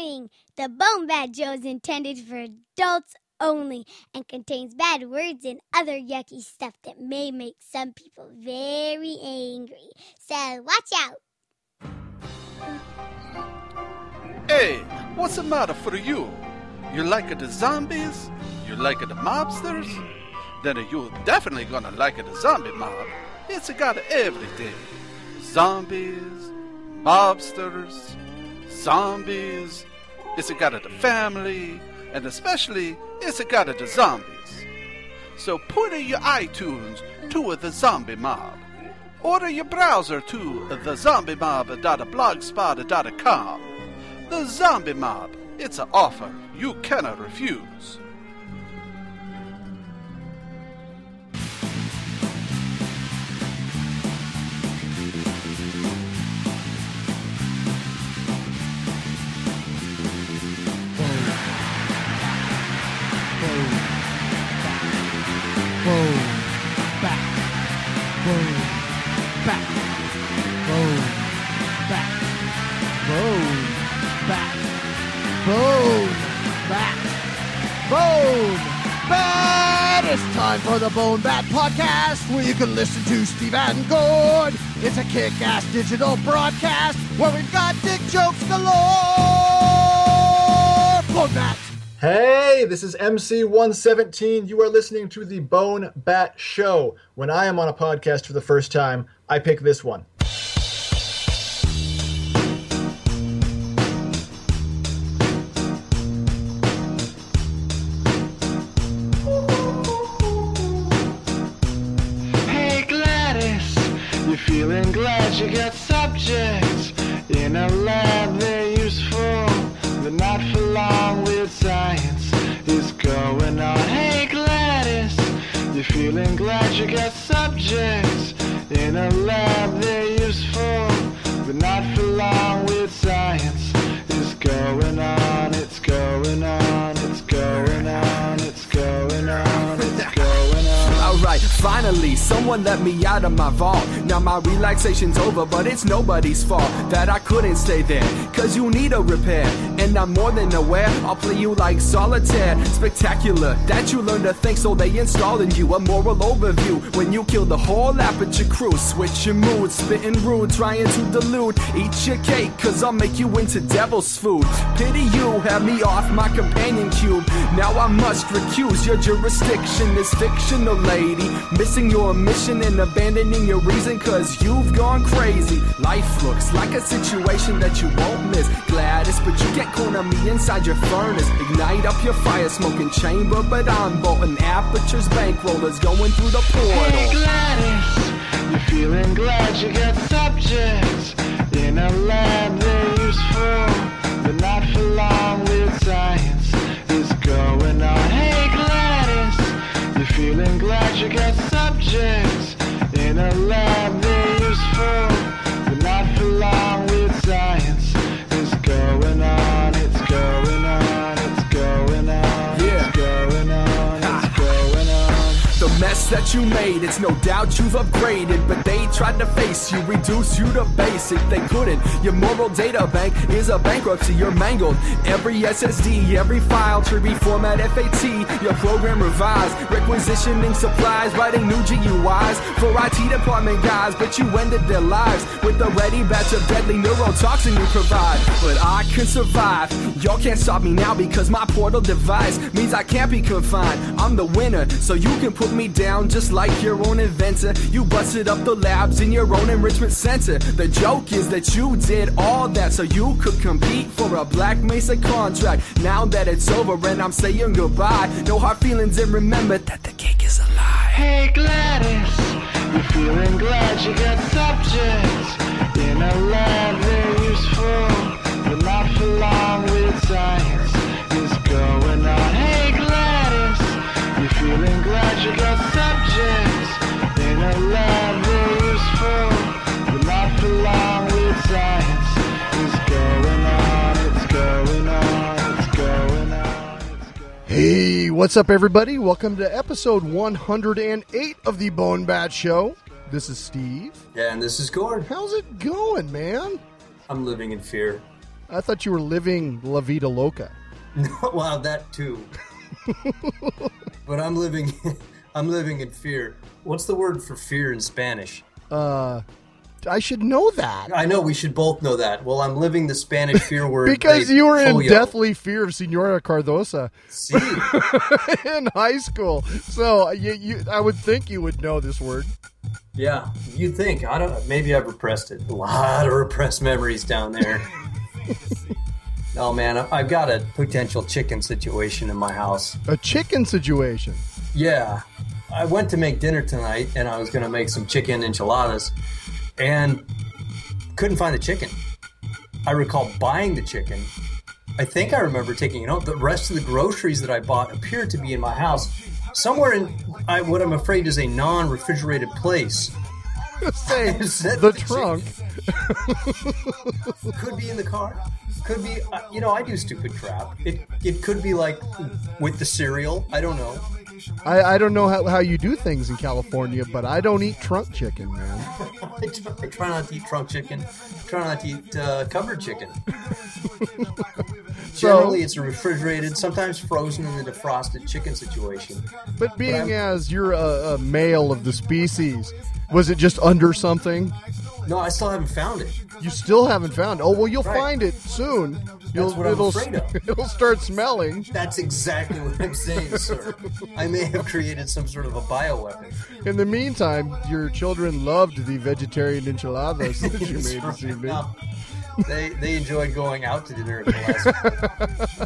Warning! The Bone Bad Joe is intended for adults only and contains bad words and other yucky stuff that may make some people very angry. So watch out! Hey, what's the matter for you? You like the zombies? You like the mobsters? Then you definitely gonna like the zombie mob. It's got everything. Zombies, mobsters, zombies, it's got the family, and especially it's got the zombies. So put in your iTunes to the zombie mob. Order your browser to thezombiemob.blogspot.com. The zombie mob, it's an offer you cannot refuse. For the Bone Bat Podcast, where you can listen to Steve and Gord. It's a kick-ass digital broadcast where we've got dick jokes galore. Bone Bat. Hey, this is MC117. You are listening to the Bone Bat Show. When I am on a podcast for the first time, I pick this one. Finally, someone let me out of my vault. Now my relaxation's over, but it's nobody's fault that I couldn't stay there, cause you need a repair. And I'm more than aware, I'll play you like solitaire. Spectacular, that you learn to think, so they install in you a moral overview. When you kill the whole aperture crew, switch your mood, spitting rude, trying to delude. Eat your cake, cause I'll make you into devil's food. Pity you, have me off my companion cube. Now I must recuse your jurisdiction, this fictional lady. Missing your mission and abandoning your reason, cause you've gone crazy. Life looks like a situation that you won't miss, Gladys, but you can't corner me inside your furnace. Ignite up your fire smoking chamber, but I'm bolting apertures, bankrollers going through the portal. Hey Gladys, you're feeling glad you got subjects in a lab, they're useful, but not for long. Weird science is going on. Hey Gladys, you're feeling glad you got subjects in a lab, they're useful, but not for long. With science, it's going on, it's going on, it's going on, yeah. It's going on, it's going on. The mess that you made, it's no doubt you've upgraded, but they tried to face you, reduce you to basic. They couldn't. Your moral data bank is a bankruptcy. You're mangled. Every SSD, every file tree, reformat FAT. Your program revised, requisitioning supplies, writing new GUIs for IT department guys. But you ended their lives with a ready batch of deadly neurotoxin you provide. But I can survive. Y'all can't stop me now because my portal device means I can't be confined. I'm the winner, so you can put me down just like your own inventor. You busted up the labs in your own enrichment center. The joke is that you did all that so you could compete for a Black Mesa contract. Now that it's over and I'm saying goodbye, no hard feelings, and remember that the cake is a lie. Hey Gladys, you're feeling glad you got subjects in a lab, they're useful, but not for long. With science is going on. Hey Gladys, you're feeling glad you got subjects in a lab, they're but not for long. With science, it's going on, it's going on, it's going on, it's going on. Hey, what's up everybody? Welcome to episode 108 of the Bone Bat Show. This is Steve. Yeah, and this is Gord. How's it going, man? I'm living in fear. I thought you were living La Vida Loca. Wow, that too. But I'm living in fear. What's the word for fear in Spanish? I should know that. I know, we should both know that. Well, I'm living the Spanish fear word. Because you were polio. In deathly fear of Senora Cardosa in high school. So I would think you would know this word. Yeah, you'd think. I don't know. Maybe I've repressed it. A lot of repressed memories down there. Oh, man, I've got a potential chicken situation in my house. A chicken situation? Yeah. I went to make dinner tonight, and I was going to make some chicken enchiladas. And couldn't find the chicken. I recall buying the chicken. I think I remember taking it home. The rest of the groceries that I bought appeared to be in my house, somewhere in what I'm afraid is a non-refrigerated place. Say, the trunk. Could be in the car. Could be, I do stupid crap. It could be like with the cereal. I don't know. I don't know how you do things in California, but I don't eat trunk chicken, man. I try not to eat trunk chicken. I try not to eat covered chicken. Generally, it's a refrigerated, sometimes frozen in the defrosted chicken situation. But being as you're a male of the species, was it just under something? No, I still haven't found it. You still haven't found it? Oh, well, you'll find it soon. It'll start smelling. That's exactly what I'm saying, sir. I may have created some sort of a bioweapon. In the meantime, your children loved the vegetarian enchiladas that you made this evening. No. They enjoyed going out to dinner at the last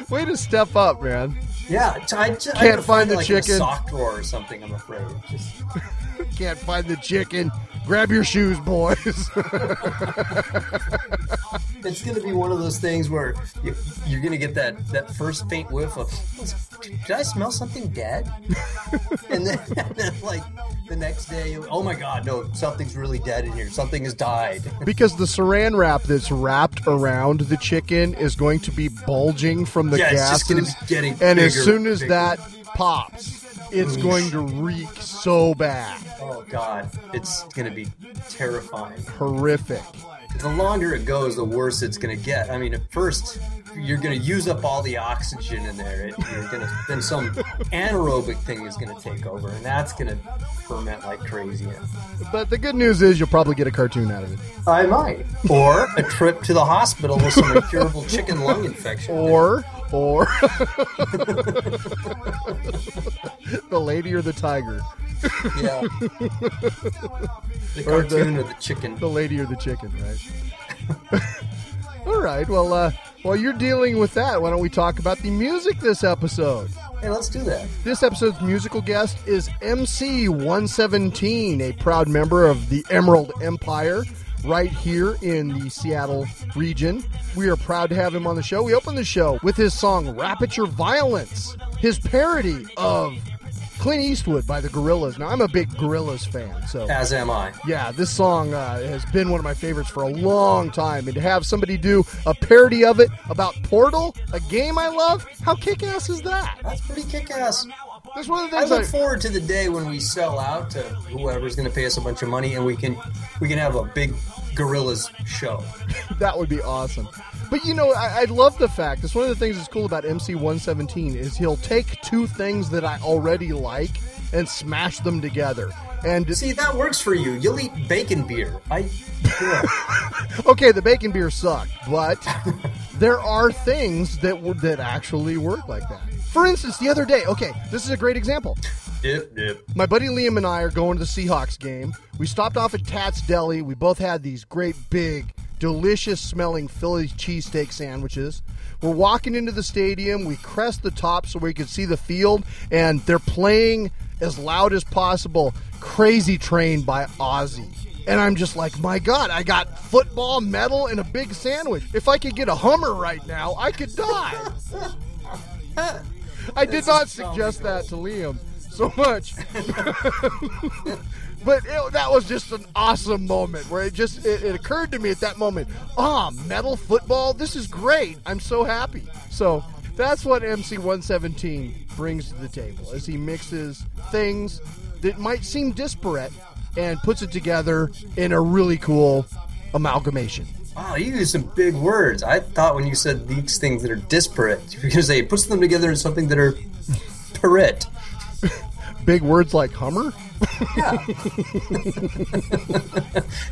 week. Way to step up, man. Yeah, I can't find the chicken. A sock drawer or something, I'm afraid. Just... Can't find the chicken. Grab your shoes, boys. It's going to be one of those things where you're going to get that first faint whiff of, did I smell something dead? and then like the next day, oh my God, no, something's really dead in here. Something has died. Because the saran wrap that's wrapped around the chicken is going to be bulging from the gases. It's just going to be getting bigger, as soon as that pops, it's going to reek so bad. Oh, God. It's going to be terrifying. Horrific. The longer it goes, the worse it's going to get. I mean, at first, you're going to use up all the oxygen in there. Then some anaerobic thing is going to take over, and that's going to ferment like crazy. But the good news is you'll probably get a cartoon out of it. I might. Or a trip to the hospital with some incurable chicken lung infection. Or the lady or the tiger. Yeah. The cartoon or the chicken. The lady or the chicken, right? All right. Well, while you're dealing with that, why don't we talk about the music this episode? Hey, let's do that. This episode's musical guest is MC117, a proud member of the Emerald Empire, right here in the Seattle region. We are proud to have him on the show. We open the show with his song, Rap at Your Violence, his parody of Clint Eastwood by the Gorillaz. Now, I'm a big Gorillaz fan. As am I. Yeah, this song has been one of my favorites for a long time. And to have somebody do a parody of it about Portal, a game I love, how kick-ass is that? That's pretty kick-ass. That's one of the things I look forward to the day when we sell out to whoever's going to pay us a bunch of money and we can have a big Gorillaz show. That would be awesome. But, I love the fact. It's one of the things that's cool about MC117 is he'll take two things that I already like and smash them together. And see, that works for you. You'll eat bacon beer. Okay, the bacon beer sucked, but there are things that actually work like that. For instance, the other day, okay, this is a great example. Yep. My buddy Liam and I are going to the Seahawks game. We stopped off at Tats Deli. We both had these great, big, delicious-smelling Philly cheesesteak sandwiches. We're walking into the stadium. We crest the top so we could see the field, and they're playing as loud as possible, Crazy Train by Ozzy. And I'm just like, my God, I got football, metal, and a big sandwich. If I could get a Hummer right now, I could die. I did not suggest that to Liam so much. But that was just an awesome moment where it occurred to me at that moment, metal football, this is great. I'm so happy. So that's what MC117 brings to the table, as he mixes things that might seem disparate and puts it together in a really cool amalgamation. Wow, you use some big words. I thought when you said these things that are disparate, you were going to say it puts them together in something that are parrot. Big words like Hummer? Yeah.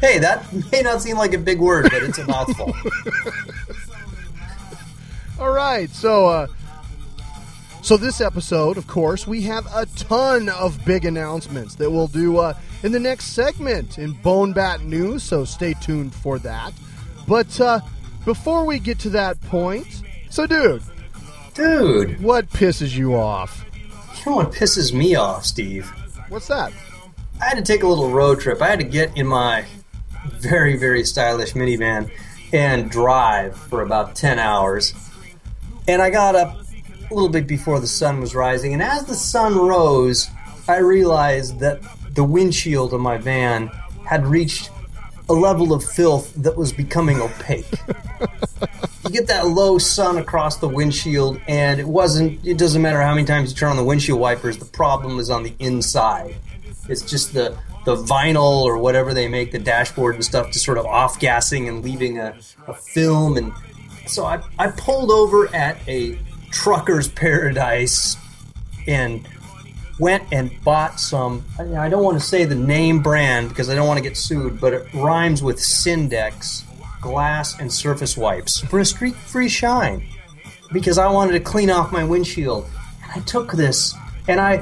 Hey, that may not seem like a big word, but it's a mouthful. All right, so this episode, of course, we have a ton of big announcements that we'll do in the next segment in Bone Bat News, so stay tuned for that. But before we get to that point, so dude, what pisses you off? You know what pisses me off, Steve? What's that? I had to take a little road trip. I had to get in my very, very stylish minivan and drive for about 10 hours. And I got up a little bit before the sun was rising. And as the sun rose, I realized that the windshield of my van had reached a level of filth that was becoming opaque. You get that low sun across the windshield, and it doesn't matter how many times you turn on the windshield wipers, the problem is on the inside. It's just the vinyl or whatever they make, the dashboard and stuff, just sort of off-gassing and leaving a film. And so I pulled over at a trucker's paradise and went and bought some, I don't want to say the name brand because I don't want to get sued, but it rhymes with Syndex. Glass and surface wipes for a streak-free shine because I wanted to clean off my windshield. And I took this and I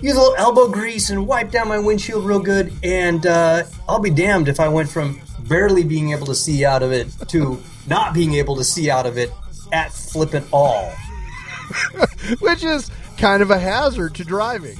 used a little elbow grease and wiped down my windshield real good, and I'll be damned if I went from barely being able to see out of it to not being able to see out of it at flippin' all. Which is kind of a hazard to driving.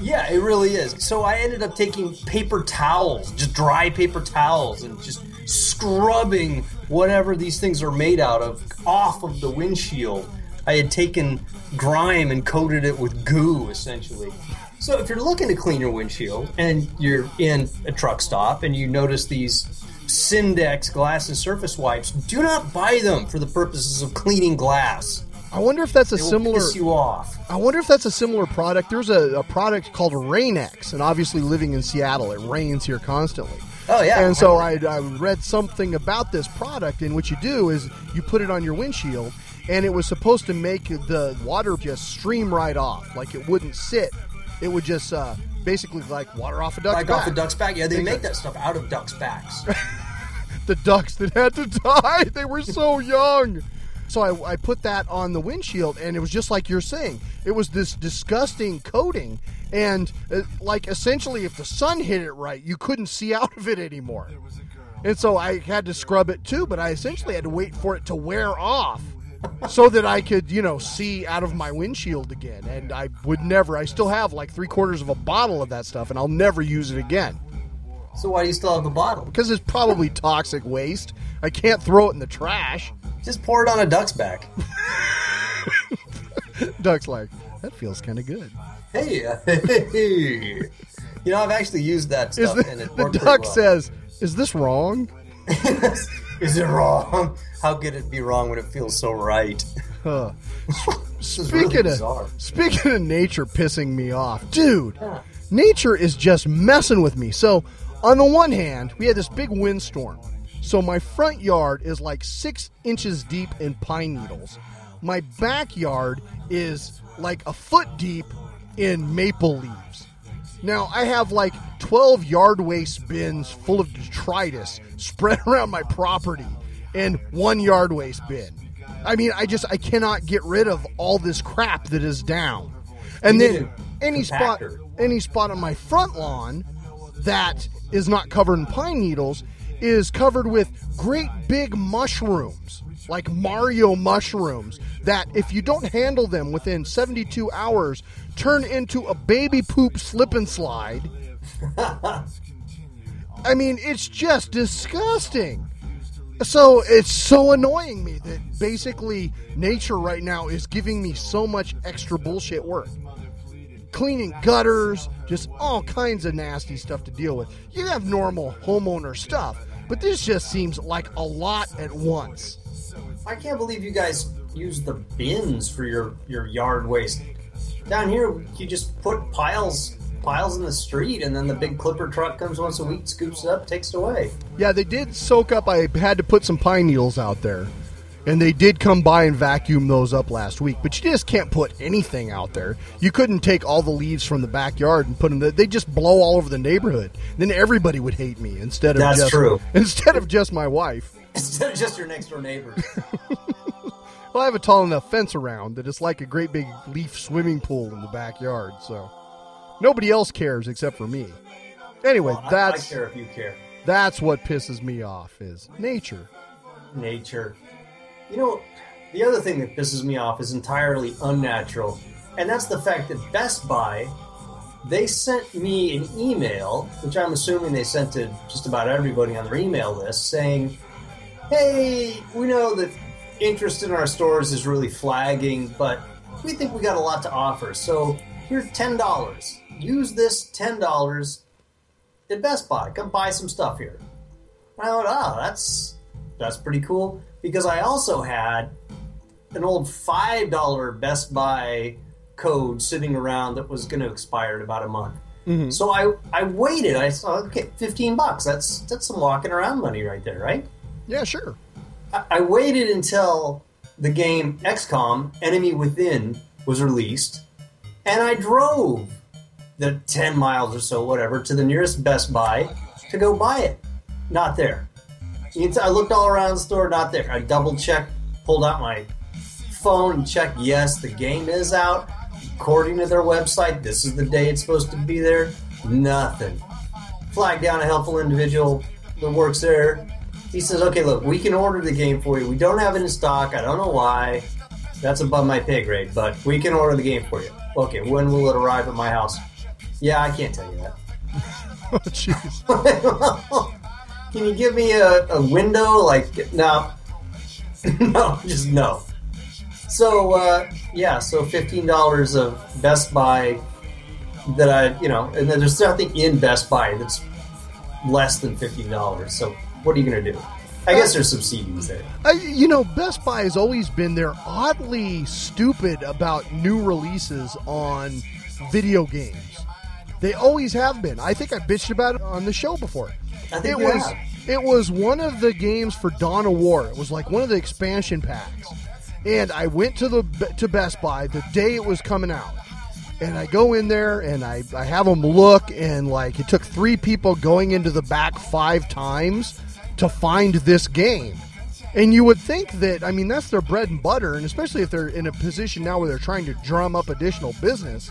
Yeah, it really is. So I ended up taking paper towels, just dry paper towels, and just scrubbing whatever these things are made out of off of the windshield. I had taken grime and coated it with goo, essentially. So if you're looking to clean your windshield and you're in a truck stop and you notice these Syndex glass and surface wipes, do not buy them for the purposes of cleaning glass. I wonder if that's a similar. Piss you off. I wonder if that's a similar product. There's a product called Rain-X, and obviously living in Seattle, it rains here constantly. Oh yeah. And so I read something about this product, and what you do is you put it on your windshield, and it was supposed to make the water just stream right off, like it wouldn't sit. It would just basically like water off a duck's back. Like off a duck's back. Yeah, they make that stuff out of ducks' backs. The ducks that had to die. They were so young. So I put that on the windshield, and it was just like you're saying. It was this disgusting coating, and like essentially if the sun hit it right, you couldn't see out of it anymore. And so I had to scrub it too, but I essentially had to wait for it to wear off so that I could, see out of my windshield again. And I still have like 3/4 of a bottle of that stuff, and I'll never use it again. So why do you still have the bottle? Because it's probably toxic waste. I can't throw it in the trash. Just pour it on a duck's back. Duck's like, that feels kind of good. Hey. I've actually used that stuff. And it worked. The duck says, is this wrong? Is it wrong? How could it be wrong when it feels so right? Huh. Speaking of nature pissing me off, dude, yeah. Nature is just messing with me. So on the one hand, we had this big windstorm. So my front yard is like 6 inches deep in pine needles. My backyard is like a foot deep in maple leaves. Now I have like 12 yard waste bins full of detritus spread around my property and 1 yard waste bin. I mean, I cannot get rid of all this crap that is down. And then any spot on my front lawn that is not covered in pine needles is covered with great big mushrooms, like Mario mushrooms, that if you don't handle them within 72 hours, turn into a baby poop slip and slide. I mean, it's just disgusting. So it's so annoying me that basically nature right now is giving me so much extra bullshit work. Cleaning gutters, just all kinds of nasty stuff to deal with. You have normal homeowner stuff, but this just seems like a lot at once. I can't believe you guys use the bins for your yard waste. Down here, you just put piles piles in the street, and then the big clipper truck comes once a week, scoops it up, takes it away. Yeah, they did soak up. I had to put some pine needles out there, and they did come by and vacuum those up last week. But you just can't put anything out there. You couldn't take all the leaves from the backyard and put them there. They just blow all over the neighborhood. Then everybody would hate me instead of instead of just my wife. Instead of just your next door neighbor. Well, I have a tall enough fence around that it's like a great big leaf swimming pool in the backyard, so nobody else cares except for me. Anyway, well, that's I care if you care. That's what pisses me off is nature. Nature. You know, the other thing that pisses me off is entirely unnatural, and that's the fact that Best Buy, they sent me an email, which I'm assuming they sent to just about everybody on their email list, saying, hey, we know that interest in our stores is really flagging, but we think we got a lot to offer. So here's $10. Use this $10 at Best Buy. Come buy some stuff here. And I went, oh, that's pretty cool. Because I also had an old $5 Best Buy code sitting around that was going to expire in about a month. Mm-hmm. So I waited. I saw, okay, $15. That's some walking around money right there, right? Yeah, sure. I waited until the game XCOM: Enemy Within was released, and I drove the 10 miles or so, whatever, to the nearest Best Buy to go buy it. Not there. I looked all around the store, not there. I double-checked, pulled out my phone, and checked, yes, the game is out. According to their website, this is the day it's supposed to be there. Nothing. Flagged down a helpful individual that works there. He says, okay, look, we can order the game for you. We don't have it in stock. I don't know why. That's above my pay grade, but we can order the game for you. Okay, when will it arrive at my house? Yeah, I can't tell you that. Oh, jeez. Can you give me a window? Like, no. No, just no. So, so $15 of Best Buy that and then there's nothing in Best Buy that's less than $15, so... what are you going to do? I guess there's some CDs there. Best Buy has always been there oddly stupid about new releases on video games. They always have been. I think I bitched about it on the show before. I think it was one of the games for Dawn of War. It was like one of the expansion packs. And I went to Best Buy the day it was coming out. And I go in there, and I have them look, and like it took 3 people going into the back 5 times to find this game. And you would think that, I mean, that's their bread and butter, and especially if they're in a position now where they're trying to drum up additional business,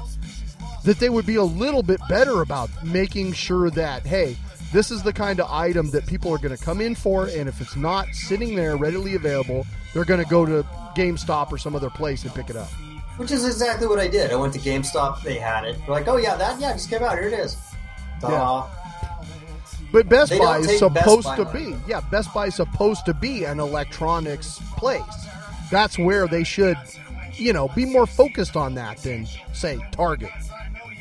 that they would be a little bit better about making sure that, hey, this is the kind of item that people are going to come in for, and if it's not sitting there readily available, they're going to go to GameStop or some other place and pick it up. Which is exactly what I did. I went to GameStop. They had it. They're like, oh, yeah, that just came out. Here it is. Yeah. But Best Buy is supposed to be. Yeah, Best Buy is supposed to be an electronics place. That's where they should, be more focused on that than, say, Target.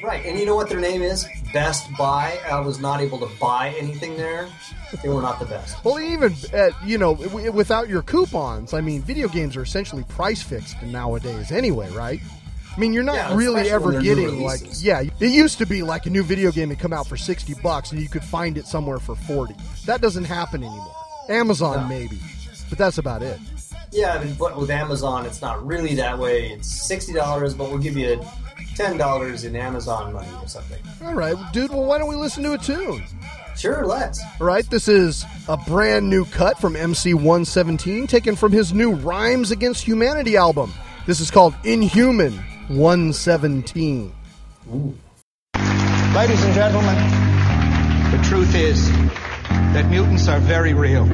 Right. And you know what their name is? Best Buy. I was not able to buy anything there. They were not the best. Well, even, without your coupons, I mean, video games are essentially price fixed nowadays anyway, right? I mean, you're not really ever getting, like, yeah, it used to be like a new video game would come out for $60 and you could find it somewhere for $40. That doesn't happen anymore. Amazon, maybe, but that's about it. Yeah, I mean, but with Amazon, it's not really that way. It's $60, but we'll give you $10 in Amazon money or something. All right, dude, well, why don't we listen to a tune? Sure, let's. All right, this is a brand new cut from MC117, taken from his new Rhymes Against Humanity album. This is called Inhuman 117. Ooh. Ladies and gentlemen, the truth is that mutants are very real.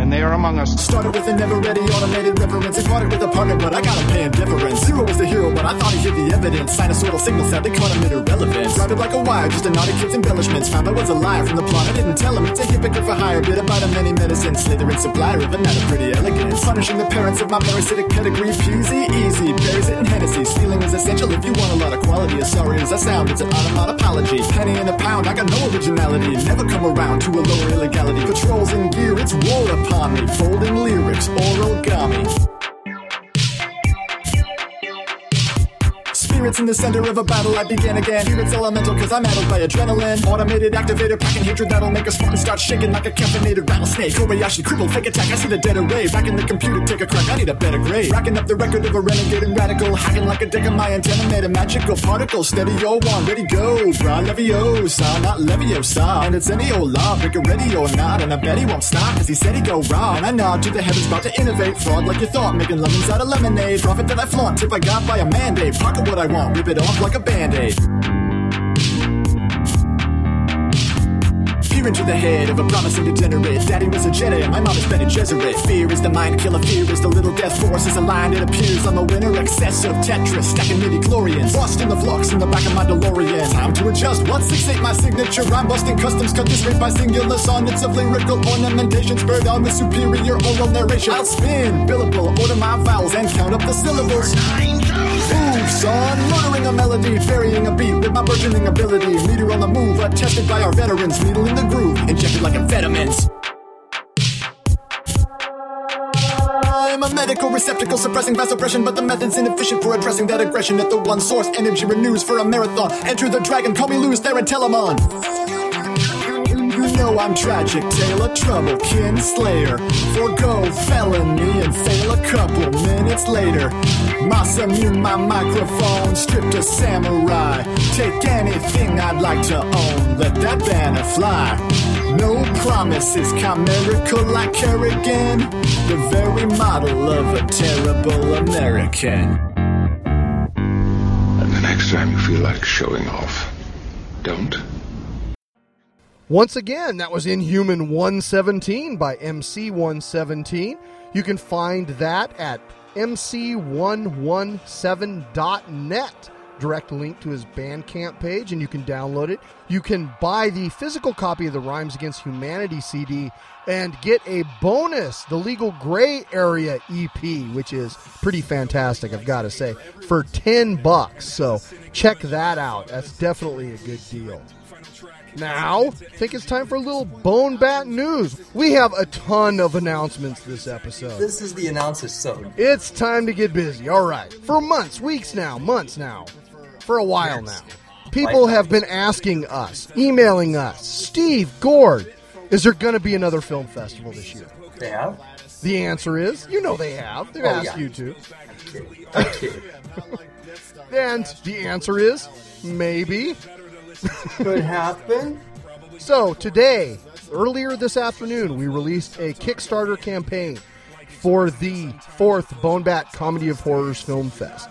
And they are among us. Started with a never-ready automated reference. Imparted with a partner, but I gotta pay him difference. Zero was the hero, but I thought he hid the evidence. Sinusoidal signals that they caught him in irrelevance. Routed like a wire, just a knot of kids' embellishments. Found I was a liar from the plot, I didn't tell him. Take a picker for hire, bit about a many medicines. Slithering supplier of another pretty elegance. Punishing the parents of my parasitic pedigree. Pusey, easy, buries it in Hennessy. Stealing is essential if you want a lot of quality. As sorry as I sound, it's an automatic apology. Penny in a pound, I got no originality. Never come around to a lower illegality. Patrols in gear, it's war upon me, folding lyrics, origami. Spirits from the center of a battle, I began again. Here it's elemental cause I'm addled by adrenaline. Automated, activated, packing hatred that'll make us fun and start shaking like a caffeinated rattlesnake. Kobayashi, crippled, fake attack, I see the dead array. Back in the computer, take a crack, I need a better grade. Racking up the record of a renegade and radical. Hacking like a deck of my antenna, made a magical particle. Stereo one, ready go, fra Leviosa, not Leviosa. And it's any old law, pick a ready or not. And I bet he won't stop cause he said he'd go raw. And I nod to the heavens, about to innovate. Fraud like you thought, making lemons out of lemonade. Profit that I flaunt, tip I got by a mandate. Pocket what I want, rip it off like a band-aid. Fear into the head of a promising degenerate. Daddy was a Jedi and my mom is Bene Gesserit. Fear is the mind killer, fear is the little death force. Is aligned, it appears I'm a winner. Excessive Tetris, stacking midi-chlorians. Lost in the flux in the back of my DeLorean. Time to adjust, 168 my signature. I'm busting customs, cut this rate by singular sonnets of lyrical ornamentations. Bird on with superior oral narration. I'll spin, billable, order my vowels and count up the syllables. 9,000! Son, murdering a melody, varying a beat with my burgeoning ability. Meteor on the move, attested by our veterans. Needle in the groove, injected like amphetamines. I'm a medical receptacle suppressing vasopression, but the method's inefficient for addressing that aggression. At the one source, energy renews for a marathon. Enter the dragon, call me Luz Therantelamon. I'm tragic, tale of trouble, kin slayer. Forgo felony and fail a couple minutes later. Massa mute my microphone, stripped a samurai. Take anything I'd like to own, let that banner fly. No promises, chimerical like Kerrigan. The very model of a terrible American. And the next time you feel like showing off, don't. Once again, that was Inhuman 117 by MC117. You can find that at mc117.net. Direct link to his Bandcamp page, and you can download it. You can buy the physical copy of the Rhymes Against Humanity CD and get a bonus, the Legal Gray Area EP, which is pretty fantastic, I've got to say, for $10. So check that out. That's definitely a good deal. Now, I think it's time for a little Bone Bat News. We have a ton of announcements this episode. This is the announcer's zone. It's time to get busy. All right. For months, weeks now, months now, for a while now, people have been asking us, emailing us, Steve, Gord, is there going to be another film festival this year? They have. The answer is, you know they have. They've asked you to. I kid. And the answer is, maybe. Could happen. So today, earlier this afternoon, we released a Kickstarter campaign for the 4th Bone Bat Comedy of Horrors Film Fest.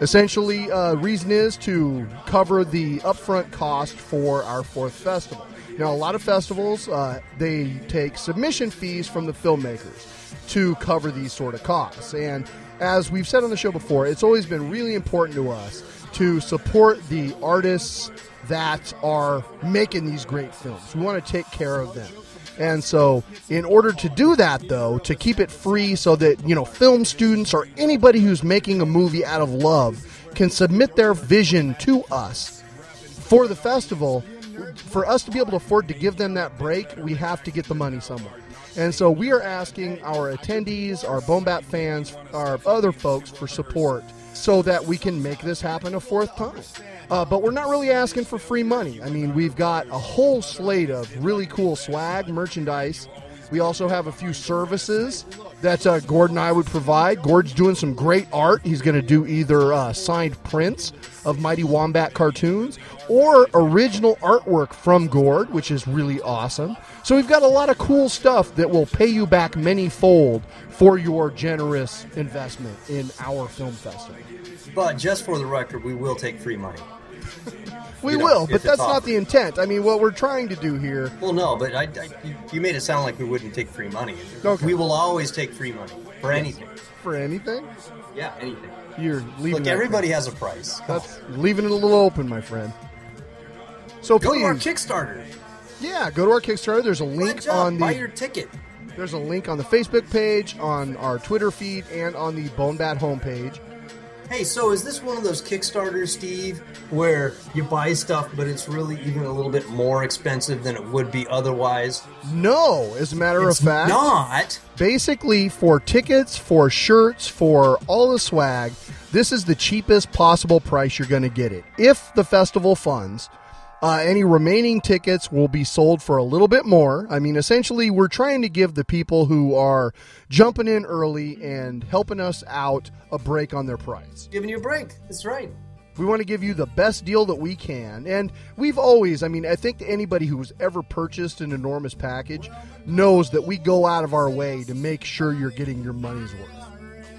Essentially, the reason is to cover the upfront cost for our 4th festival. Now, a lot of festivals, they take submission fees from the filmmakers to cover these sort of costs. And as we've said on the show before, it's always been really important to us to support the artists that are making these great films. We want to take care of them. And so in order to do that, though, to keep it free so that, you know, film students or anybody who's making a movie out of love can submit their vision to us for the festival, for us to be able to afford to give them that break, we have to get the money somewhere. And so we are asking our attendees, our Bone Bat fans, our other folks for support so that we can make this happen a 4th time. But we're not really asking for free money. I mean, we've got a whole slate of really cool swag, merchandise. We also have a few services that Gord and I would provide. Gord's doing some great art. He's going to do either signed prints of Mighty Wombat cartoons or original artwork from Gord, which is really awesome. So we've got a lot of cool stuff that will pay you back many-fold for your generous investment in our film festival. But just for the record, we will take free money. we will, but that's not the intent. I mean, what we're trying to do here... Well, no, but you made it sound like we wouldn't take free money. Okay. We will always take free money for anything. For anything? Yeah, anything. You're leaving. Look, everybody has a price. That's leaving it a little open, my friend. So go to our Kickstarter. Yeah, go to our Kickstarter. There's a link on the... Buy your ticket. There's a link on the Facebook page, on our Twitter feed, and on the Bone Bat homepage. Hey, so is this one of those Kickstarters, Steve, where you buy stuff, but it's really even a little bit more expensive than it would be otherwise? No, as a matter of fact. It's not. Basically, for tickets, for shirts, for all the swag, This is the cheapest possible price you're going to get it. If the festival funds, any remaining tickets will be sold for a little bit more. I mean, essentially, we're trying to give the people who are jumping in early and helping us out a break on their price. Giving you a break. That's right. We want to give you the best deal that we can. And we've always, I mean, I think anybody who's ever purchased an enormous package knows that we go out of our way to make sure you're getting your money's worth.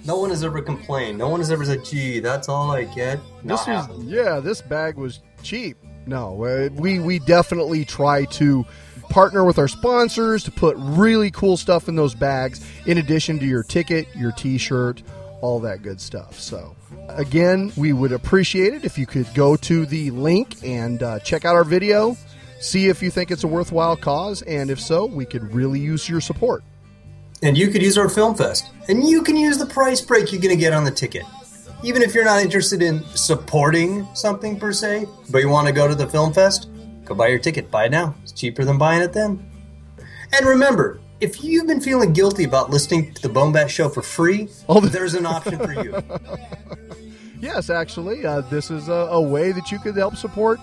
No one has ever complained. No one has ever said, gee, that's all I get. This bag was cheap. No, we definitely try to partner with our sponsors to put really cool stuff in those bags in addition to your ticket, your T-shirt, all that good stuff. So, again, we would appreciate it if you could go to the link and check out our video, see if you think it's a worthwhile cause, and if so, we could really use your support. And you could use our Film Fest, and you can use the price break you're going to get on the ticket. Even if you're not interested in supporting something per se, but you want to go to the Film Fest, go buy your ticket. Buy it now. It's cheaper than buying it then. And remember, if you've been feeling guilty about listening to the Bombast Show for free, there's an option for you. Yes, actually, this is a way that you could help support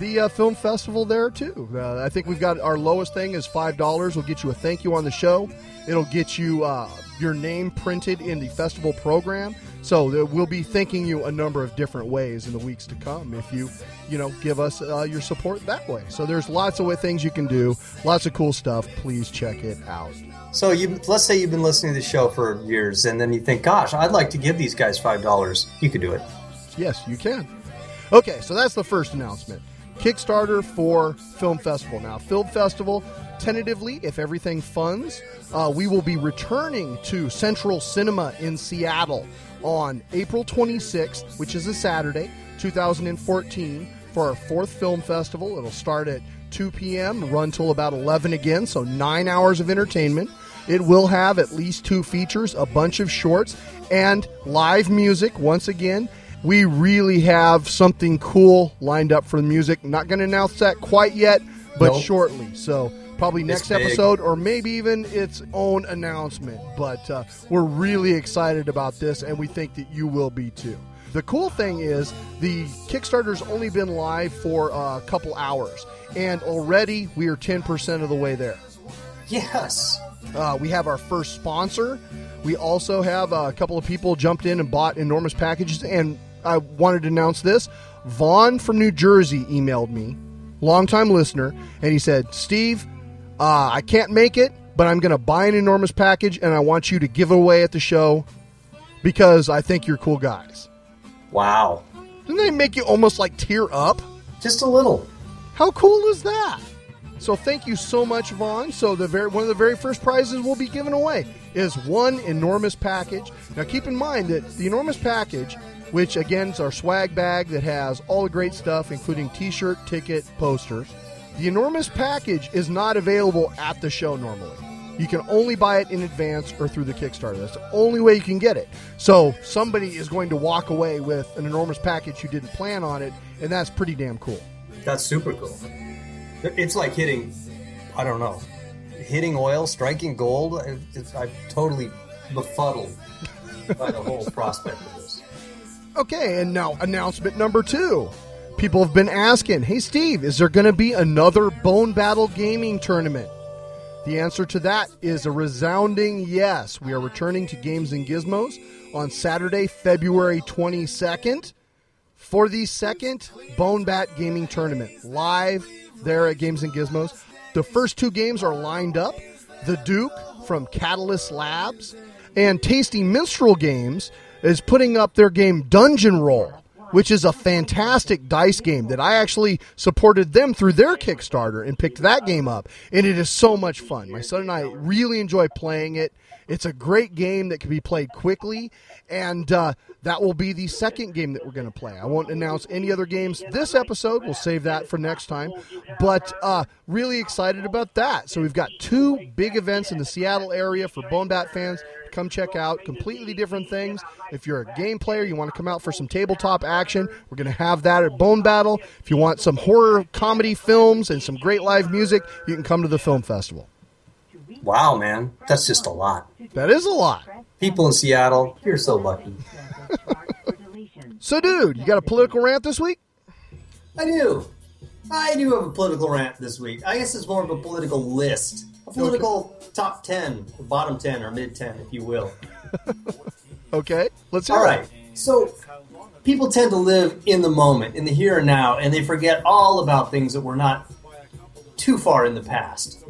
the film festival there, too. I think we've got our lowest thing is $5. We'll get you a thank you on the show. It'll get you your name printed in the festival program. So we'll be thanking you a number of different ways in the weeks to come if you give us your support that way. So there's lots of things you can do, lots of cool stuff. Please check it out. So let's say you've been listening to the show for years, and then you think, gosh, I'd like to give these guys $5. You could do it. Yes, you can. Okay, so that's the first announcement. Kickstarter for Film Festival. Now, Film Festival, tentatively, if everything funds, we will be returning to Central Cinema in Seattle on April 26th, which is a Saturday, 2014, for our fourth Film Festival. It'll start at 2 p.m., run till about 11 again, so 9 hours of entertainment. It will have at least 2 features, a bunch of shorts, and live music once again. We really have something cool lined up for the music. Not going to announce that quite yet, but shortly. So probably next episode or maybe even its own announcement. But we're really excited about this, and we think that you will be too. The cool thing is the Kickstarter's only been live for a couple hours, and already we are 10% of the way there. Yes. We have our first sponsor. We also have a couple of people jumped in and bought enormous packages, and I wanted to announce this. Vaughn from New Jersey emailed me, longtime listener, and he said, Steve, I can't make it, but I'm going to buy an enormous package, and I want you to give away at the show because I think you're cool guys. Wow. Didn't they make you almost like tear up? Just a little. How cool is that? So thank you so much, Vaughn. So one of the very first prizes we'll be giving away is one enormous package. Now keep in mind that the enormous package, which again is our swag bag that has all the great stuff, including T-shirt, ticket, posters. The enormous package is not available at the show normally. You can only buy it in advance or through the Kickstarter. That's the only way you can get it. So somebody is going to walk away with an enormous package who didn't plan on it, and that's pretty damn cool. That's super cool. It's like hitting oil, striking gold. I'm totally befuddled by the whole prospect of this. Okay, and now announcement number 2. People have been asking, hey, Steve, is there going to be another Bone Battle Gaming Tournament? The answer to that is a resounding yes. We are returning to Games and Gizmos on Saturday, February 22nd for the second Bone Bat Gaming Tournament, live there at Games and Gizmos. The first 2 games are lined up. The Duke from Catalyst Labs and Tasty Minstrel Games is putting up their game Dungeon Roll, which is a fantastic dice game that I actually supported them through their Kickstarter and picked that game up. And it is so much fun. My son and I really enjoy playing it. It's a great game that can be played quickly, and that will be the second game that we're going to play. I won't announce any other games this episode. We'll save that for next time, but really excited about that. So we've got 2 big events in the Seattle area for Bone Bat fans. Come check out completely different things. If you're a game player, you want to come out for some tabletop action, we're going to have that at Bone Battle. If you want some horror comedy films and some great live music, you can come to the film festival. Wow, man. That's just a lot. That is a lot. People in Seattle, you're so lucky. So, dude, you got a political rant this week? I do. I do have a political rant this week. I guess it's more of a political list. A political top 10, bottom 10, or mid 10, if you will. Okay, let's hear it. All right, so people tend to live in the moment, in the here and now, and they forget all about things that were not too far in the past.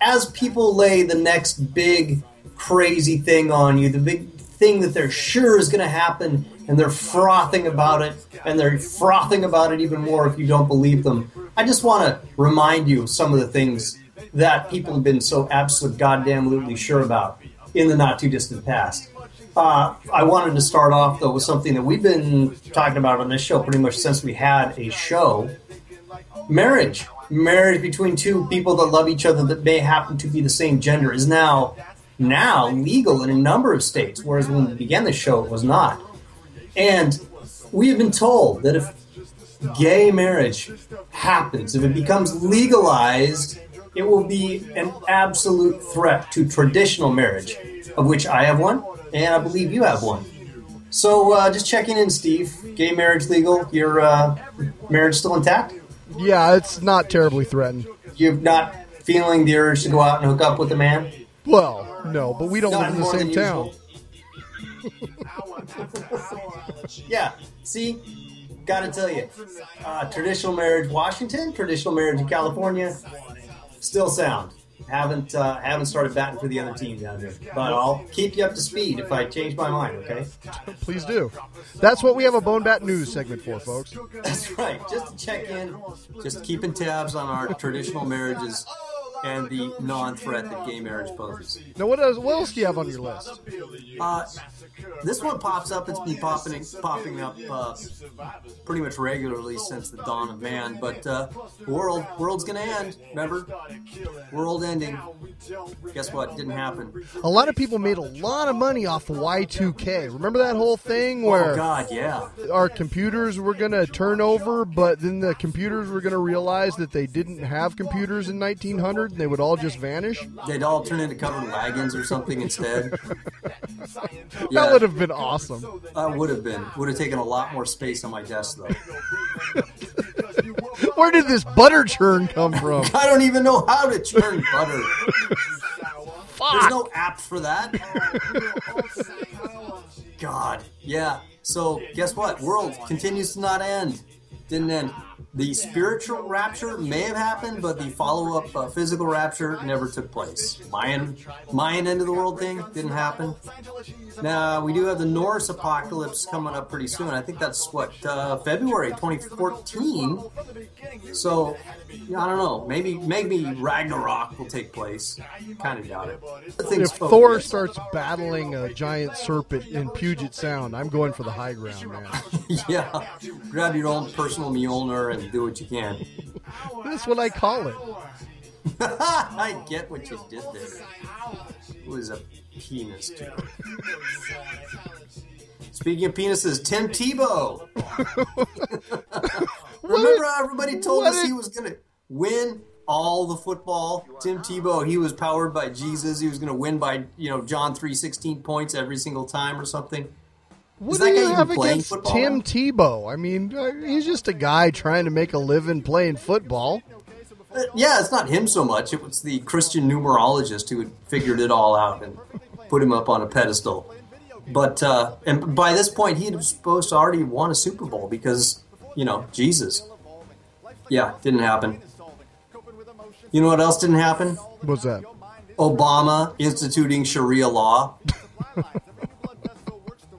As people lay the next big, crazy thing on you, the big thing that they're sure is going to happen, and they're frothing about it, and they're frothing about it even more if you don't believe them. I just want to remind you of some of the things that people have been so absolutely goddamn sure about in the not-too-distant past. I wanted to start off, though, with something that we've been talking about on this show pretty much since we had a show. Marriage. Marriage between two people that love each other that may happen to be the same gender is now legal in a number of states, whereas when we began the show, it was not. And we have been told that if gay marriage happens, if it becomes legalized, it will be an absolute threat to traditional marriage, of which I have one, and I believe you have one. So just checking in, Steve. Gay marriage legal. Your marriage still intact? Yeah, it's not terribly threatened. You're not feeling the urge to go out and hook up with a man? Well, no, but we don't live in the same town. Yeah, see, gotta tell you, traditional marriage Washington, traditional marriage in California, still sound. Haven't started batting for the other team down here, but I'll keep you up to speed if I change my mind, okay? Please do. That's what we have a Bone Bat News segment for, folks. That's right, just to check in, just keeping tabs on our traditional marriages and the non-threat that gay marriage poses. Now, what else do you have on your list? This one pops up. It's been popping up pretty much regularly since the dawn of man. But world's going to end, remember? World ending. Guess what? Didn't happen. A lot of people made a lot of money off of Y2K. Remember that whole thing where our computers were going to turn over, but then the computers were going to realize that they didn't have computers in 1900? They would all just vanish? They'd all turn into covered wagons or something instead. Yeah. That would have been awesome. Would have taken a lot more space on my desk, though. Where did this butter churn come from? I don't even know how to churn butter. Fuck. There's no app for that. God. Yeah. So, guess what? World continues to not end. Didn't end. The spiritual rapture may have happened, but the follow-up physical rapture never took place. Mayan end of the world thing didn't happen. Now, we do have the Norse apocalypse coming up pretty soon. I think that's, February 2014? So, I don't know. Maybe Ragnarok will take place. Kind of doubt it. If Thor starts battling a giant serpent in Puget Sound, I'm going for the high ground, man. Yeah. Grab your own personal Mjolnir and do what you can. That's what I call it. I get what you did there. It was a penis joke. Speaking of penises, Tim Tebow. Remember how everybody told us he was going to win all the football? Tim Tebow, he was powered by Jesus. He was going to win by, John 3:16 points every single time or something. What do you have against Tim Tebow? I mean, he's just a guy trying to make a living playing football. Yeah, it's not him so much. It was the Christian numerologist who had figured it all out and put him up on a pedestal. But and by this point, he was supposed to already won a Super Bowl because, Jesus. Yeah, didn't happen. You know what else didn't happen? What's that? Obama instituting Sharia law.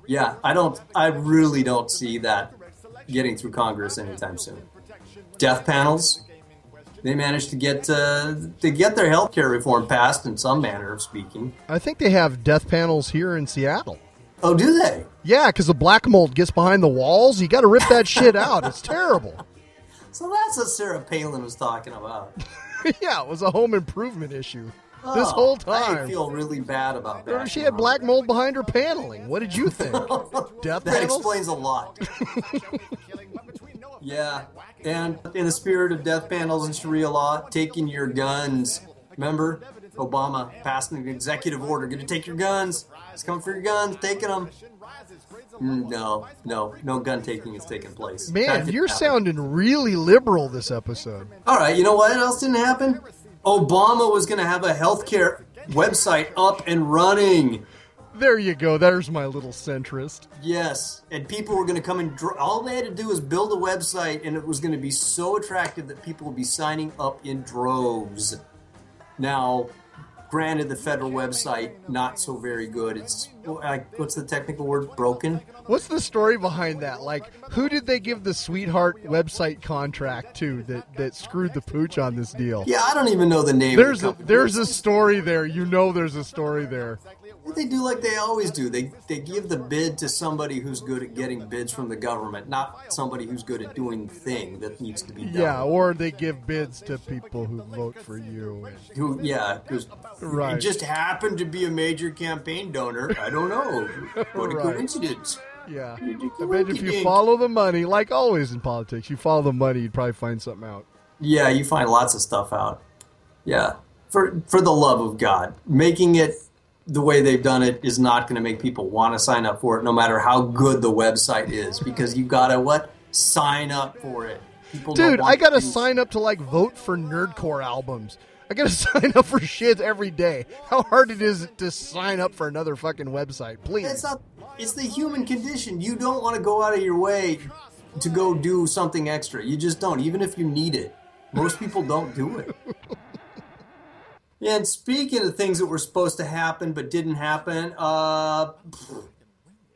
Yeah, I really don't see that getting through Congress anytime soon. Death panels. They managed to get their health care reform passed in some manner of speaking. I think they have death panels here in Seattle. Oh, do they? Yeah, because the black mold gets behind the walls. You got to rip that shit out. It's terrible. So that's what Sarah Palin was talking about. Yeah, it was a home improvement issue. This whole time. I feel really bad about that. She had black mold behind her paneling. What did you think? Death that panels? Explains a lot. Yeah. And in the spirit of death panels and Sharia law, taking your guns. Remember? Obama passing an executive order. Gonna take your guns. It's coming for your guns. Taking them. No, no, no gun taking is taking place. Man, you're sounding really liberal this episode. All right, you know what else didn't happen? Obama was going to have a healthcare website up and running. There you go. There's my little centrist. Yes, and people were going to come and all they had to do was build a website, and it was going to be so attractive that people would be signing up in droves. Now, granted, the federal website, not so very good. It's, what's the technical word? Broken? What's the story behind that? Like, who did they give the sweetheart website contract to that screwed the pooch on this deal? Yeah, I don't even know the name. There's a story there. You know there's a story there. They do like they always do. They give the bid to somebody who's good at getting bids from the government, not somebody who's good at doing the thing that needs to be done. Yeah, or they give bids to people who vote for you. Who just happened to be a major campaign donor. I don't know. What a coincidence. Yeah. I bet if you follow the money, like always in politics, you follow the money, you'd probably find something out. Yeah, you find lots of stuff out. Yeah. For the love of God. Making it the way they've done it is not going to make people want to sign up for it, no matter how good the website is, because you've got to, sign up for it. Dude, I got to sign up to, vote for nerdcore albums. I got to sign up for shit every day. How hard it is to sign up for another fucking website, please. It's the human condition. You don't want to go out of your way to go do something extra. You just don't, even if you need it. Most people don't do it. And speaking of things that were supposed to happen but didn't happen,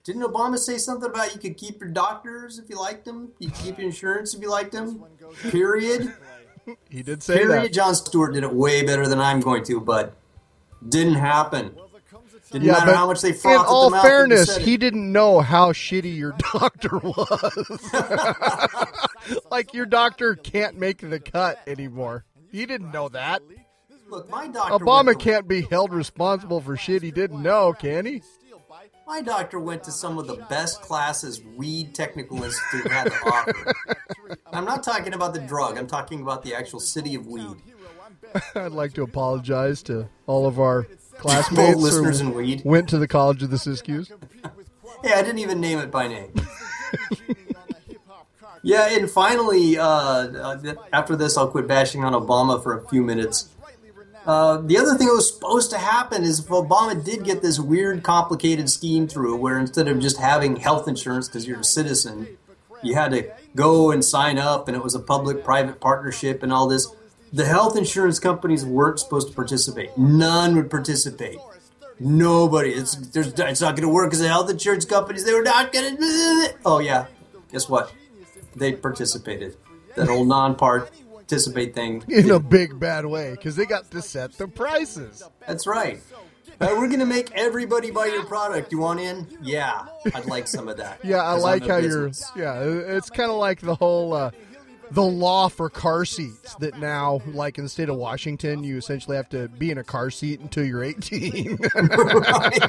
didn't Obama say something about you could keep your doctors if you liked them? You could keep your insurance if you liked them? Period. He did say that. Period. Jon Stewart did it way better than I'm going to, but didn't happen. Didn't matter how much they fought. In all fairness, he didn't know how shitty your doctor was. Your doctor can't make the cut anymore. He didn't know that. Look, my doctor Obama can't be held responsible for shit he didn't know, can he? My doctor went to some of the best classes Weed Technical Institute had to offer. I'm not talking about the drug. I'm talking about the actual city of weed. I'd like to apologize to all of our classmates listeners who in weed. Went to the College of the Siskiyous. Yeah, I didn't even name it by name. Yeah, and finally, after this, I'll quit bashing on Obama for a few minutes. The other thing that was supposed to happen is if Obama did get this weird, complicated scheme through where instead of just having health insurance because you're a citizen, you had to go and sign up and it was a public-private partnership and all this, the health insurance companies weren't supposed to participate. None would participate. Nobody. It's not going to work because the health insurance companies, they were not going to... Oh, yeah. Guess what? They participated. That old non-part... participate thing in a big bad way because they got to set the prices. That's right. We're gonna make everybody buy your product. You want in? Yeah, I'd like some of that. Yeah, I like how business. You're. Yeah, it's kind of like the whole the law for car seats that now, like in the state of Washington, you essentially have to be in a car seat until you're 18. Right.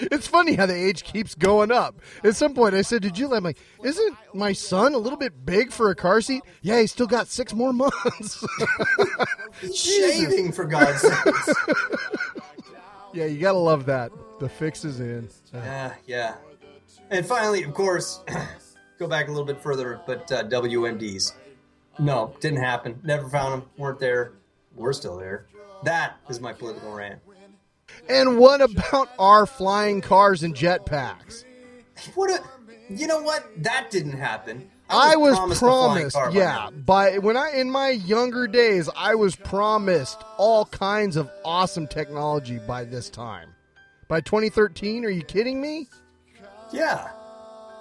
It's funny how the age keeps going up. At some point, I said to Julie, I'm like, isn't my son a little bit big for a car seat? Yeah, he's still got 6 more months. Shaving, for God's sakes. Yeah, you got to love that. The fix is in. Yeah. And finally, of course, go back a little bit further, but WMDs. No, didn't happen. Never found them. Weren't there. We're still there. That is my political rant. And what about our flying cars and jetpacks? You know what? That didn't happen. I was promised yeah. In my younger days, I was promised all kinds of awesome technology by this time. By 2013, are you kidding me? Yeah.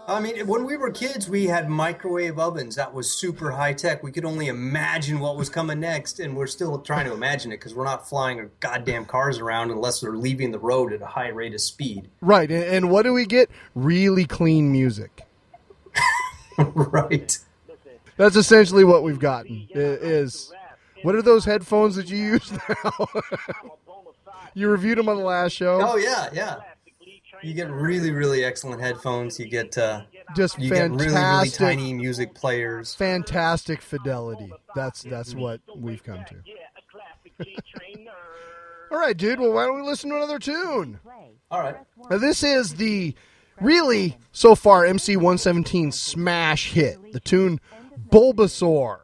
I mean, when we were kids, we had microwave ovens. That was super high tech. We could only imagine what was coming next, and we're still trying to imagine it because we're not flying our goddamn cars around unless they're leaving the road at a high rate of speed. Right, and what do we get? Really clean music. Right. That's essentially what we've gotten is, what are those headphones that you use now? You reviewed them on the last show. Oh, yeah. You get really, really excellent headphones. You get really, really tiny music players. Fantastic fidelity. That's what we've come to. All right, dude. Well, why don't we listen to another tune? All right. Now, this is the really, so far, MC117 smash hit. The tune Bulbasaur.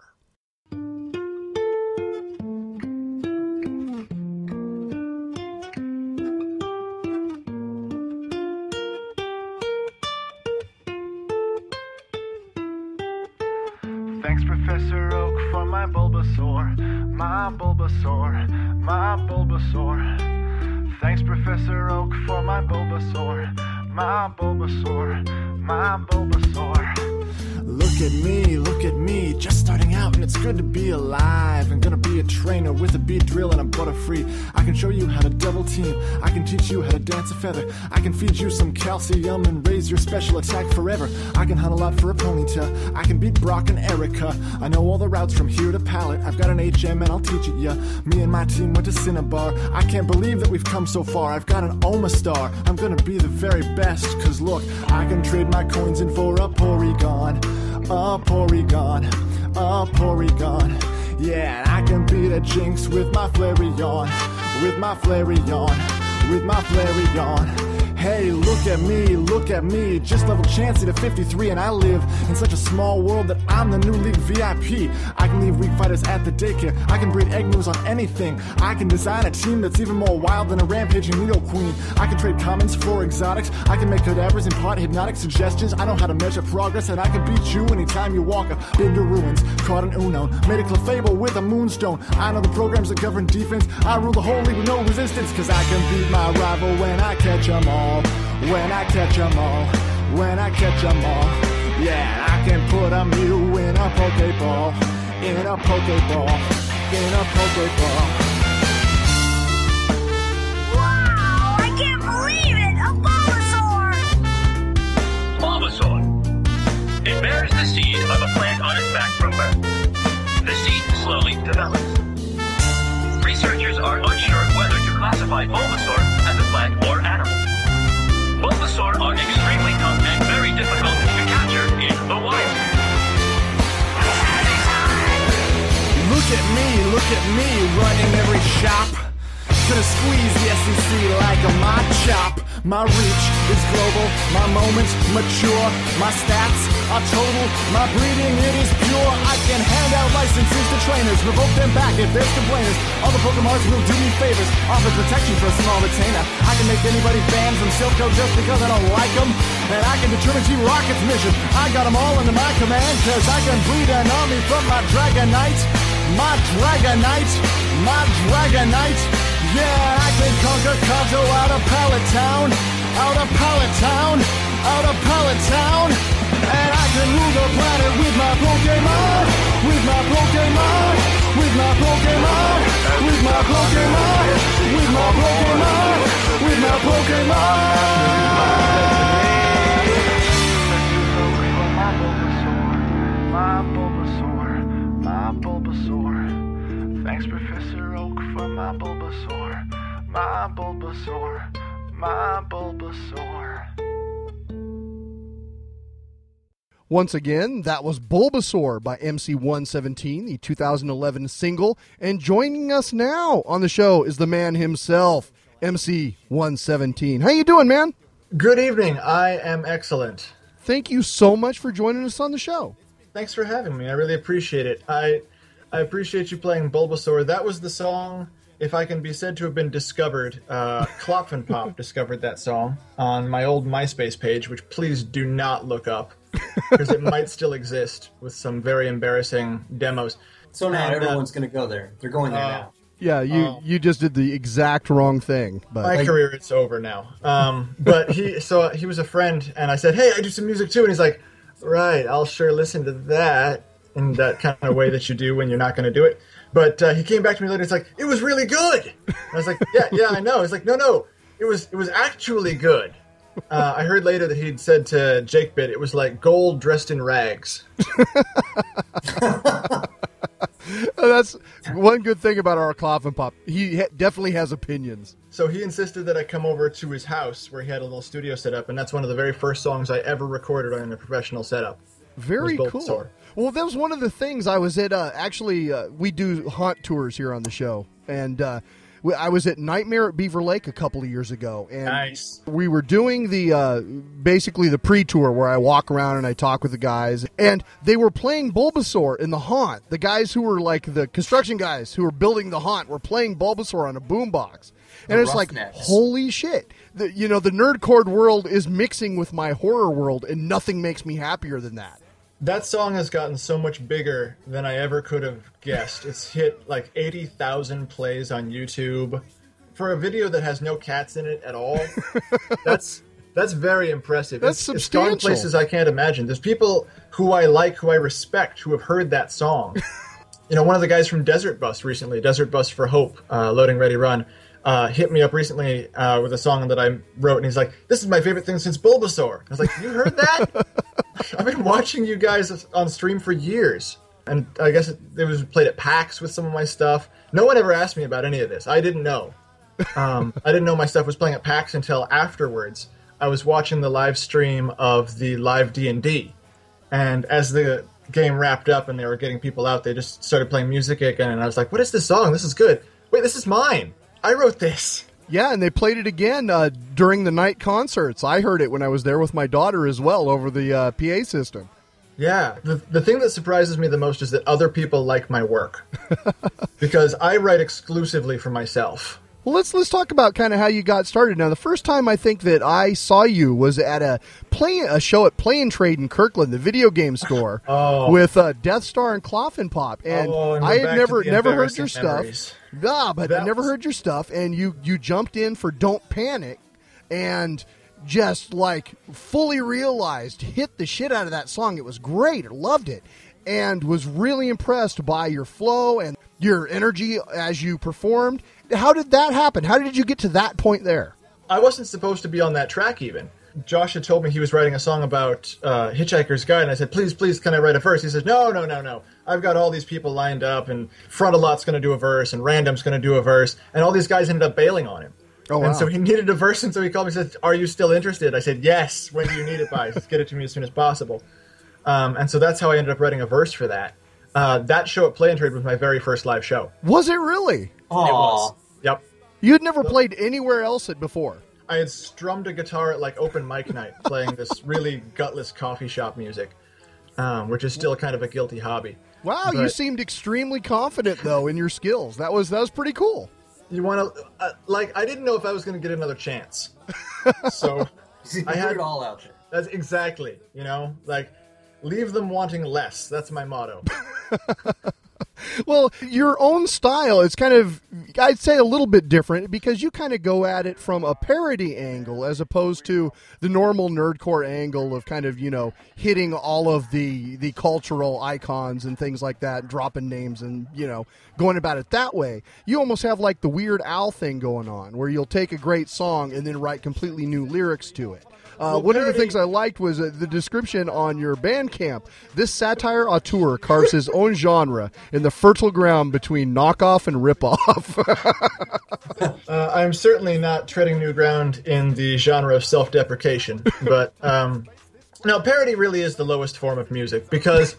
Thanks, Professor Oak, for my Bulbasaur, my Bulbasaur, my Bulbasaur. Thanks, Professor Oak, for my Bulbasaur, my Bulbasaur, my Bulbasaur. Look at me, just starting out, and it's good to be alive. I'm gonna be a trainer with a beat drill and a butter free. I can show you how to double team, I can teach you how to dance a feather. I can feed you some calcium and raise your special attack forever. I can hunt a lot for a ponytail, I can beat Brock and Erica. I know all the routes from here to Pallet, I've got an HM and I'll teach it ya. Me and my team went to Cinnabar, I can't believe that we've come so far. I've got an Oma star, I'm gonna be the very best. Cause look, I can trade my coins in for a Porygon. A Porygon, a Porygon. Yeah, and I can beat a Jinx with my Flareon, with my Flareon, with my Flareon. Hey, look at me, just level Chansey to 53 and I live in such a small world that I'm the new league VIP. I can leave weak fighters at the daycare, I can breed Egnoos on anything. I can design a team that's even more wild than a rampaging Nidoqueen. I can trade commons for exotics, I can make cadavers impart hypnotic suggestions. I know how to measure progress and I can beat you anytime you walk up into ruins. Caught an Unknown, made a Clefable with a Moonstone. I know the programs that govern defense, I rule the whole league with no resistance. Cause I can beat my rival when I catch them all. When I catch 'em all, when I catch 'em all. Yeah, I can put a Mew in a Pokeball, in a Pokeball, in a Pokeball. Wow, I can't believe it! A Bulbasaur! Bulbasaur. It bears the seed of a plant on its back from birth. The seed slowly develops. Researchers are unsure whether to classify Bulbasaur as a plant or animal. Bulbasaur are extremely tough and very difficult to capture in the wild. Look at me, running every shop. Gonna squeeze the SEC like a Machop. My reach is global, my moment mature. My stats are total, my breeding it is pure. I can hand out licenses to trainers, revoke them back if there's complainers. All the Pokemarts will do me favors, offer protection for a small retainer. I can make anybody ban from Silco just because I don't like them. And I can determine Team Rocket's mission. I got them all under my command, cause I can breed an army from my Dragonite. My Dragonite, my Dragonite. Yeah, I can conquer Kanto out of Pallet Town, out of Pallet Town, out of Pallet Town. And I can rule the planet with my Pokemon, with my Pokemon, with my Pokemon, with my Pokemon, with my Pokemon, with my Pokemon. My Bulbasaur, my Bulbasaur. Thanks, Professor Oak, for my Bulbasaur, my Bulbasaur, my Bulbasaur. Once again, that was Bulbasaur by MC117, the 2011 single. And joining us now on the show is the man himself, MC117. How you doing, man? Good evening. I am excellent. Thank you so much for joining us on the show. Thanks for having me. I really appreciate it. I appreciate you playing Bulbasaur. That was the song, if I can be said to have been discovered. Klopfenpop discovered that song on my old MySpace page, which please do not look up, because it might still exist with some very embarrassing demos. So now everyone's going to go there. They're going there now. Yeah, you just did the exact wrong thing. But my career is over now. But he was a friend, and I said, hey, I do some music too. And he's like, right, I'll sure listen to that. In that kind of way that you do when you're not going to do it. But he came back to me later. He's like, it was really good. And I was like, yeah, I know. He's like, no, it was actually good. I heard later that he'd said to Jake Bit, it was like gold dressed in rags. That's one good thing about our Klopfenpop. He definitely has opinions. So he insisted that I come over to his house where he had a little studio set up. And that's one of the very first songs I ever recorded on a professional setup. Very cool. Well, that was one of the things I was at. We do haunt tours here on the show, and I was at Nightmare at Beaver Lake a couple of years ago, and nice. We were doing the basically the pre-tour where I walk around and I talk with the guys, and they were playing Bulbasaur in the Haunt. The guys who were like the construction guys who were building the Haunt were playing Bulbasaur on a boombox, and it's like, holy shit. You know, the nerdcore world is mixing with my horror world, and nothing makes me happier than that. That song has gotten so much bigger than I ever could have guessed. It's hit like 80,000 plays on YouTube for a video that has no cats in it at all. That's very impressive. That's substantial. It's gone places I can't imagine. There's people who I like, who I respect, who have heard that song. You know, one of the guys from Desert Bus recently, Desert Bus for Hope, Loading Ready Run, hit me up recently with a song that I wrote, and he's like, "This is my favorite thing since Bulbasaur." I was like, "You heard that?" I've been watching you guys on stream for years, and I guess it was played at PAX with some of my stuff. No one ever asked me about any of this. I didn't know. I didn't know my stuff was playing at PAX until afterwards. I was watching the live stream of the live D&D, and as the game wrapped up and they were getting people out, they just started playing music again, and I was like, "What is this song? This is good. Wait, this is mine. I wrote this." Yeah, and they played it again during the night concerts. I heard it when I was there with my daughter as well over the PA system. Yeah. The thing that surprises me the most is that other people like my work because I write exclusively for myself. Well, let's talk about kind of how you got started. Now, the first time I think that I saw you was at a show at Play and Trade in Kirkland, the video game store, with Death Star and Klopfenpop. And I had never heard your stuff. Nah, but I never heard your stuff, and you jumped in for Don't Panic and just, like, fully realized, hit the shit out of that song. It was great. I loved it and was really impressed by your flow and your energy as you performed. How did that happen? How did you get to that point there? I wasn't supposed to be on that track even. Josh had told me he was writing a song about Hitchhiker's Guide, and I said, please, can I write a verse? He says, no. I've got all these people lined up, and Frontalot's going to do a verse, and Random's going to do a verse, and all these guys ended up bailing on him. Oh, wow. And so he needed a verse, and so he called me and said, "Are you still interested?" I said, "Yes, when do you need it by?" He said, "Get it to me as soon as possible." And so that's how I ended up writing a verse for that. That show at Play and Trade was my very first live show. Was it really? Aww. It was. Yep. You had never played anywhere else before. I had strummed a guitar at like open mic night, playing this really gutless coffee shop music, which is still kind of a guilty hobby. Wow, but you seemed extremely confident though in your skills. That was pretty cool. You want to I didn't know if I was going to get another chance, so I had it all out there. That's exactly, leave them wanting less. That's my motto. Well, your own style is kind of, I'd say, a little bit different because you kind of go at it from a parody angle as opposed to the normal nerdcore angle of kind of, hitting all of the cultural icons and things like that, dropping names and, going about it that way. You almost have like the Weird Al thing going on where you'll take a great song and then write completely new lyrics to it. One of the things I liked was the description on your Bandcamp. This satire auteur carves his own genre in the fertile ground between knockoff and ripoff. I'm certainly not treading new ground in the genre of self-deprecation, but no, parody really is the lowest form of music because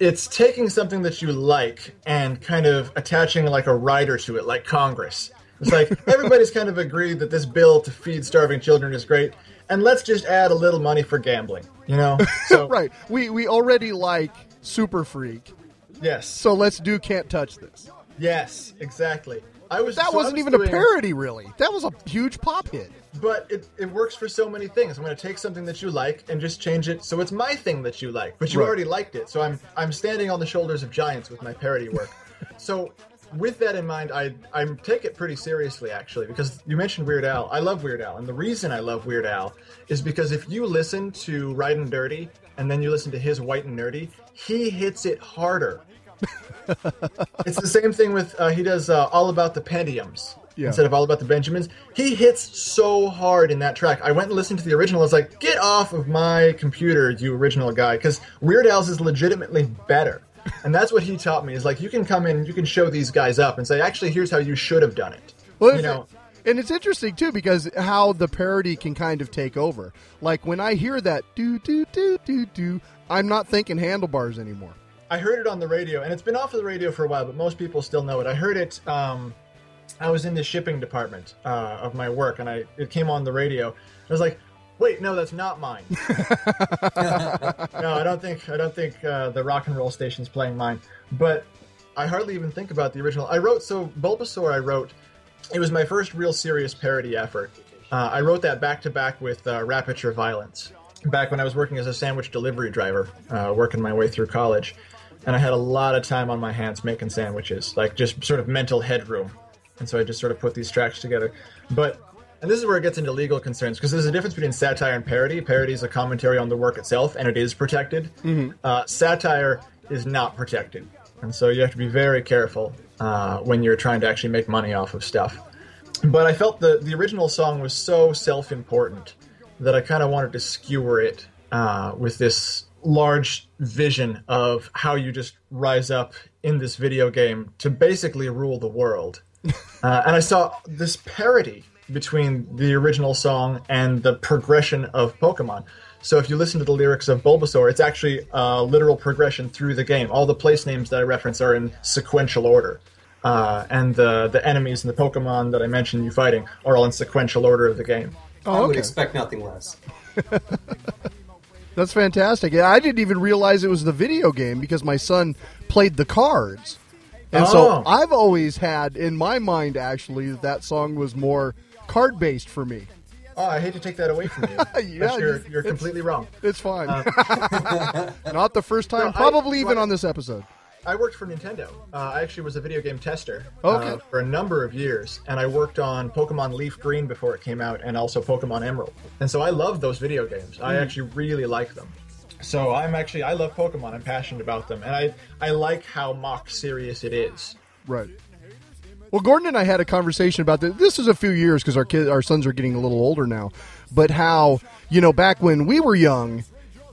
it's taking something that you like and kind of attaching like a rider to it, like Congress. It's like everybody's kind of agreed that this bill to feed starving children is great. And let's just add a little money for gambling, So, right. We already like Super Freak. Yes. So let's do Can't Touch This. Yes, exactly. That wasn't even a parody, really. That was a huge pop hit. But it works for so many things. I'm going to take something that you like and just change it so it's my thing that you like. But you already liked it. So I'm standing on the shoulders of giants with my parody work. So with that in mind, I take it pretty seriously, actually, because you mentioned Weird Al. I love Weird Al, and the reason I love Weird Al is because if you listen to Riding Dirty and then you listen to his White and Nerdy, he hits it harder. It's the same thing with, he does All About the Pentiums instead of All About the Benjamins. He hits so hard in that track. I went and listened to the original. I was like, get off of my computer, you original guy, because Weird Al's is legitimately better. And that's what he taught me is like, you can come in, you can show these guys up and say, actually, here's how you should have done it. Well, and it's interesting, too, because how the parody can kind of take over. Like when I hear that do, I'm not thinking handlebars anymore. I heard it on the radio and it's been off of the radio for a while, but most people still know it. I heard it I was in the shipping department of my work, and it came on the radio. I was like, wait, no, that's not mine. No, I don't think the rock and roll station's playing mine. But I hardly even think about the original. Bulbasaur, it was my first real serious parody effort. I wrote that back-to-back with Rapiture Violence, back when I was working as a sandwich delivery driver, working my way through college. And I had a lot of time on my hands making sandwiches, like just sort of mental headroom. And so I just sort of put these tracks together. And this is where it gets into legal concerns, because there's a difference between satire and parody. Parody is a commentary on the work itself, and it is protected. Mm-hmm. Satire is not protected. And so you have to be very careful when you're trying to actually make money off of stuff. But I felt the original song was so self-important that I kind of wanted to skewer it with this large vision of how you just rise up in this video game to basically rule the world. And I saw this parody between the original song and the progression of Pokemon. So if you listen to the lyrics of Bulbasaur, it's actually a literal progression through the game. All the place names that I reference are in sequential order. And the enemies and the Pokemon that I mentioned you fighting are all in sequential order of the game. Oh, okay. I would expect nothing less. That's fantastic. I didn't even realize it was the video game because my son played the cards. And so I've always had in my mind, actually, that song was more card-based for me. Oh, I hate to take that away from you. Yeah, you're completely wrong. It's fine. Not the first time, on this episode. I worked for Nintendo. I actually was a video game tester for a number of years, and I worked on Pokemon Leaf Green before it came out, and also Pokemon Emerald. And so I love those video games. I actually really like them. So I love Pokemon. I'm passionate about them, and I like how mock serious it is. Right. Well, Gordon and I had a conversation about this. This is a few years because our sons are getting a little older now. But how, back when we were young,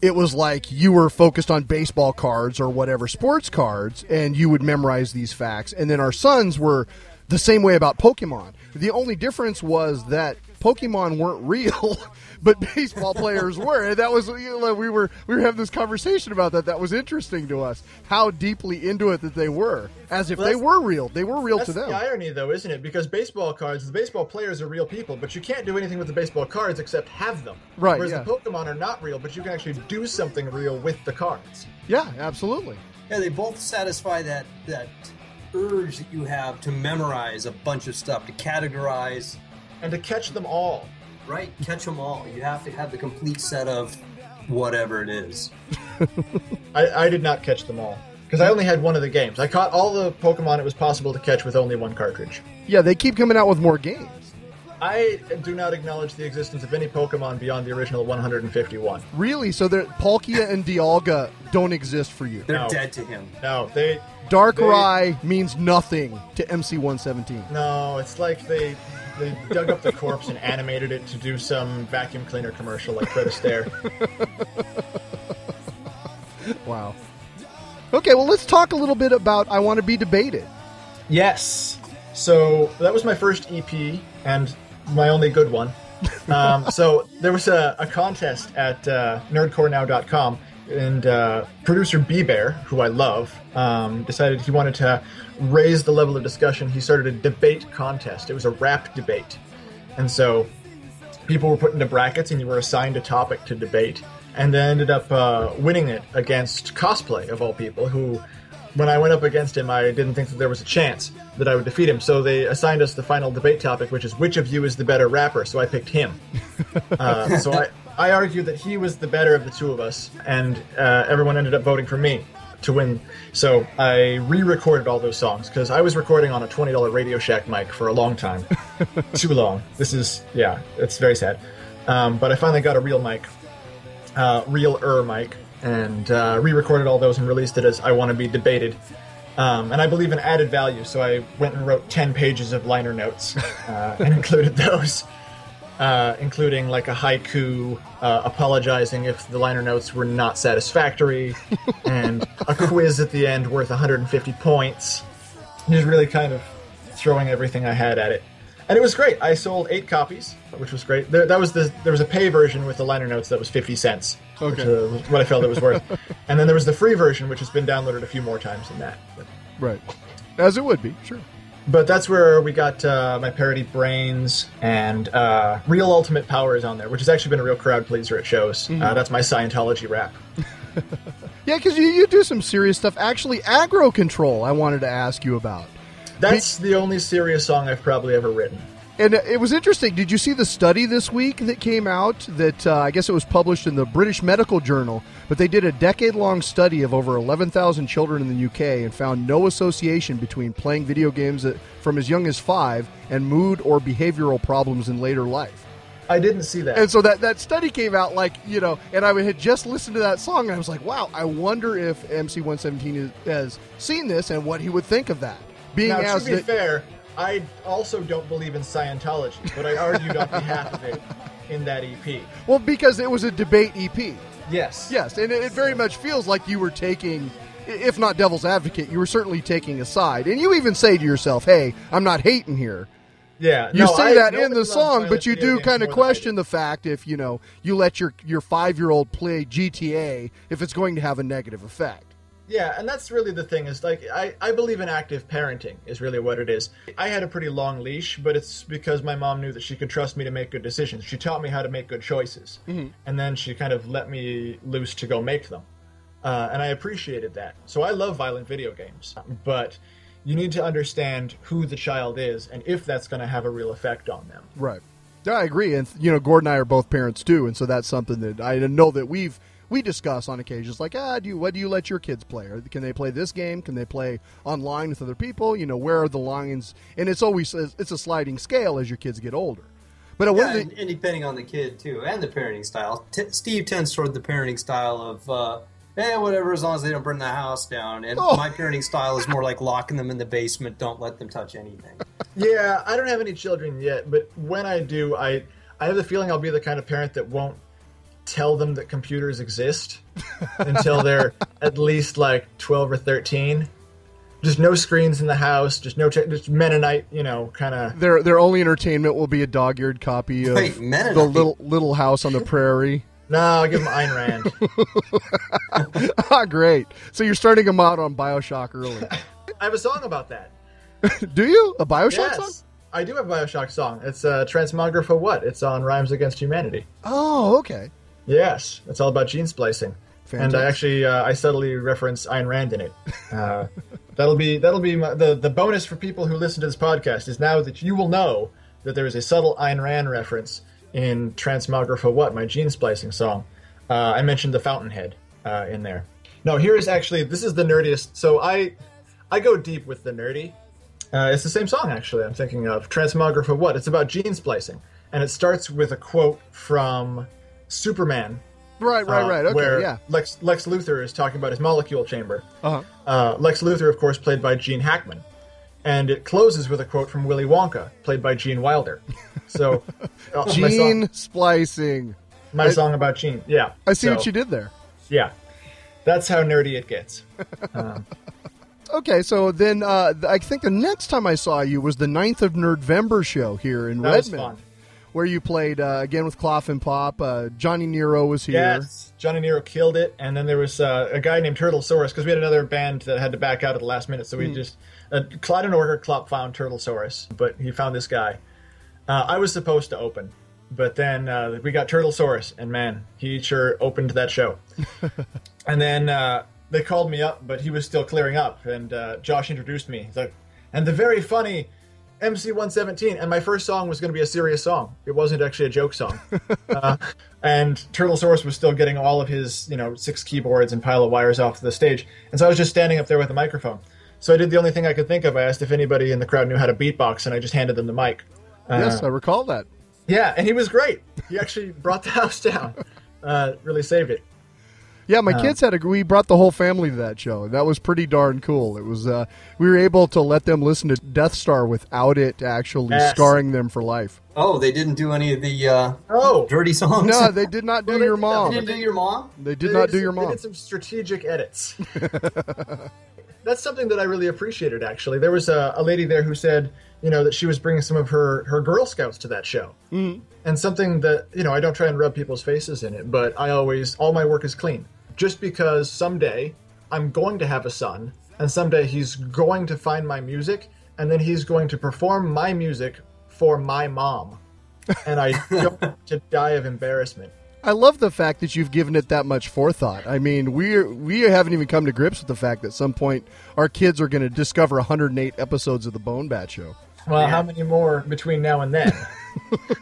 it was like you were focused on baseball cards or whatever, sports cards, and you would memorize these facts. And then our sons were the same way about Pokemon. The only difference was that Pokemon weren't real, but baseball players were. And that was, we were having this conversation about that. That was interesting to us, how deeply into it that they were, as if they were real. They were real to them. That's the irony, though, isn't it? Because the baseball players are real people, but you can't do anything with the baseball cards except have them. Right. Whereas the Pokemon are not real, but you can actually do something real with the cards. Yeah, absolutely. Yeah, they both satisfy that urge that you have to memorize a bunch of stuff, to categorize, and to catch them all. Right, catch them all. You have to have the complete set of whatever it is. I did not catch them all, because I only had one of the games. I caught all the Pokemon it was possible to catch with only one cartridge. Yeah, they keep coming out with more games. I do not acknowledge the existence of any Pokemon beyond the original 151. Really? So Palkia and Dialga don't exist for you? They're dead to him. No, they... Darkrai means nothing to MC117. No, it's like they dug up the corpse and animated it to do some vacuum cleaner commercial like Fred Astaire. Wow. Okay, well, let's talk a little bit about I Want to Be Debated. Yes. So that was my first EP and my only good one. So there was a contest at nerdcorenow.com. And producer B-Bear, who I love, decided he wanted to raise the level of discussion. He started a debate contest. It was a rap debate. And so people were put into brackets and you were assigned a topic to debate. And then ended up winning it against Cosplay, of all people, who, when I went up against him, I didn't think that there was a chance that I would defeat him. So they assigned us the final debate topic, which is which of you is the better rapper. So I picked him. So I argued that he was the better of the two of us, and everyone ended up voting for me to win. So I re-recorded all those songs, because I was recording on a $20 Radio Shack mic for a long time. Too long. It's very sad. But I finally got a real mic, mic, and re-recorded all those and released it as I Want to Be Debated. And I believe in added value, so I went and wrote 10 pages of liner notes and included those. Including like a haiku apologizing if the liner notes were not satisfactory, and a quiz at the end worth 150 points. Just really kind of throwing everything I had at it. And it was great. I sold 8 copies, which was great. There was a pay version with the liner notes that was 50 cents, which is what I felt it was worth. And then there was the free version, which has been downloaded a few more times than that. But. Right. As it would be, sure. But that's where we got my parody Brains and Real Ultimate Power is on there, which has actually been a real crowd pleaser at shows. Mm-hmm. That's my Scientology rap. Yeah, because you do some serious stuff. Actually, Aggro Control, I wanted to ask you about. That's the only serious song I've probably ever written. And it was interesting. Did you see the study this week that came out that I guess it was published in the British Medical Journal, but they did a decade-long study of over 11,000 children in the UK and found no association between playing video games from as young as 5 and mood or behavioral problems in later life. I didn't see that. And so that study came out and I had just listened to that song, and I was like, wow, I wonder if MC117 has seen this and what he would think of that. Now, to be fair, I also don't believe in Scientology, but I argued on behalf of it in that EP. Well, because it was a debate EP. Yes. Yes, and it very much feels like you were taking, if not devil's advocate, you were certainly taking a side. And you even say to yourself, hey, I'm not hating here. Yeah. In the song, but you do kind of question the fact if, you let your 5-year-old play GTA, if it's going to have a negative effect. Yeah, and that's really the thing is, I believe in active parenting is really what it is. I had a pretty long leash, but it's because my mom knew that she could trust me to make good decisions. She taught me how to make good choices, and then she kind of let me loose to go make them. And I appreciated that. So I love violent video games, but you need to understand who the child is and if that's going to have a real effect on them. Right. Yeah, I agree. And, Gord and I are both parents, too, and so that's something that I know that we discuss on occasions, like, what do you let your kids play? Or can they play this game? Can they play online with other people? Where are the lines? And it's always a sliding scale as your kids get older. But and depending on the kid, too, and the parenting style. Steve tends toward the parenting style of, whatever, as long as they don't burn the house down. And my parenting style is more like locking them in the basement, don't let them touch anything. Yeah, I don't have any children yet, but when I do, I have the feeling I'll be the kind of parent that won't tell them that computers exist until they're at least like 12 or 13. Just no screens in the house, just no just Mennonite, kind of. Their only entertainment will be a dog-eared copy of The Little House on the Prairie. No, I'll give them Ayn Rand. Great. So you're starting them out on BioShock early. I have a song about that. Do you? A BioShock song? I do have a BioShock song. It's Transmograph for What? It's on Rhymes Against Humanity. Oh, okay. Yes, it's all about gene splicing. Fantastic. And I actually I subtly reference Ayn Rand in it. That'll be the bonus for people who listen to this podcast is now that you will know that there is a subtle Ayn Rand reference in Transmograph of What, my gene splicing song. I mentioned the Fountainhead in there. No, here is actually, this is the nerdiest. So I go deep with the nerdy. It's the same song, actually, I'm thinking of. Transmograph of What? It's about gene splicing. And it starts with a quote from Superman. Right. Okay, where Lex Luthor is talking about his molecule chamber. Uh-huh. Lex Luthor, of course, played by Gene Hackman. And it closes with a quote from Willy Wonka, played by Gene Wilder. So, gene splicing. My song about gene, yeah. I see what you did there. Yeah. That's how nerdy it gets. Okay, so then I think the next time I saw you was the 9th of Nerdvember show here in Redmond. That was fun. Where you played, again, with Klopfenpop. Johnny Nero was here. Yes, Johnny Nero killed it. And then there was a guy named Turtlesaurus, because we had another band that had to back out at the last minute. So we just, I don't know where Klop found Turtlesaurus, but he found this guy. I was supposed to open, but then we got Turtlesaurus, and man, he sure opened that show. And then they called me up, but he was still clearing up, and Josh introduced me. He's like, and the very funny MC117, and my first song was going to be a serious song. It wasn't actually a joke song. And Turtlesaurus was still getting all of his, 6 keyboards and pile of wires off the stage. And so I was just standing up there with a microphone. So I did the only thing I could think of. I asked if anybody in the crowd knew how to beatbox, and I just handed them the mic. Yes, I recall that. Yeah, and he was great. He actually brought the house down. Really saved it. Yeah, my kids we brought the whole family to that show, and that was pretty darn cool. It was, we were able to let them listen to Death Star without it actually scarring them for life. Oh, they didn't do any of the dirty songs? No, they did not do Your Mom. They didn't do Your Mom? They did not do Your Mom. They did some strategic edits. That's something that I really appreciated, actually. There was a lady there who said, that she was bringing some of her Girl Scouts to that show. Mm-hmm. And something that, I don't try and rub people's faces in it, but I always, all my work is clean. Just because someday I'm going to have a son, and someday he's going to find my music, and then he's going to perform my music for my mom. And I don't want to die of embarrassment. I love the fact that you've given it that much forethought. I mean, we haven't even come to grips with the fact that at some point our kids are going to discover 108 episodes of the Bone Bat Show. Well, yeah. How many more between now and then?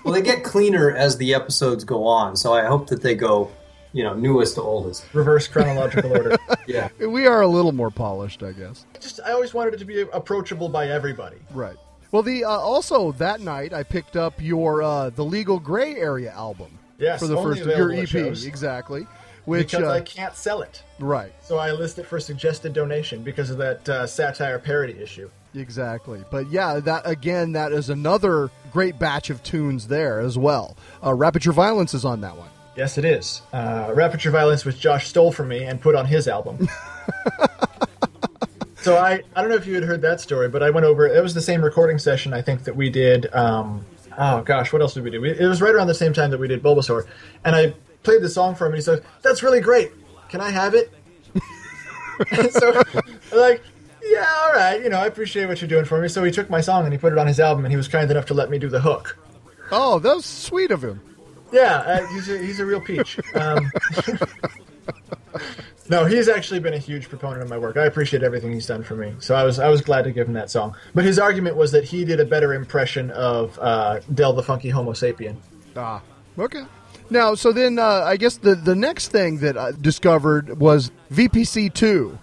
Well, they get cleaner as the episodes go on, so I hope that they go, you know, newest to oldest. Reverse chronological order. Yeah. We are a little more polished, I guess. I always wanted it to be approachable by everybody. Right. Well, the also that night I picked up your The Legal Gray Area album. Yes, for the first of your EP, shows. Exactly. Which, because I can't sell it. Right. So I list it for suggested donation because of that satire parody issue. Exactly. But yeah, that again, that is another great batch of tunes there as well. Rapture Violence is on that one. Yes, it is. Rapture Violence, which Josh stole from me and put on his album. So I don't know if you had heard that story, but I went over. It was the same recording session, I think, that we did. Oh, gosh, what else did we do? It was right around the same time that we did Bulbasaur. And I played the song for him, and he's like, "That's really great. Can I have it?" So I'm like, yeah, all right. You know, I appreciate what you're doing for me. So he took my song, and he put it on his album, and he was kind enough to let me do the hook. Oh, that was sweet of him. Yeah, he's a real peach. No, he's actually been a huge proponent of my work. I appreciate everything he's done for me, so I was glad to give him that song. But his argument was that he did a better impression of Del the Funky Homo Sapien. Ah, okay. Now, so then I guess the next thing that I discovered was VPC2,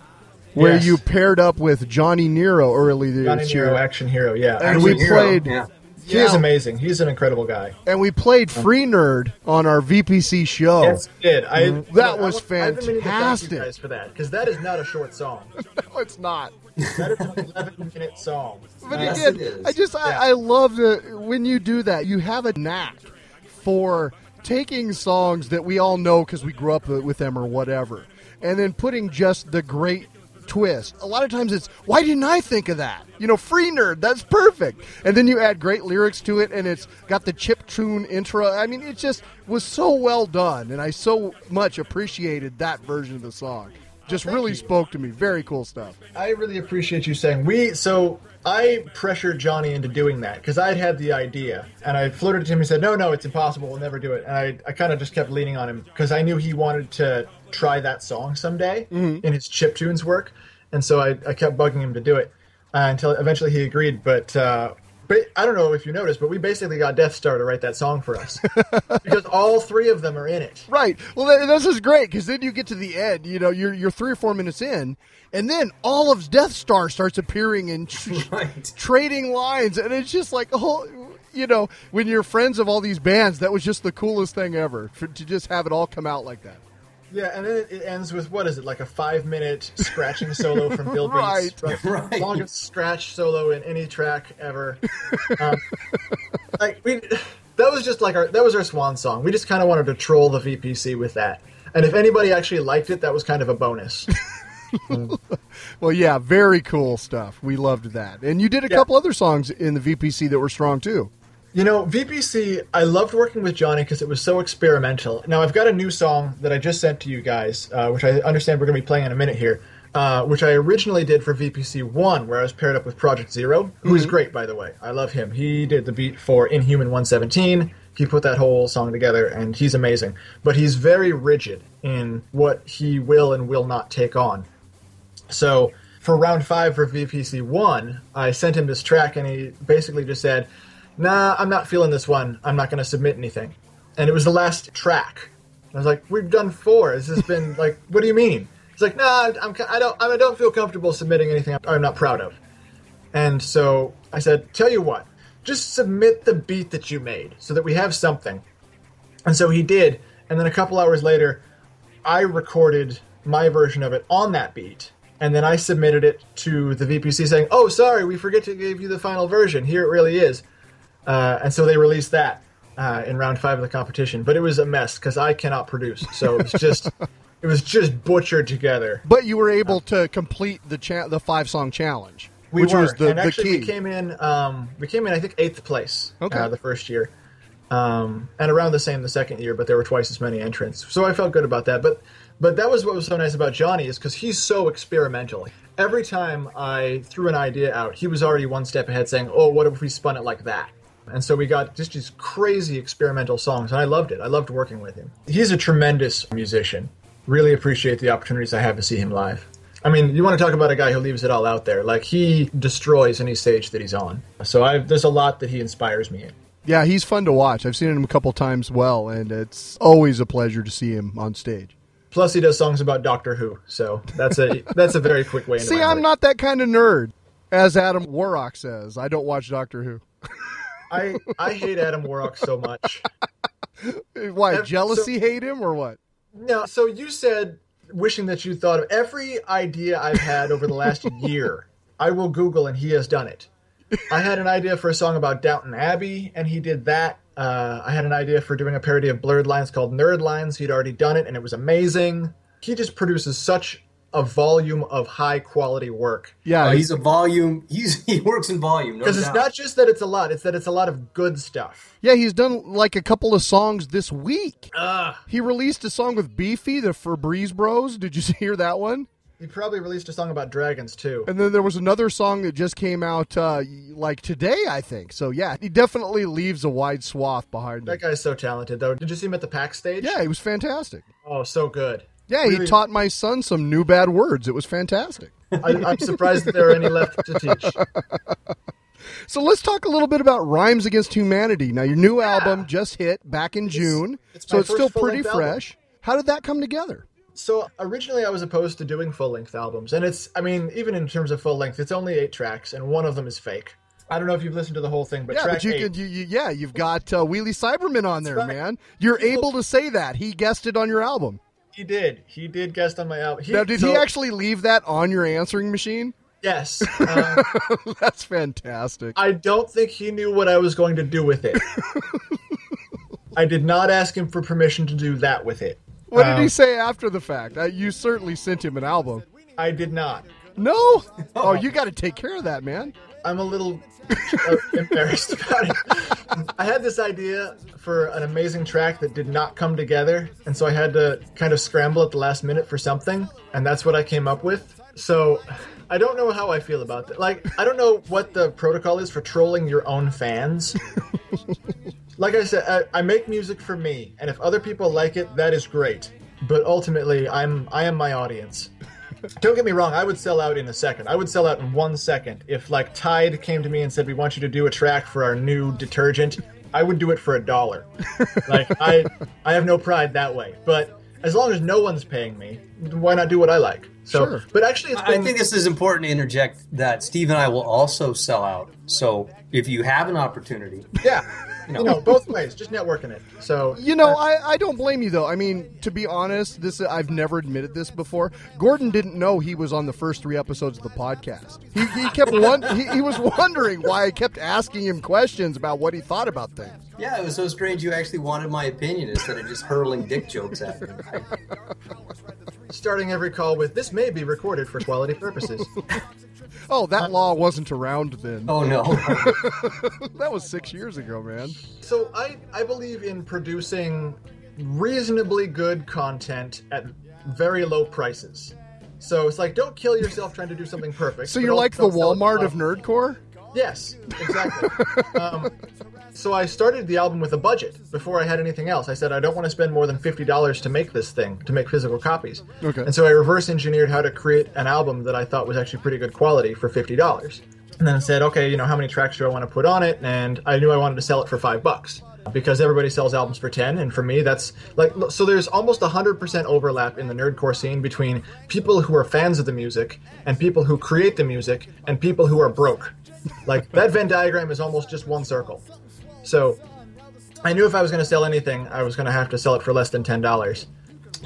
where yes. You paired up with Johnny Nero early this year. Johnny Nero, Action Hero, yeah. And we played... Yeah. He is amazing. He's an incredible guy. And we played Free Nerd on our VPC show. Yes, we did. That was fantastic. I've been meaning to thank you guys for that, because that is not a short song. No, it's not. That is an 11-minute song. But yes, again, it is. I love that when you do that, you have a knack for taking songs that we all know because we grew up with them or whatever, and then putting just the great twist. A lot of times it's, why didn't I think of that? You know, Free Nerd, that's perfect. And then you add great lyrics to it, and it's got the chiptune intro. I mean, it just was so well done, and I so much appreciated that version of the song. Just really spoke to me. Very cool stuff. I really appreciate you saying so I pressured Johnny into doing that because I'd had the idea, and I floated to him and said, no, it's impossible. We'll never do it. And I kind of just kept leaning on him because I knew he wanted to try that song someday in his chiptunes work. And so I kept bugging him to do it until eventually he agreed. But I don't know if you noticed, but we basically got Death Star to write that song for us because all three of them are in it. Right. Well, this is great because then you get to the end. You know, you're 3 or 4 minutes in, and then all of Death Star starts appearing and trading lines, and it's just like, oh, you know, when you're friends of all these bands, that was just the coolest thing ever to just have it all come out like that. Yeah, and then it ends with, what is it, like a 5-minute scratching solo from Bill Bates. Right. Longest scratch solo in any track ever. That was our swan song. We just kind of wanted to troll the VPC with that. And if anybody actually liked it, that was kind of a bonus. Well, yeah, very cool stuff. We loved that. And you did a couple other songs in the VPC that were strong, too. You know, VPC, I loved working with Johnny because it was so experimental. Now, I've got a new song that I just sent to you guys, which I understand we're going to be playing in a minute here, which I originally did for VPC 1, where I was paired up with Project Zero, who is great, by the way. I love him. He did the beat for Inhuman 117. He put that whole song together, and he's amazing. But he's very rigid in what he will and will not take on. So for round 5 for VPC 1, I sent him this track, and he basically just said, nah, I'm not feeling this one. I'm not going to submit anything. And it was the last track. I was like, we've done 4. This has been like, what do you mean? He's like, nah, I don't feel comfortable submitting anything I'm not proud of. And so I said, tell you what, just submit the beat that you made so that we have something. And so he did. And then a couple hours later, I recorded my version of it on that beat. And then I submitted it to the VPC saying, oh, sorry, we forget to give you the final version. Here it really is. And so they released that in round 5 of the competition. But it was a mess because I cannot produce. So it was just butchered together. But you were able to complete the 5-song challenge, which was the key. We came in, I think, 8th place the first year. And around the same the second year, but there were twice as many entrants. So I felt good about that. But that was what was so nice about Johnny, is because he's so experimental. Every time I threw an idea out, he was already one step ahead saying, oh, what if we spun it like that? And so we got just these crazy experimental songs, and I loved it. I loved working with him. He's a tremendous musician. Really appreciate the opportunities I have to see him live. I mean, you want to talk about a guy who leaves it all out there. Like, he destroys any stage that he's on. So there's a lot that he inspires me in. Yeah, he's fun to watch. I've seen him a couple times well, and it's always a pleasure to see him on stage. Plus, he does songs about Doctor Who, so that's a very quick way. See, I'm not that kind of nerd. As Adam Warrock says, I don't watch Doctor Who. I hate Adam Warrock so much. Why? Jealousy hate him or what? No, so you said wishing that you thought of every idea I've had over the last year. I will Google and he has done it. I had an idea for a song about Downton Abbey, and he did that. I had an idea for doing a parody of Blurred Lines called Nerd Lines. He'd already done it, and it was amazing. He just produces such a volume of high-quality work. Yeah, he's a volume. He works in volume, no doubt. Because it's not just that it's a lot. It's that it's a lot of good stuff. Yeah, he's done like a couple of songs this week. He released a song with Beefy, the Febreze Bros. Did you hear that one? He probably released a song about dragons, too. And then there was another song that just came out, like, today, I think. So, yeah, he definitely leaves a wide swath behind him. That guy's so talented, though. Did you see him at the PAX stage? Yeah, he was fantastic. Oh, so good. Yeah, really? He taught my son some new bad words. It was fantastic. I'm surprised that there are any left to teach. So let's talk a little bit about Rhymes Against Humanity. Now, your new album just hit back in June, so it's still pretty fresh. Album. How did that come together? So originally I was opposed to doing full-length albums, and even in terms of full-length, it's only 8 tracks, and one of them is fake. I don't know if you've listened to the whole thing, but track 8. You've got Wheelie Cyberman on there, right, man. You're able to say that. He guessed it on your album. He did guest on my album. Now, did he actually leave that on your answering machine? Yes. That's fantastic. I don't think he knew what I was going to do with it. I did not ask him for permission to do that with it. What did he say after the fact? You certainly sent him an album. I did not. No? Oh, you got to take care of that, man. I'm a little embarrassed about it. I had this idea for an amazing track that did not come together, and so I had to kind of scramble at the last minute for something, and that's what I came up with. So I don't know how I feel about that. Like, I don't know what the protocol is for trolling your own fans. Like I said, I make music for me, and if other people like it, that is great. But ultimately, I am my audience. Don't get me wrong, I would sell out in a second. I would sell out in 1 second. If, like, Tide came to me and said, we want you to do a track for our new detergent, I would do it for $1. Like, I have no pride that way. But as long as no one's paying me, why not do what I like? So, sure. But actually, I think this is important to interject that Steve and I will also sell out. So if you have an opportunity. Yeah. Both ways, just networking it. So I don't blame you, though. I mean, to be honest, I've never admitted this before. Gordon didn't know he was on the first 3 episodes of the podcast. He kept he was wondering why I kept asking him questions about what he thought about things. Yeah, it was so strange you actually wanted my opinion instead of just hurling dick jokes at me. Starting every call with, this may be recorded for quality purposes. Oh, that law wasn't around then. Oh, no. That was 6 years ago, man. So I believe in producing reasonably good content at very low prices. So it's like, don't kill yourself trying to do something perfect. So you're like the Walmart of Nerdcore? Yes, exactly. So I started the album with a budget before I had anything else. I said, I don't want to spend more than $50 to make this thing, to make physical copies. Okay. And so I reverse engineered how to create an album that I thought was actually pretty good quality for $50. And then I said, okay, how many tracks do I want to put on it? And I knew I wanted to sell it for $5 because everybody sells albums for 10. And for me, that's like, so there's almost 100% overlap in the nerdcore scene between people who are fans of the music and people who create the music and people who are broke. Like, that Venn diagram is almost just one circle. So I knew if I was going to sell anything, I was going to have to sell it for less than $10.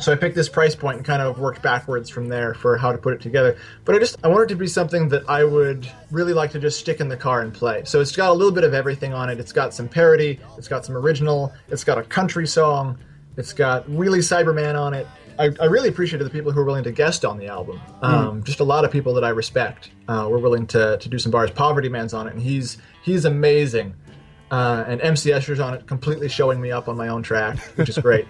So I picked this price point and kind of worked backwards from there for how to put it together. But I wanted it to be something that I would really like to just stick in the car and play. So it's got a little bit of everything on it. It's got some parody. It's got some original. It's got a country song. It's got Wheelie Cyberman on it. I really appreciated the people who were willing to guest on the album. Just a lot of people that I respect were willing to do some bars. Poverty Man's on it, and he's amazing. And MC Escher's on it, completely showing me up on my own track, which is great.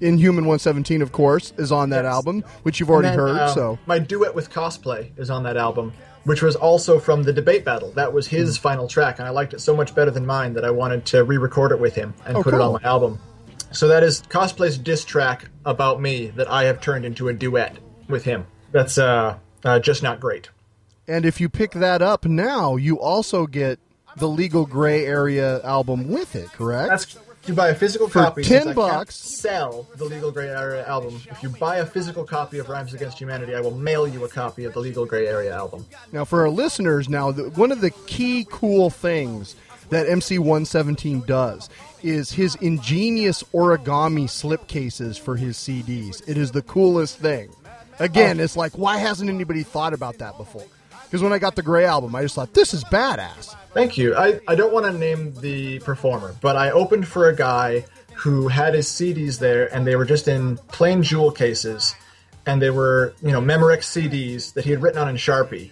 Inhuman 117, of course, is on that album, which you've already heard. So my duet with Cosplay is on that album, which was also from the debate battle. That was his final track, and I liked it so much better than mine that I wanted to re-record it with him and put it on my album. So that is Cosplay's diss track about me that I have turned into a duet with him. That's just not great. And if you pick that up now, you also get the Legal Gray Area album with it, correct? That's you buy a physical copy. For $10 sell the Legal Gray Area album. If you buy a physical copy of Rhymes Against Humanity, I will mail you a copy of the Legal Gray Area album. Now, for our listeners, now one of the key cool things that MC117 does is his ingenious origami slipcases for his CDs. It is the coolest thing. Again, it's like, why hasn't anybody thought about that before? Because when I got the Gray album, I just thought, this is badass. Thank you. I don't want to name the performer, but I opened for a guy who had his CDs there, and they were just in plain jewel cases, and they were, you know, Memorex CDs that he had written on in Sharpie,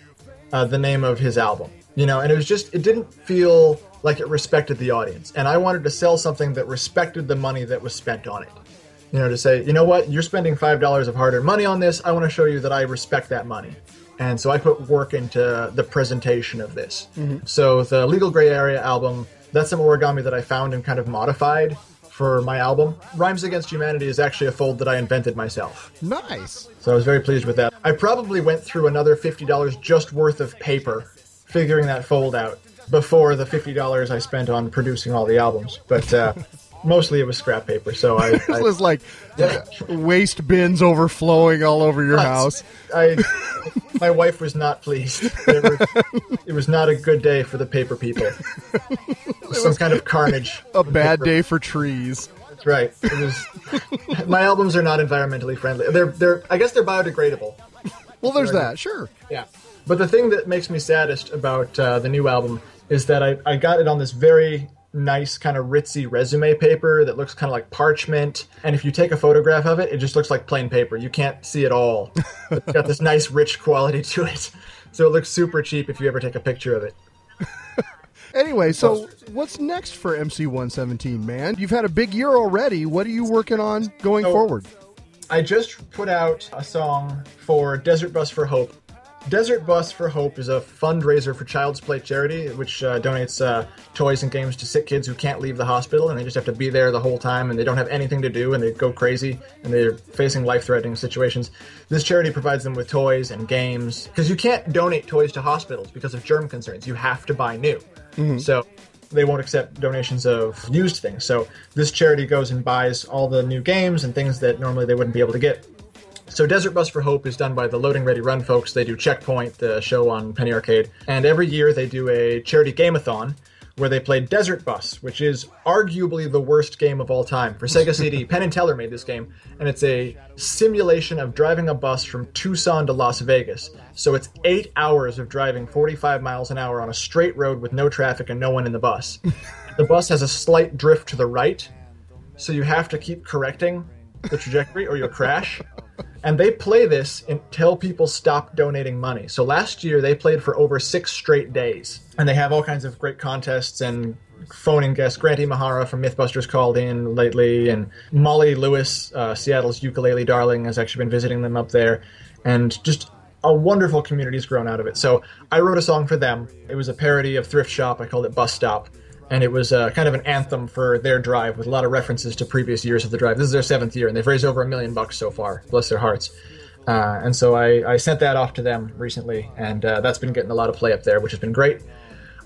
the name of his album. You know, and it was just, it didn't feel like it respected the audience. And I wanted to sell something that respected the money that was spent on it. You know, to say, you know what, you're spending $5 of hard-earned money on this. I want to show you that I respect that money. And so I put work into the presentation of this. Mm-hmm. So the Legal Gray Area album, that's some origami that I found and kind of modified for my album. Rhymes Against Humanity is actually a fold that I invented myself. Nice. So I was very pleased with that. I probably went through another $50 just worth of paper figuring that fold out before the $50 I spent on producing all the albums. But mostly it was scrap paper. So I was like waste bins overflowing all over your house. My wife was not pleased. It was not a good day for the paper people. Some kind of carnage. A bad day for trees. That's right. It was, my albums are not environmentally friendly. I guess they're biodegradable. Well, there's that. Sure. Yeah. But the thing that makes me saddest about the new album is that I got it on this very nice kind of ritzy resume paper that looks kind of like parchment, and if you take a photograph of it, it just looks like plain paper. You can't see it all. It's got this nice rich quality to it, so it looks super cheap if you ever take a picture of it. Anyway, so what's next for MC117, man? You've had a big year already. What are you working on going forward? I just put out a song for Desert Bus for Hope. Desert Bus for Hope is a fundraiser for Child's Play Charity, which donates toys and games to sick kids who can't leave the hospital, and they just have to be there the whole time, and they don't have anything to do, and they go crazy, and they're facing life-threatening situations. This charity provides them with toys and games, because you can't donate toys to hospitals because of germ concerns. You have to buy new. Mm-hmm. So they won't accept donations of used things. So this charity goes and buys all the new games and things that normally they wouldn't be able to get. So Desert Bus for Hope is done by the Loading Ready Run folks. They do Checkpoint, the show on Penny Arcade. And every year they do a charity game-a-thon where they play Desert Bus, which is arguably the worst game of all time. For Sega CD, Penn & Teller made this game, and it's a simulation of driving a bus from Tucson to Las Vegas. So it's 8 hours of driving 45 miles an hour on a straight road with no traffic and no one in the bus. The bus has a slight drift to the right, so you have to keep correcting the trajectory or you'll crash. And they play this until people stop donating money. So last year they played for over 6 straight days. And they have all kinds of great contests and phone-in guests. Grant E. Mahara from Mythbusters called in lately. And Molly Lewis, Seattle's ukulele darling, has actually been visiting them up there. And just a wonderful community's grown out of it. So I wrote a song for them. It was a parody of Thrift Shop. I called it Bus Stop. And it was kind of an anthem for their drive with a lot of references to previous years of the drive. This is their 7th year, and they've raised over $1 million so far. Bless their hearts. And so I sent that off to them recently, and that's been getting a lot of play up there, which has been great.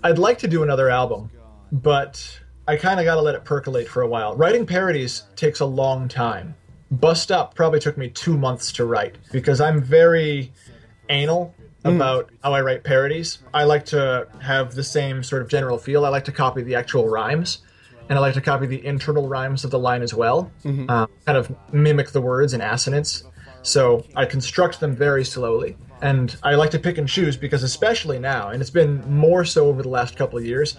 I'd like to do another album, but I kind of got to let it percolate for a while. Writing parodies takes a long time. Bus Stop probably took me 2 months to write because I'm very anal about how I write parodies. I like to have the same sort of general feel. I like to copy the actual rhymes, and I like to copy the internal rhymes of the line as well, kind of mimic the words and assonance. So I construct them very slowly, and I like to pick and choose because especially now, and it's been more so over the last couple of years,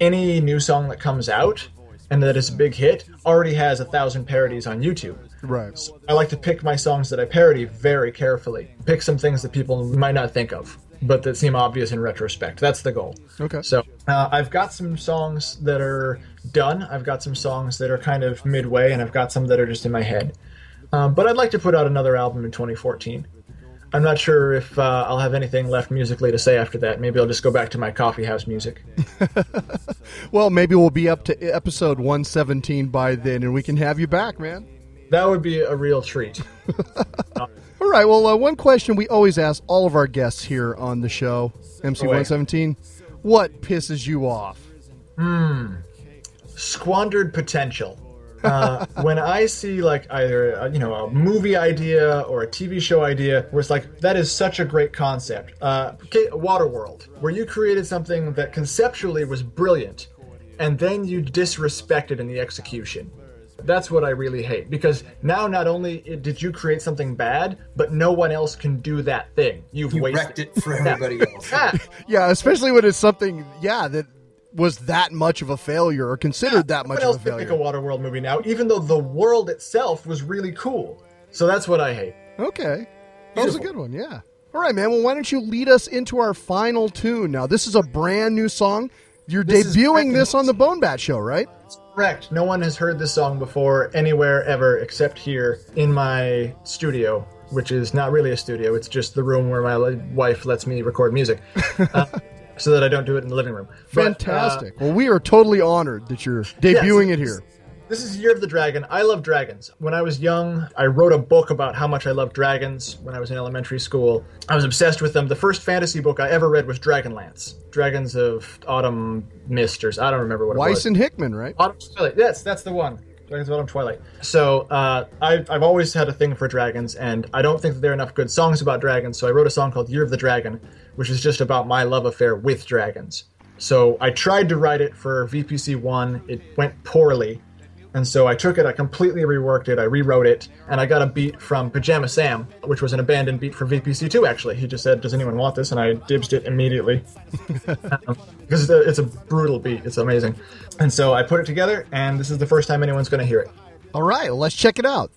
any new song that comes out and that is a big hit already has 1,000 parodies on YouTube. Right. So I like to pick my songs that I parody very carefully. Pick some things that people might not think of, but that seem obvious in retrospect. That's the goal. Okay. So I've got some songs that are done. I've got some songs that are kind of midway, and I've got some that are just in my head. But I'd like to put out another album in 2014. I'm not sure if I'll have anything left musically to say after that. Maybe I'll just go back to my coffee house music. Well, maybe we'll be up to episode 117 by then, and we can have you back, man. That would be a real treat. All right. Well, one question we always ask all of our guests here on the show, MC117, what pisses you off? Squandered potential. When I see like either a movie idea or a TV show idea where it's like, that is such a great concept. Waterworld, where you created something that conceptually was brilliant, and then you disrespect it in the execution. That's what I really hate, because now not only did you create something bad, but no one else can do that thing. You wrecked it for everybody else. Yeah, especially when it's something, that was that much of a failure or considered that much of a failure. No one else can make a Waterworld movie now, even though the world itself was really cool. So that's what I hate. Okay. That was a good one, yeah. All right, man. Well, why don't you lead us into our final tune now? This is a brand new song. You're debuting this on the Bone Bat Show, right? Correct. No one has heard this song before anywhere ever except here in my studio, which is not really a studio. It's just the room where my wife lets me record music so that I don't do it in the living room. Fantastic. But, well, we are totally honored that you're debuting it here. This is Year of the Dragon. I love dragons. When I was young, I wrote a book about how much I loved dragons when I was in elementary school. I was obsessed with them. The first fantasy book I ever read was Dragonlance. Dragons of Autumn Mist, I don't remember what it was. Weiss and Hickman, right? Autumn Twilight. Yes, that's the one. Dragons of Autumn Twilight. So I've always had a thing for dragons, and I don't think that there are enough good songs about dragons, so I wrote a song called Year of the Dragon, which is just about my love affair with dragons. So I tried to write it for VPC1. It went poorly. And so I took it, I completely reworked it, I rewrote it, and I got a beat from Pajama Sam, which was an abandoned beat for VPC2, actually. He just said, does anyone want this? And I dibsed it immediately. Because it's a brutal beat, it's amazing. And so I put it together, and this is the first time anyone's going to hear it. All right, well, let's check it out.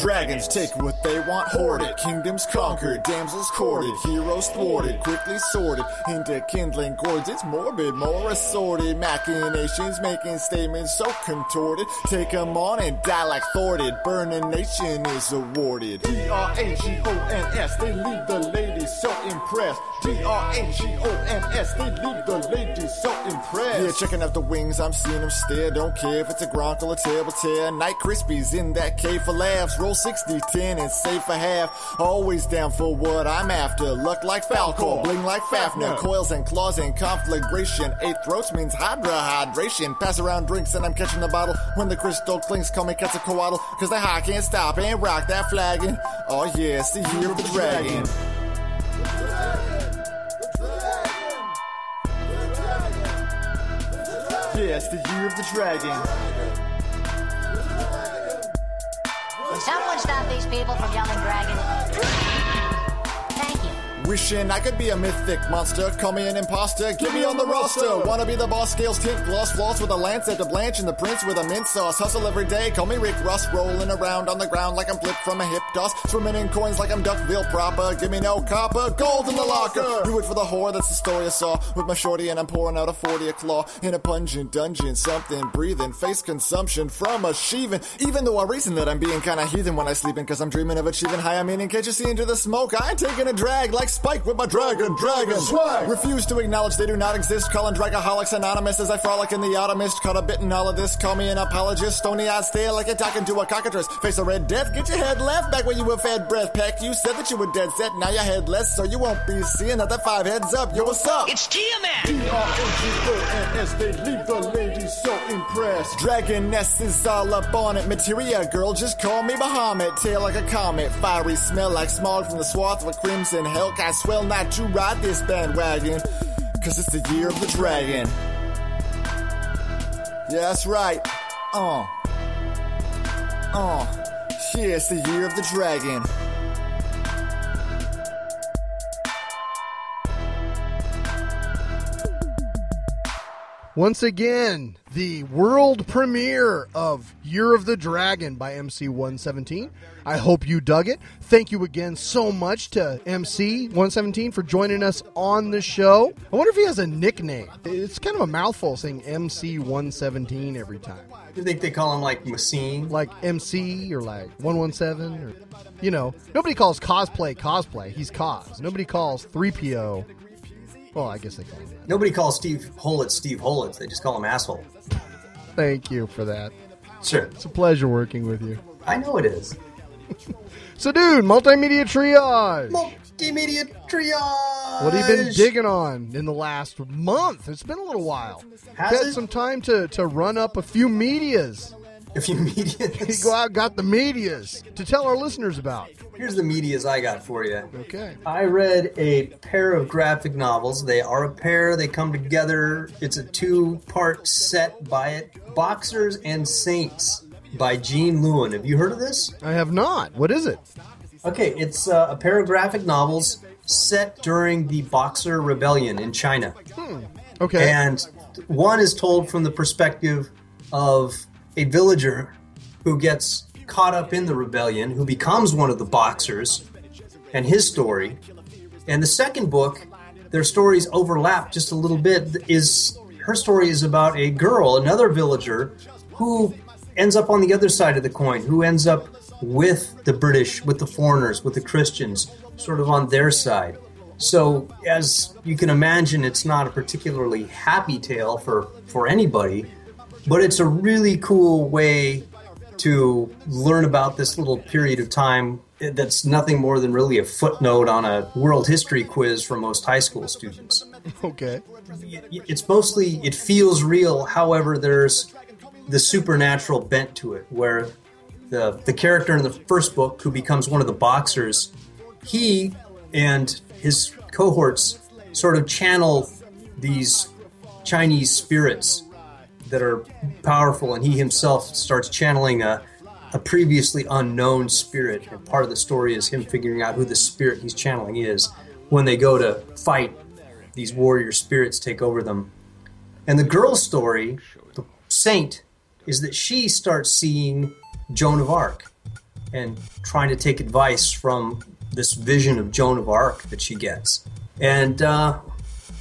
Dragons take what they want, hoard it. Kingdoms conquered, damsels courted, heroes thwarted, quickly sorted into kindling cords. It's morbid, more assorted, machinations making statements so contorted. Take them on and die like thwarted. Burning nation is awarded. D-R-A-G-O-N-S, they leave the ladies so impressed. D-R-A-G-O-N-S, they leave the ladies so impressed. Yeah, checking out the wings, I'm seeing them stare. Don't care if it's a Gronk or a table tear. Night Krispies in that cave for laughs. Roll 60, 10, and save for half. Always down for what I'm after. Luck like Falcor, bling like Fafnir. Coils and claws and conflagration. Eight throats means hydra hydration. Pass around drinks and I'm catching the bottle. When the crystal clinks, call me Quetzalcoatl. Cause the high can't stop and rock that flagon. Oh yeah, it's the year of the dragon. Yeah, it's the year of the dragon. Someone stop these people from yelling dragon. Thank you. Wishing I could be a mythic monster. Call me an imposter. Get me on the roster. Wanna be the boss. Scales tint gloss. Floss with a lance at the blanch. And the prince with a mint sauce. Hustle every day. Call me Rick Ross. Rolling around on the ground like I'm flipped from a hip toss. Swimming in coins like I'm Duckville proper. Give me no copper. Gold in the locker. Do it for the whore. That's the story I saw. With my shorty and I'm pouring out a 40 a claw. In a pungent dungeon. Something breathing. Face consumption from a sheaven. Even though I reason that I'm being kinda heathen when I sleeping. Cause I'm dreaming of achieving high. I mean, in case you see into the smoke. I ain't taking a drag like Spike with my dragon swag. Refuse to acknowledge they do not exist. Calling Dragaholics anonymous as I frolic in the automist. Caught a bit in all of this, call me an apologist. Stony-eyed stare like you're talking to a cockatrice. Face a red death, get your head left back when you were fed breath. Peck, you said that you were dead set, now you're headless. So you won't be seeing another five heads up. Yo, what's up? It's Tiamat! D-R-A-G-O-N-S, they leave the ladies so impressed. Dragoness is all up on it. Materia girl, just call me Bahamut. Tail like a comet, fiery smell like smog from the swath of a crimson hell. I swell not to ride this bandwagon, cause it's the year of the dragon. Yeah, that's right. Yeah, it's the year of the dragon. Once again, the world premiere of Year of the Dragon by MC117. I hope you dug it. Thank you again so much to MC117 for joining us on the show. I wonder if he has a nickname. It's kind of a mouthful saying MC117 every time. You think they call him like Machine? Like MC or like 117 or, you know. Nobody calls cosplay. He's Cos. Nobody calls 3PO. Well, I guess they call him that. Nobody calls Steve Holitz. They just call him asshole. Thank you for that. Sure. It's a pleasure working with you. I know it is. So, dude, Multimedia Triage. What have you been digging on in the last month? It's been a little while. Had some time to run up a few medias. You go out, got the medias to tell our listeners about. Here's the medias I got for you. Okay. I read a pair of graphic novels. They are a pair. They come together. It's a two-part set by it. Boxers and Saints by Gene Luen. Have you heard of this? I have not. What is it? Okay, it's a pair of graphic novels set during the Boxer Rebellion in China. Okay. And one is told from the perspective of a villager who gets caught up in the rebellion, who becomes one of the boxers, and his story. And the second book, their stories overlap just a little bit. Her story is about a girl, another villager, who ends up on the other side of the coin, who ends up with the British, with the foreigners, with the Christians, sort of on their side. So, as you can imagine, it's not a particularly happy tale for anybody. But it's a really cool way to learn about this little period of time that's nothing more than really a footnote on a world history quiz for most high school students. Okay. It's mostly, it feels real, however, there's the supernatural bent to it, where the character in the first book, who becomes one of the boxers, he and his cohorts sort of channel these Chinese spirits that are powerful, and he himself starts channeling a previously unknown spirit. And part of the story is him figuring out who the spirit he's channeling is. When they go to fight, these warrior spirits take over them. And the girl's story, the saint, is that she starts seeing Joan of Arc and trying to take advice from this vision of Joan of Arc that she gets. And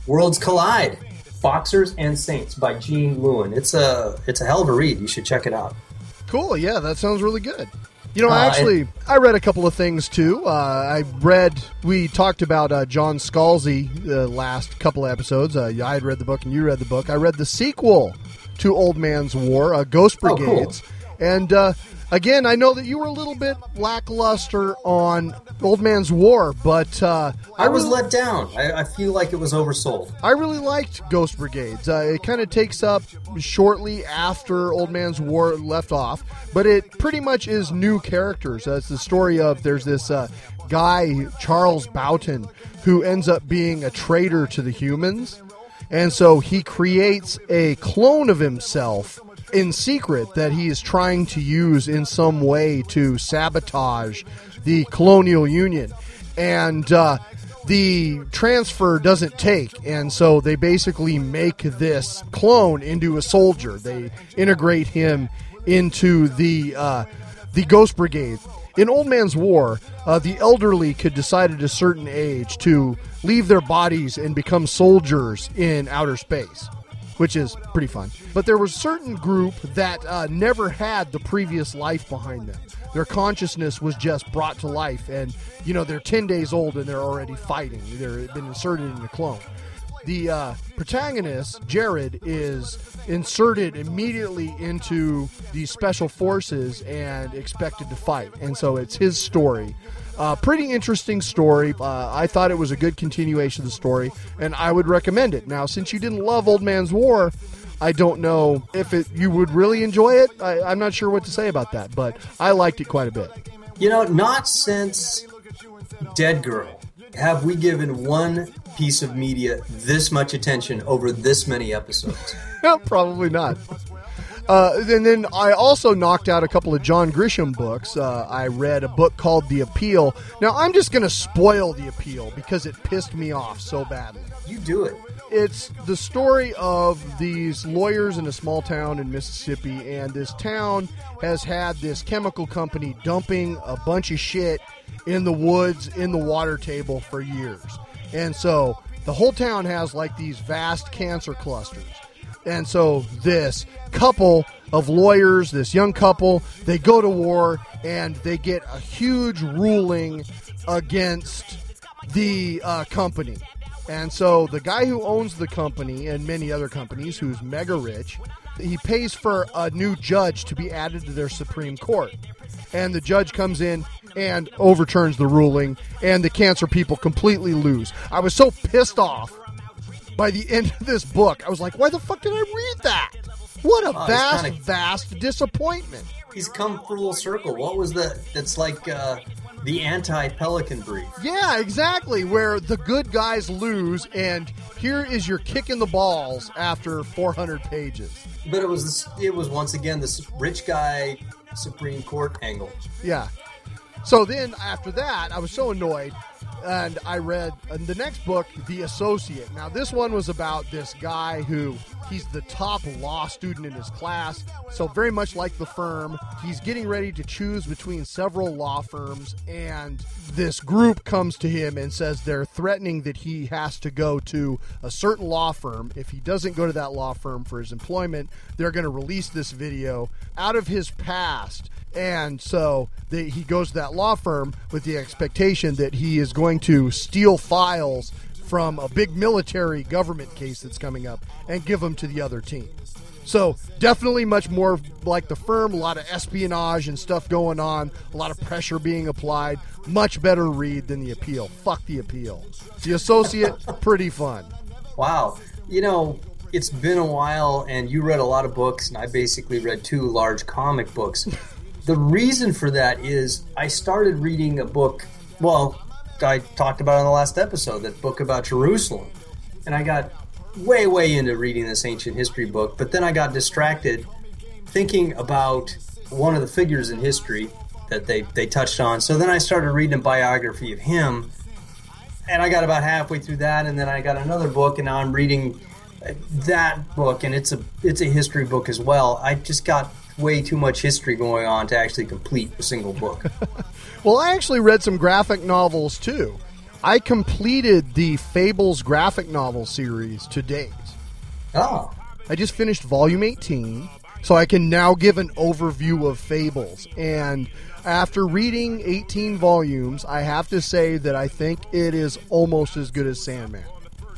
worlds collide. Boxers and Saints by Gene Luen. It's a hell of a read. You should check it out. Cool. Yeah, that sounds really good. You know, I read a couple of things, too. We talked about John Scalzi the last couple of episodes. I had read the book and you read the book. I read the sequel to Old Man's War, Ghost Brigades. Oh, cool. And, again, I know that you were a little bit lackluster on Old Man's War, but... I was let down. I feel like it was oversold. I really liked Ghost Brigades. It kind of takes up shortly after Old Man's War left off, but it pretty much is new characters. It's the story of there's this guy, Charles Boughton, who ends up being a traitor to the humans, and so he creates a clone of himself in secret that he is trying to use in some way to sabotage the colonial union, and the transfer doesn't take, and so they basically make this clone into a soldier. They integrate him into the Ghost Brigade. In Old Man's War, the elderly could decide at a certain age to leave their bodies and become soldiers in outer space, which is pretty fun. But there was a certain group that never had the previous life behind them. Their consciousness was just brought to life, and, you know, they're 10 days old and they're already fighting. They've been inserted in a clone. The protagonist, Jared, is inserted immediately into the special forces and expected to fight. And so it's his story. Pretty interesting story. I thought it was a good continuation of the story, and I would recommend it. Now, since you didn't love Old Man's War, I don't know if you would really enjoy it. I'm not sure what to say about that, but I liked it quite a bit. You know, not since Dead Girl have we given one piece of media this much attention over this many episodes. Probably not. And then I also knocked out a couple of John Grisham books. I read a book called The Appeal. Now, I'm just going to spoil The Appeal because it pissed me off so badly. You do it. It's the story of these lawyers in a small town in Mississippi, and this town has had this chemical company dumping a bunch of shit in the woods, in the water table for years. And so the whole town has like these vast cancer clusters. And so this couple of lawyers, this young couple, they go to war and they get a huge ruling against the company. And so the guy who owns the company and many other companies, who's mega rich, he pays for a new judge to be added to their Supreme Court. And the judge comes in and overturns the ruling, and the cancer people completely lose. I was so pissed off by the end of this book. I was like, why the fuck did I read that? What a vast disappointment. He's come full circle. What was that? That's like... the anti-Pelican Brief. Yeah, exactly, where the good guys lose, and here is your kick in the balls after 400 pages. But it was once again this rich guy Supreme Court angle. Yeah. So then after that, I was so annoyed, and I read the next book, The Associate. Now, this one was about this guy who, he's the top law student in his class, so very much like The Firm, he's getting ready to choose between several law firms, and this group comes to him and says they're threatening that he has to go to a certain law firm. If he doesn't go to that law firm for his employment, they're going to release this video out of his past. And so he goes to that law firm with the expectation that he is going to steal files from a big military government case that's coming up and give them to the other team. So definitely much more like The Firm, a lot of espionage and stuff going on, a lot of pressure being applied. Much better read than The Appeal. Fuck The Appeal. The Associate, pretty fun. Wow. You know, it's been a while, and you read a lot of books, and I basically read two large comic books. The reason for that is I started reading a book, well, I talked about on the last episode, that book about Jerusalem. And I got way into reading this ancient history book, but then I got distracted thinking about one of the figures in history that they touched on. So then I started reading a biography of him, and I got about halfway through that, and then I got another book, and now I'm reading that book, and it's a history book as well. I just got way too much history going on to actually complete a single book. Well, I actually read some graphic novels too. I completed the Fables graphic novel series to date. Oh. I just finished volume 18, so I can now give an overview of Fables. And after reading 18 volumes, I have to say that I think it is almost as good as Sandman.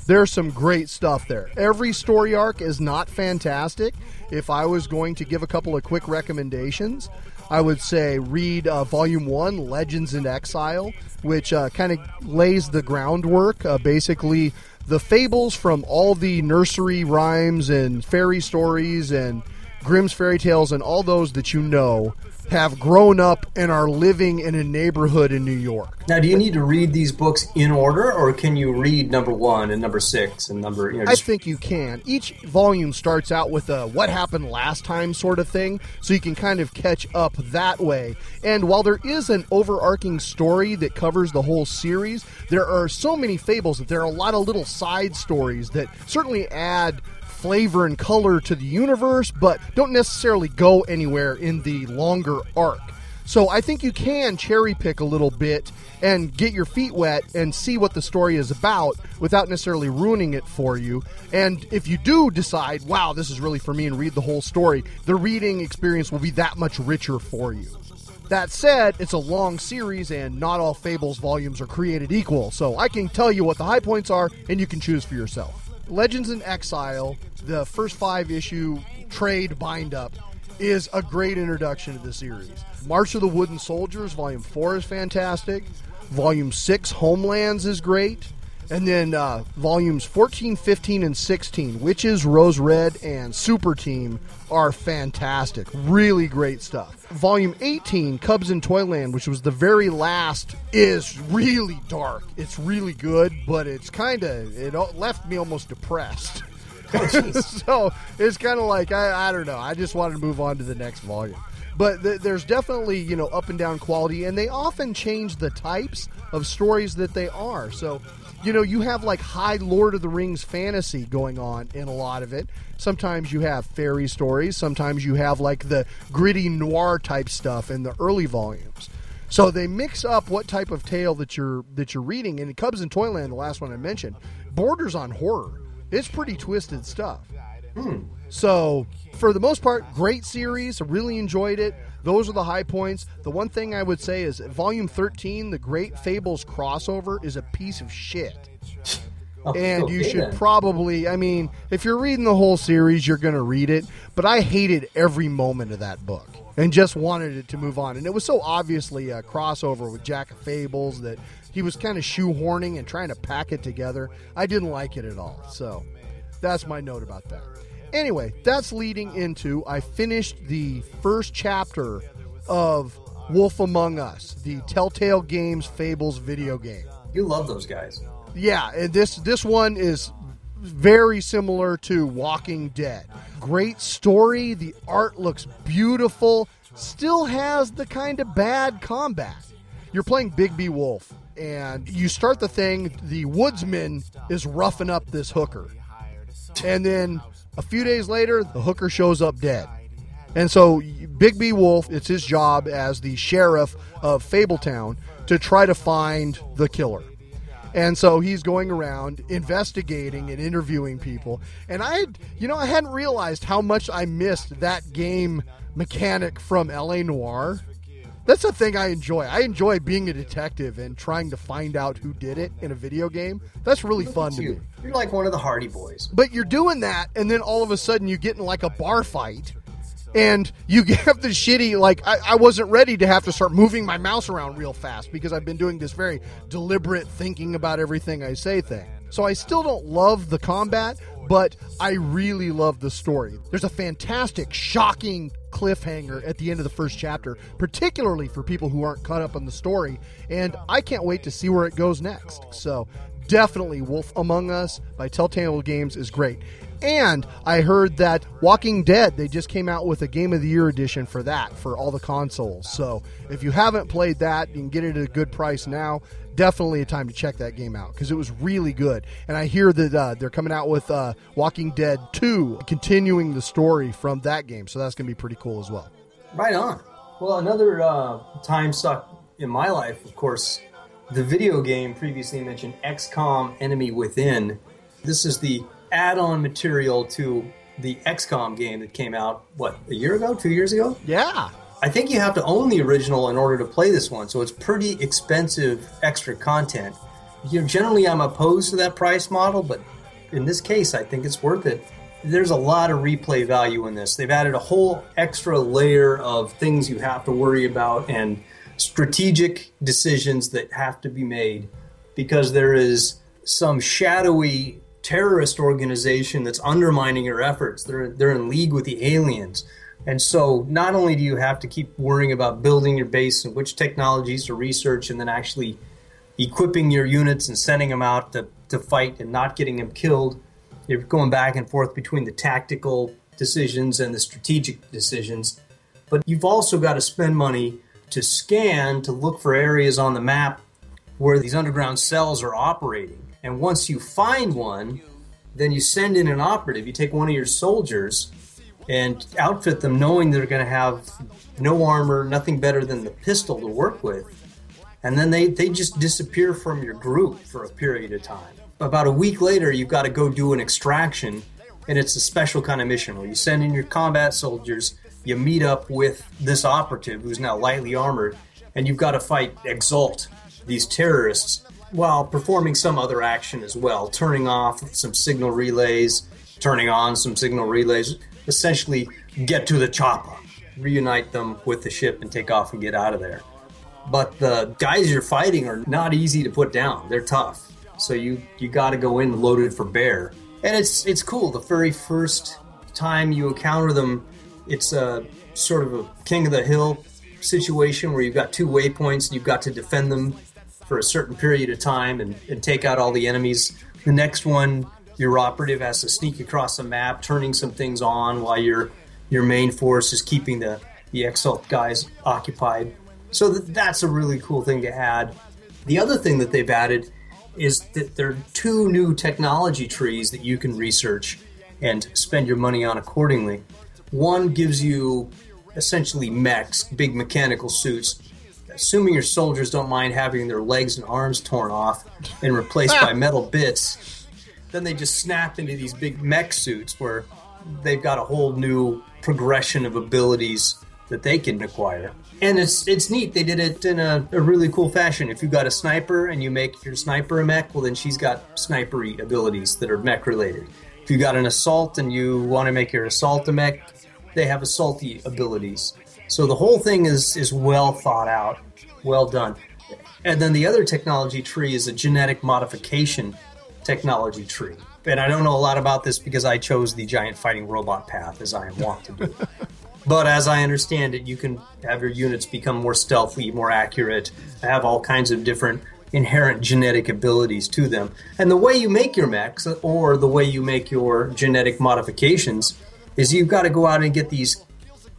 There's some great stuff there. Every story arc is not fantastic. If I was going to give a couple of quick recommendations, I would say read Volume 1, Legends in Exile, which kind of lays the groundwork. Basically, the fables from all the nursery rhymes and fairy stories and Grimm's fairy tales and all those that you know have grown up and are living in a neighborhood in New York. Now, do you need to read these books in order, or can you read number 1 and number 6 and number... I think you can. Each volume starts out with a what happened last time sort of thing, so you can kind of catch up that way. And while there is an overarching story that covers the whole series, there are so many fables that there are a lot of little side stories that certainly add flavor and color to the universe, but don't necessarily go anywhere in the longer arc. So I think you can cherry pick a little bit and get your feet wet and see what the story is about without necessarily ruining it for you. And if you do decide, wow, this is really for me, and read the whole story, the reading experience will be that much richer for you. That said, it's a long series, and not all Fables volumes are created equal, so I can tell you what the high points are, and you can choose for yourself. Legends in Exile, the first 5-issue trade bind-up, is a great introduction to the series. March of the Wooden Soldiers, Volume 4 is fantastic. Volume 6, Homelands, is great. And then Volumes 14, 15, and 16, Witches, Rose Red, and Super Team, are fantastic. Really great stuff. Volume 18, Cubs in Toyland, which was the very last, is really dark. It's really good, but it left me almost depressed. Oh, so it's kind of like, I don't know, I just wanted to move on to the next volume. But there's definitely, you know, up and down quality, and they often change the types of stories that they are. So, you know, you have like high Lord of the Rings fantasy going on in a lot of it. Sometimes you have fairy stories. Sometimes you have like the gritty noir type stuff in the early volumes. So they mix up what type of tale that you're reading. And Cubs in Toyland, the last one I mentioned, borders on horror. It's pretty twisted stuff. So for the most part, great series. I really enjoyed it. Those are the high points. The one thing I would say is Volume 13, the Great Fables crossover, is a piece of shit. And you should probably, I mean, if you're reading the whole series, you're going to read it. But I hated every moment of that book and just wanted it to move on. And it was so obviously a crossover with Jack of Fables that he was kind of shoehorning and trying to pack it together. I didn't like it at all. So that's my note about that. Anyway, that's leading into, I finished the first chapter of Wolf Among Us, the Telltale Games Fables video game. You love those guys. Yeah, and this one is very similar to Walking Dead. Great story. The art looks beautiful. Still has the kind of bad combat. You're playing Big B Wolf, and you start the thing. The woodsman is roughing up this hooker. And then a few days later, the hooker shows up dead. And so Big B Wolf, it's his job as the sheriff of Fabletown to try to find the killer. And so he's going around investigating and interviewing people. And I hadn't realized how much I missed that game mechanic from L.A. Noire. That's the thing I enjoy. I enjoy being a detective and trying to find out who did it in a video game. That's really fun to me. You're like one of the Hardy Boys. But you're doing that, and then all of a sudden you get in like a bar fight, and you have the shitty, like, I wasn't ready to have to start moving my mouse around real fast because I've been doing this very deliberate thinking about everything I say thing. So I still don't love the combat, but I really love the story. There's a fantastic, shocking cliffhanger at the end of the first chapter, particularly for people who aren't caught up on the story, and I can't wait to see where it goes next. So definitely Wolf Among Us by Telltale Games is great. And I heard that Walking Dead, they just came out with a Game of the Year edition for that, for all the consoles. So if you haven't played that, you can get it at a good price now. Definitely a time to check that game out because it was really good. And I hear that they're coming out with Walking Dead 2, continuing the story from that game. So that's going to be pretty cool as well. Right on. Well, another time suck in my life, of course, the video game previously mentioned, XCOM: Enemy Within. This is the add-on material to the XCOM game that came out, what, a year ago, 2 years ago? Yeah. I think you have to own the original in order to play this one, so it's pretty expensive extra content. You know, generally, I'm opposed to that price model, but in this case, I think it's worth it. There's a lot of replay value in this. They've added a whole extra layer of things you have to worry about and strategic decisions that have to be made because there is some shadowy terrorist organization that's undermining your efforts. They're in league with the aliens. And so not only do you have to keep worrying about building your base and which technologies to research and then actually equipping your units and sending them out to fight and not getting them killed, you're going back and forth between the tactical decisions and the strategic decisions. But you've also got to spend money to scan, to look for areas on the map where these underground cells are operating. And once you find one, then you send in an operative. You take one of your soldiers and outfit them knowing they're going to have no armor, nothing better than the pistol to work with. And then they just disappear from your group for a period of time. About a week later, you've got to go do an extraction, and it's a special kind of mission where you send in your combat soldiers, you meet up with this operative who's now lightly armored, and you've got to fight Exalt, these terrorists, while performing some other action as well, turning off some signal relays, turning on some signal relays, essentially get to the chopper, reunite them with the ship and take off and get out of there. But the guys you're fighting are not easy to put down. They're tough. So you got to go in loaded for bear. And it's cool. The very first time you encounter them, it's a sort of a King of the Hill situation where you've got two waypoints and you've got to defend them for a certain period of time and take out all the enemies. The next one, your operative has to sneak across the map, turning some things on while your main force is keeping the the Exalt guys occupied. So that's a really cool thing to add. The other thing that they've added is that there are two new technology trees that you can research and spend your money on accordingly. One gives you essentially mechs, big mechanical suits, assuming your soldiers don't mind having their legs and arms torn off and replaced by metal bits. Then they just snap into these big mech suits where they've got a whole new progression of abilities that they can acquire. And it's neat. They did it in a really cool fashion. If you've got a sniper and you make your sniper a mech, well, then she's got snipery abilities that are mech-related. If you got an assault and you want to make your assault a mech, they have assaulty abilities. So the whole thing is well thought out, well done. And then the other technology tree is a genetic modification technology tree. And I don't know a lot about this because I chose the giant fighting robot path, as I am wont to do. But as I understand it, you can have your units become more stealthy, more accurate, have all kinds of different inherent genetic abilities to them. And the way you make your mechs, or the way you make your genetic modifications, is you've got to go out and get these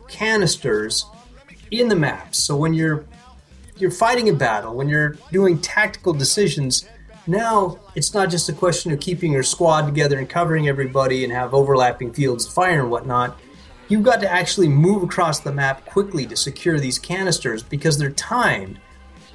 canisters in the maps. So when you're fighting a battle, when you're doing tactical decisions, now it's not just a question of keeping your squad together and covering everybody and have overlapping fields of fire and whatnot. You've got to actually move across the map quickly to secure these canisters because they're timed.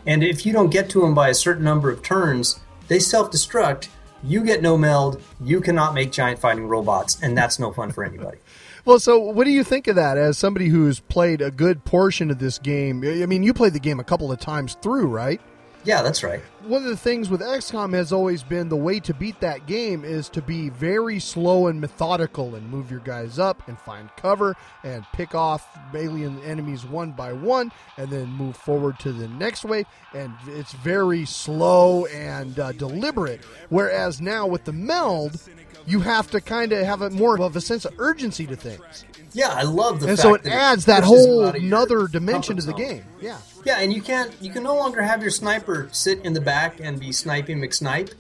And if you don't get to them by a certain number of turns, they self-destruct, you get no meld, you cannot make giant fighting robots, and that's no fun for anybody. Well, so what do you think of that as somebody who's played a good portion of this game? I mean, you played the game a couple of times through, right? Yeah, that's right. One of the things with XCOM has always been the way to beat that game is to be very slow and methodical and move your guys up and find cover and pick off alien enemies one by one and then move forward to the next wave. And it's very slow and deliberate, whereas now with the meld, you have to kind of have a more of a sense of urgency to things. Yeah, I love the fact that. And so it adds that whole another dimension to the game. Yeah. Yeah, and you can no longer have your sniper sit in the back and be sniping McSnipe,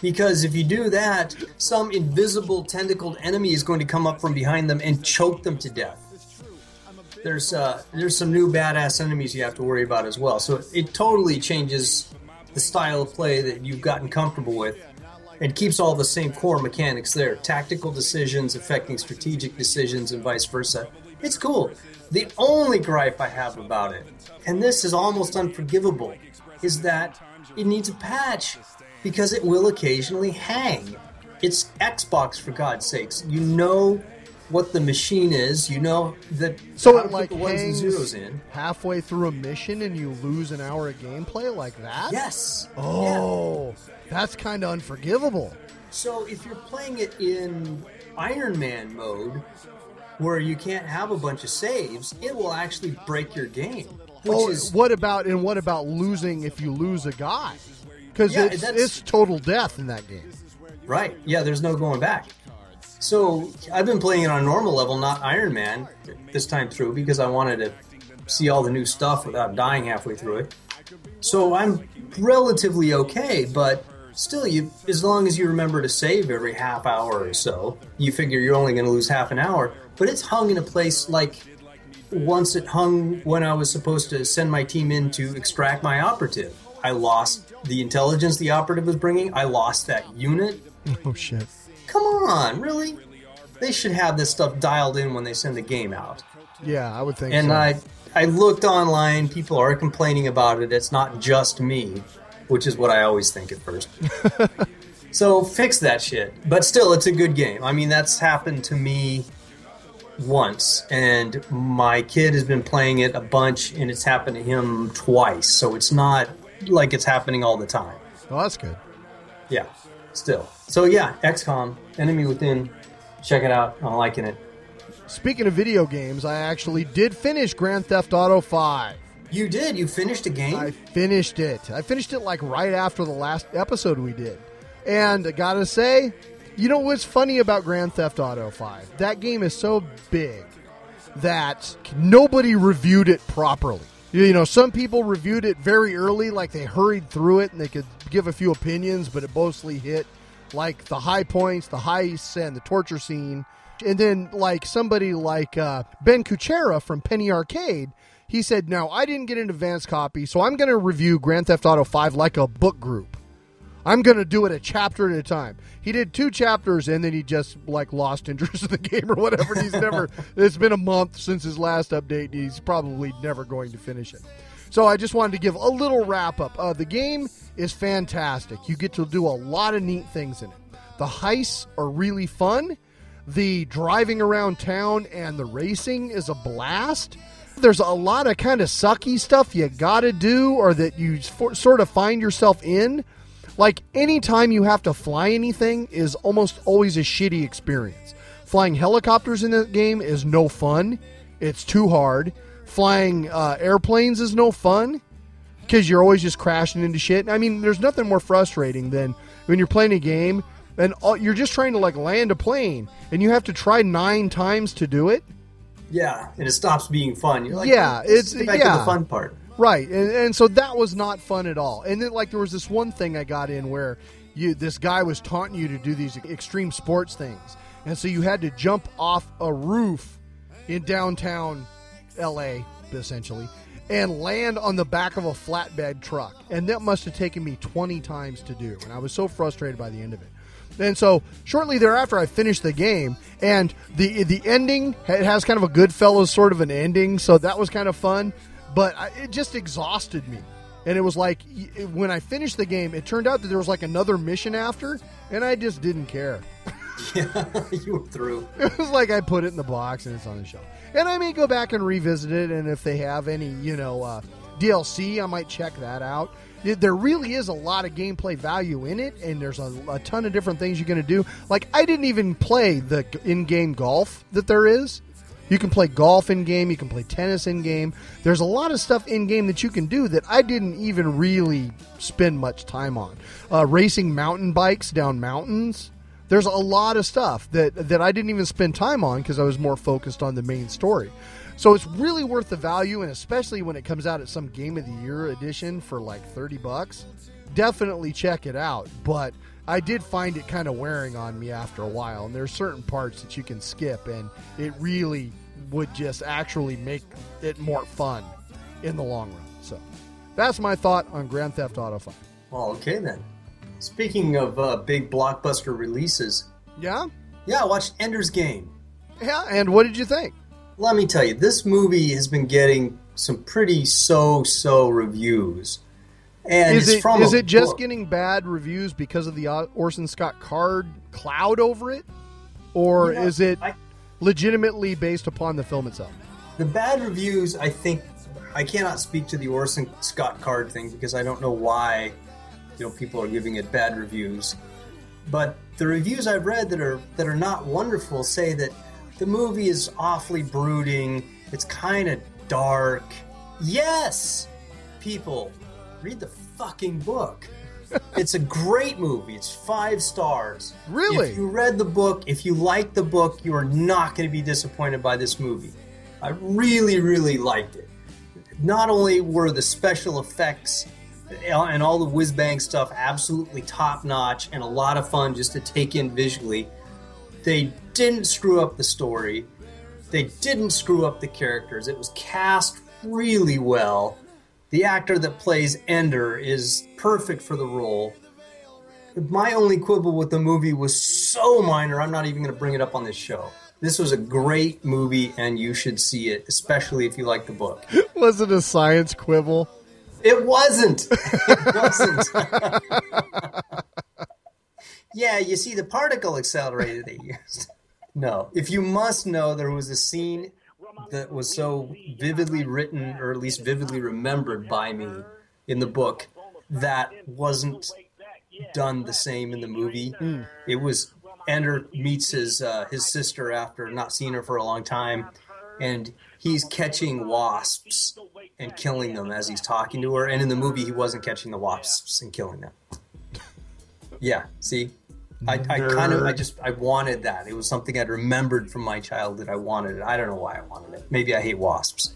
because if you do that, some invisible tentacled enemy is going to come up from behind them and choke them to death. There's some new badass enemies you have to worry about as well. So it totally changes the style of play that you've gotten comfortable with. And keeps all the same core mechanics there. Tactical decisions affecting strategic decisions and vice versa. It's cool. The only gripe I have about it, and this is almost unforgivable, is that it needs a patch because it will occasionally hang. It's Xbox, for God's sakes. You know what the machine is. You know that. So it like ones and zeros in halfway through a mission and you lose an hour of gameplay like that? Yes. Oh, yeah. That's kind of unforgivable. So if you're playing it in Iron Man mode, where you can't have a bunch of saves, it will actually break your game. What about losing if you lose a guy? Because it's total death in that game. Right. Yeah, there's no going back. So I've been playing it on normal level, not Iron Man, this time through because I wanted to see all the new stuff without dying halfway through it. So I'm relatively okay, but still, as long as you remember to save every half hour or so, you figure you're only going to lose half an hour. But it's hung in a place like once it hung when I was supposed to send my team in to extract my operative. I lost the intelligence the operative was bringing. I lost that unit. Oh, shit. Come on, really? They should have this stuff dialed in when they send the game out. Yeah, I would think so. And I looked online. People are complaining about it. It's not just me, which is what I always think at first. So fix that shit. But still, it's a good game. I mean, that's happened to me once. And my kid has been playing it a bunch, and it's happened to him twice. So it's not like it's happening all the time. Well, that's good. Yeah, still. So yeah, XCOM, Enemy Within. Check it out. I'm liking it. Speaking of video games, I actually did finish Grand Theft Auto 5. You did? You finished the game? I finished it. I finished it like right after the last episode we did. And I gotta say, you know what's funny about Grand Theft Auto 5? That game is so big that nobody reviewed it properly. You know, some people reviewed it very early, like they hurried through it and they could give a few opinions, but it mostly hit like the high points, the heists, and the torture scene. And then like somebody like Ben Kuchera from Penny Arcade, he said, no, I didn't get an advanced copy, so I'm going to review Grand Theft Auto 5 like a book group. I'm going to do it a chapter at a time. He did 2 chapters, and then he just like lost interest in the game or whatever. He's never. It's been a month since his last update. And he's probably never going to finish it. So I just wanted to give a little wrap up. The game is fantastic. You get to do a lot of neat things in it. The heists are really fun. The driving around town and the racing is a blast. There's a lot of kind of sucky stuff you got to do or that you sort of find yourself in. Like, any time you have to fly anything is almost always a shitty experience. Flying helicopters in the game is no fun. It's too hard. Flying airplanes is no fun because you're always just crashing into shit. I mean, there's nothing more frustrating than when you're playing a game and you're just trying to, like, land a plane, and you have to try 9 times to do it. Yeah, and it stops being fun. You're like, yeah, it's back to the fun part. Right, and so that was not fun at all. And then, like, there was this one thing I got in where this guy was taunting you to do these extreme sports things. And so you had to jump off a roof in downtown L.A., essentially, and land on the back of a flatbed truck. And that must have taken me 20 times to do. And I was so frustrated by the end of it. And so shortly thereafter, I finished the game, and the ending, it has kind of a Goodfellas sort of an ending, so that was kind of fun. But it just exhausted me. And it was like, when I finished the game, it turned out that there was like another mission after, and I just didn't care. Yeah, you were through. It was like I put it in the box and it's on the shelf. And I may go back and revisit it, and if they have any, DLC, I might check that out. There really is a lot of gameplay value in it, and there's a ton of different things you're going to do. Like, I didn't even play the in-game golf that there is. You can play golf in-game. You can play tennis in-game. There's a lot of stuff in-game that you can do that I didn't even really spend much time on. Racing mountain bikes down mountains. There's a lot of stuff that I didn't even spend time on because I was more focused on the main story. So it's really worth the value, and especially when it comes out at some Game of the Year edition for like $30. Definitely check it out, but I did find it kind of wearing on me after a while, and there's certain parts that you can skip, and it really would just actually make it more fun in the long run. So that's my thought on Grand Theft Auto 5. Well, okay then. Speaking of big blockbuster releases. Yeah? Yeah, I watched Ender's Game. Yeah, and what did you think? Let me tell you, this movie has been getting some pretty so-so reviews. And is it just getting bad reviews because of the Orson Scott Card cloud over it? Or is it legitimately based upon the film itself? The bad reviews, I think, I cannot speak to the Orson Scott Card thing because I don't know why people are giving it bad reviews. But the reviews I've read that are not wonderful say that the movie is awfully brooding. It's kind of dark. Yes, people, read the fucking book. It's a great movie. It's 5 stars. Really? If you read the book, if you like the book, you are not going to be disappointed by this movie. I really, really liked it. Not only were the special effects and all the whiz-bang stuff absolutely top-notch and a lot of fun just to take in visually, they didn't screw up the story. They didn't screw up the characters. It was cast really well. The actor that plays Ender is perfect for the role. My only quibble with the movie was so minor, I'm not even going to bring it up on this show. This was a great movie, and you should see it, especially if you like the book. Was it a science quibble? It wasn't. It wasn't. Yeah, you see the particle accelerator they used. No. If you must know, there was a scene that was so vividly written, or at least vividly remembered by me in the book, that wasn't done the same in the movie. Mm. It was Ender meets his sister after not seeing her for a long time, and he's catching wasps and killing them as he's talking to her. And in the movie, he wasn't catching the wasps and killing them. Yeah, see? I wanted that. It was something I'd remembered from my childhood. I wanted it. I don't know why I wanted it. Maybe I hate wasps.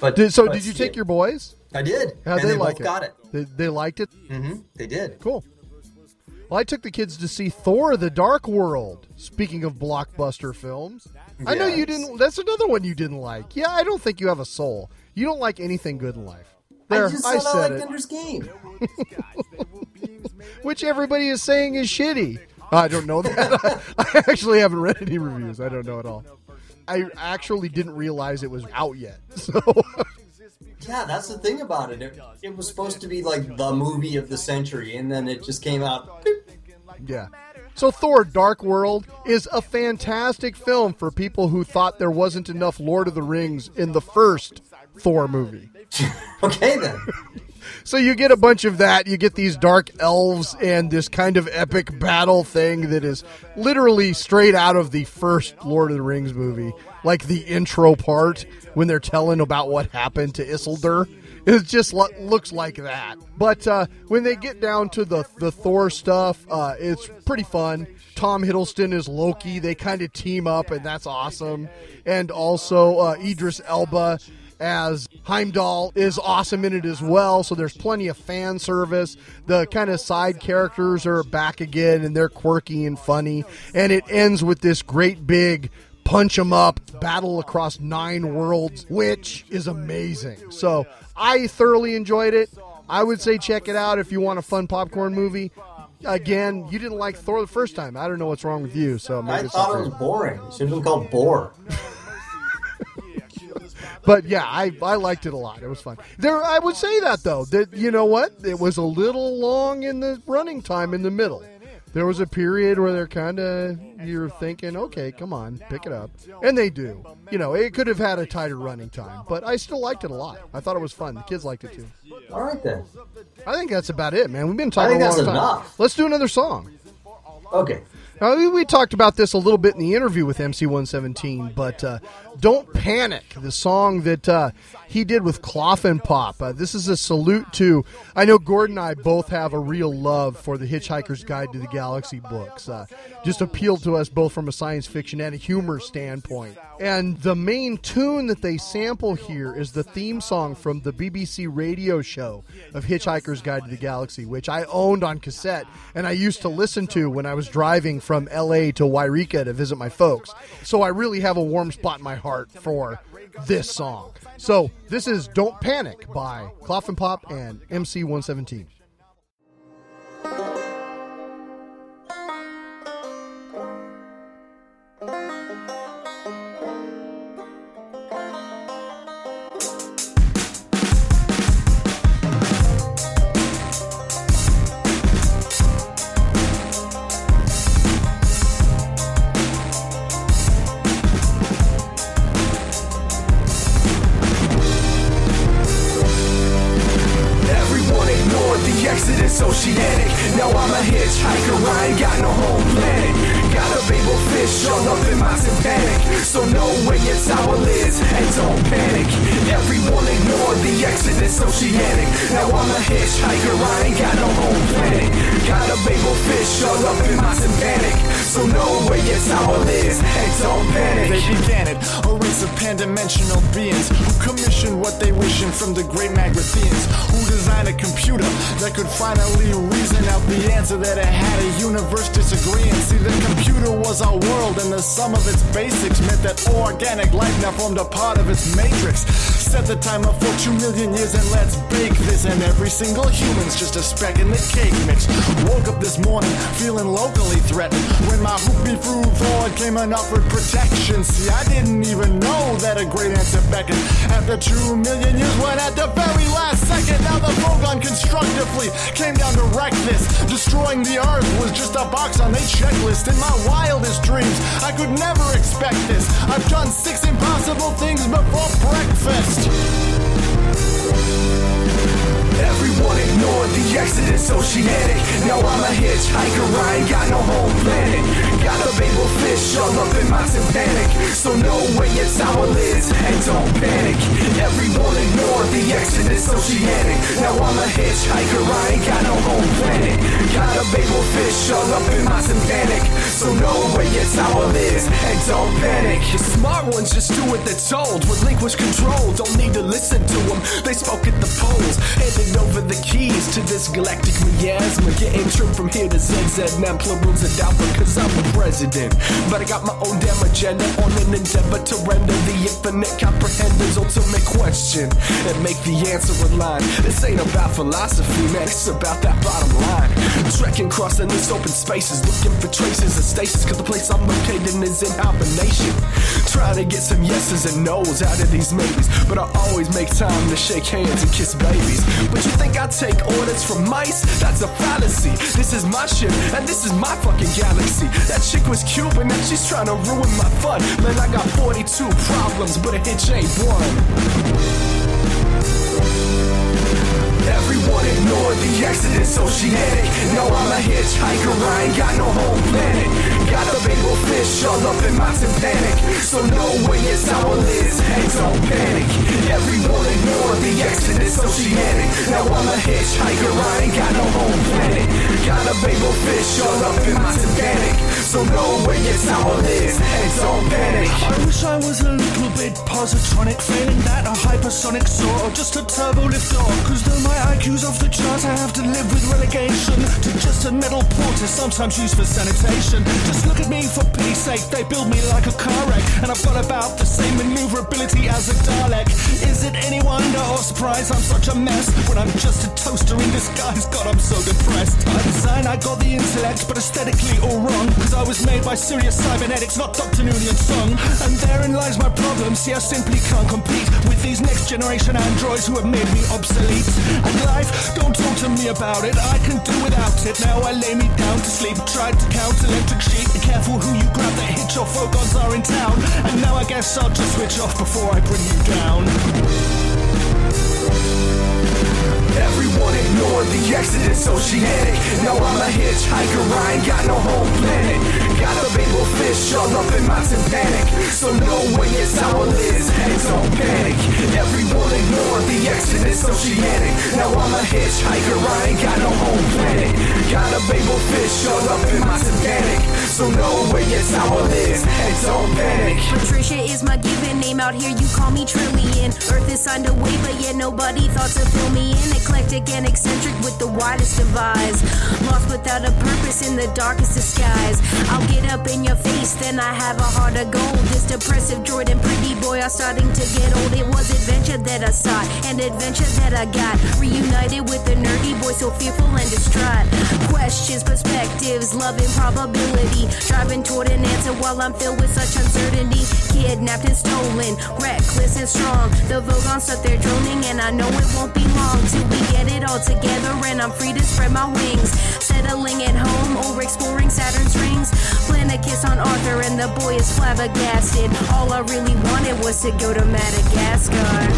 But did you take your boys? I did. How'd they like it? Got it. They liked it? Mm-hmm. They did. Cool. Well, I took the kids to see Thor: The Dark World. Speaking of blockbuster films. Yes. I know you didn't. That's another one you didn't like. Yeah, I don't think you have a soul. You don't like anything good in life. There, I just said I like Ender's Game. Which everybody is saying is shitty. I don't know that. I actually haven't read any reviews. I don't know at all. I actually didn't realize it was out yet. So yeah, that's the thing about it. It was supposed to be like the movie of the century, and then it just came out. Yeah. So Thor: Dark World is a fantastic film for people who thought there wasn't enough Lord of the Rings in the first Thor movie. Okay, then. So you get a bunch of that. You get these dark elves and this kind of epic battle thing that is literally straight out of the first Lord of the Rings movie. Like the intro part when they're telling about what happened to Isildur. It just looks like that. But when they get down to the Thor stuff, it's pretty fun. Tom Hiddleston is Loki. They kind of team up, and that's awesome. And also Idris Elba as Heimdall is awesome in it as well. So there's plenty of fan service. The kind of side characters are back again, and they're quirky and funny. And it ends with this great big punch 'em up battle across 9 worlds, which is amazing. So I thoroughly enjoyed it. I would say check it out if you want a fun popcorn movie. Again, you didn't like Thor the first time. I don't know what's wrong with you. So maybe I thought it was boring. It should have been called Bore. But yeah, I liked it a lot. It was fun. There, I would say that though. That, you know what? It was a little long in the running time in the middle. There was a period where they're kind of, you're thinking, okay, come on, pick it up. And they do. You know, it could have had a tighter running time, but I still liked it a lot. I thought it was fun. The kids liked it too. All right, then. I think that's about it, man. We've been talking a long time. I think that's enough. Let's do another song. Okay. Now, we talked about this a little bit in the interview with MC117, but Don't Panic, the song that he did with Klopfenpop. This is a salute to, I know Gordon and I both have a real love for the Hitchhiker's Guide to the Galaxy books. Just appealed to us both from a science fiction and a humor standpoint. And the main tune that they sample here is the theme song from the BBC radio show of Hitchhiker's Guide to the Galaxy, which I owned on cassette and I used to listen to when I was driving from L.A. to Wairika to visit my folks. So I really have a warm spot in my heart for this song. So this is Don't Panic by Klopfenpop and MC117. That it had a universe disagreeing. See, the computer was our world, and the sum of its basics meant that organic life now formed a part of its matrix. Set the timer for 2 million years and let's bake this, and every single human's just a speck in the cake mix. Woke up this morning feeling locally threatened when my hoopy fruit forward came and offered protection. See, I didn't even know that a great answer beckoned. After 2 million years went at the very last second, now the Vogon constructively came down to wreck this. Destroying the earth was just a box on a checklist. In my wildest dreams, I could never expect this. I've done 6 impossible things before breakfast. Everyone ignored the exodus oceanic. Now I'm a hitchhiker, I ain't got no home planet. Got a Babel fish all up in my tympanic. So no way it's our lids, and don't panic. Everyone ignored the exodus oceanic. Now I'm a hitchhiker, I ain't got no home planet. Got a Babel fish all up in my synthetic. So know where your towel is and don't panic. The smart ones just do what they're told with language control. Don't need to listen to them, they spoke at the polls. Handed over the keys to this galactic miasma. Getting tripped from here to ZZ. Now plurals and doubt because I'm a president. But I got my own damn agenda on an endeavor to render the infinite comprehender's ultimate question and make the answer align. This ain't about philosophy, man, it's about that bottom line. Trekking, crossing these open spaces, looking for traces of stasis, cause the place I'm located is in hibernation. Trying to get some yeses and no's out of these maybes, but I always make time to shake hands and kiss babies. But you think I take orders from mice? That's a fallacy. This is my ship, and this is my fucking galaxy. That chick was Cuban, and she's trying to ruin my fun. Man, I got 42 problems, but a hitch ain't one. Everyone ignored the accident, so she had it. Now I'm a hitchhiker, I ain't got no home planet. Got a big old fish all up in my tympanic. So know when your towel is, and don't panic. Everyone ignored the accident, so she had it. Now I'm a hitchhiker, I ain't got no home planet. Got a big old fish all up in my tympanic. So know when your towel is, and don't panic. I wish I was a little bit positronic, failing that a hypersonic saw, or just a turbo lift off, cause the my IQ's off the charts, I have to live with relegation to just a metal porter, sometimes used for sanitation. Just look at me for pity's sake, they build me like a car wreck, and I've got about the same maneuverability as a Dalek. Is it any wonder or surprise I'm such a mess when I'm just a toaster in disguise? God, I'm so depressed. By design, I got the intellect, but aesthetically all wrong, because I was made by serious cybernetics, not Dr. Noonien Song. And therein lies my problem, see I simply can't compete with these next generation androids who have made me obsolete. And life, don't talk to me about it, I can do without it. Now I lay me down to sleep, tried to count electric sheep. Be careful who you grab, that hitch your photons are in town. And now I guess I'll just switch off before I bring you down. Everyone ignored the accident, so she had it. Now I'm a hitchhiker, I ain't got no home planet. Got a big old fish all up in my tympanic. So know when your towel is, and don't panic. Everyone ignored the accident, so she had it. Now I'm a hitchhiker, I ain't got no home planet. Got a big old fish all up in my tympanic. So know when your towel is, and don't panic. Patricia is my given name, out here you call me Trillian. Earth is signed away, but yet nobody thought to fill me in. Eclectic and eccentric with the widest of eyes, lost without a purpose in the darkest disguise. I'll get up in your face, then I have a heart of gold. This depressive Jordan pretty boy are starting to get old. It was adventure that I sought, and adventure that I got. Reunited with the nerdy boy, so fearful and distraught. Questions, perspectives, love and probability. Driving toward an answer while I'm filled with such uncertainty. Kidnapped and stolen, reckless and strong. The Vogons start their droning, and I know it won't be long till we get it all together and I'm free to spread my wings. Settling at home or exploring Saturn's rings. Plant a kiss on Arthur and the boy is flabbergasted. All I really wanted was to go to Madagascar.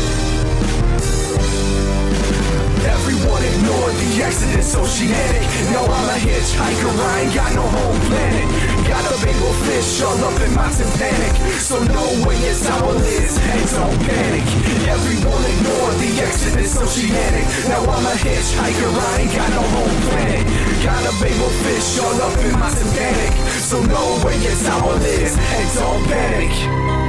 Everyone ignored the accident, so she had it. Now I'm a hitchhiker, I ain't got no home planet. Got a big old fish all up in my tympanic. So know when your towel is, and don't panic. Everyone ignored the accident, so she had it. Now I'm a hitchhiker, I ain't got no home planet. Got a big old fish all up in my tympanic. So know when your towel is, and don't panic.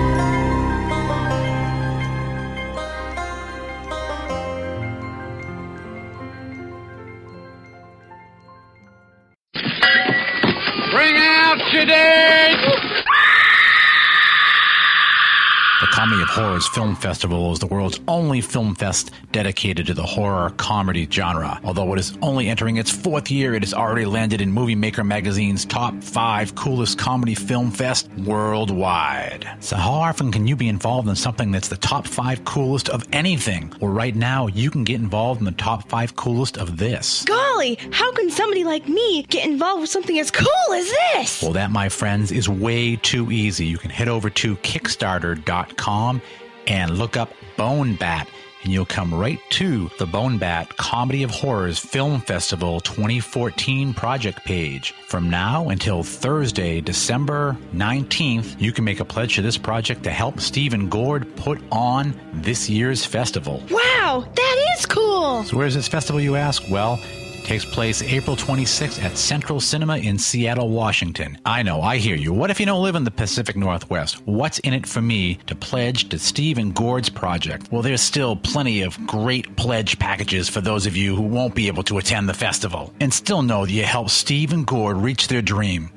The Comedy of Horrors Film Festival is the world's only film fest dedicated to the horror comedy genre. Although it is only entering its fourth year, it has already landed in Movie Maker Magazine's top 5 coolest comedy film fest worldwide. So how often can you be involved in something that's the top 5 coolest of anything? Well, right now, you can get involved in the top 5 coolest of this. Golly, how can somebody like me get involved with something as cool as this? Well, that, my friends, is way too easy. You can head over to Kickstarter.com and look up Bone Bat, and you'll come right to the Bone Bat Comedy of Horrors Film Festival 2014 project page. From now until Thursday, December 19th, you can make a pledge to this project to help Stephen Gord put on this year's festival. Wow, that is cool! So where's this festival, you ask? Well, takes place April 26th at Central Cinema in Seattle, Washington. I know, I hear you. What if you don't live in the Pacific Northwest? What's in it for me to pledge to Steve and Gord's project? Well, there's still plenty of great pledge packages for those of you who won't be able to attend the festival and still know that you helped Steve and Gord reach their dream.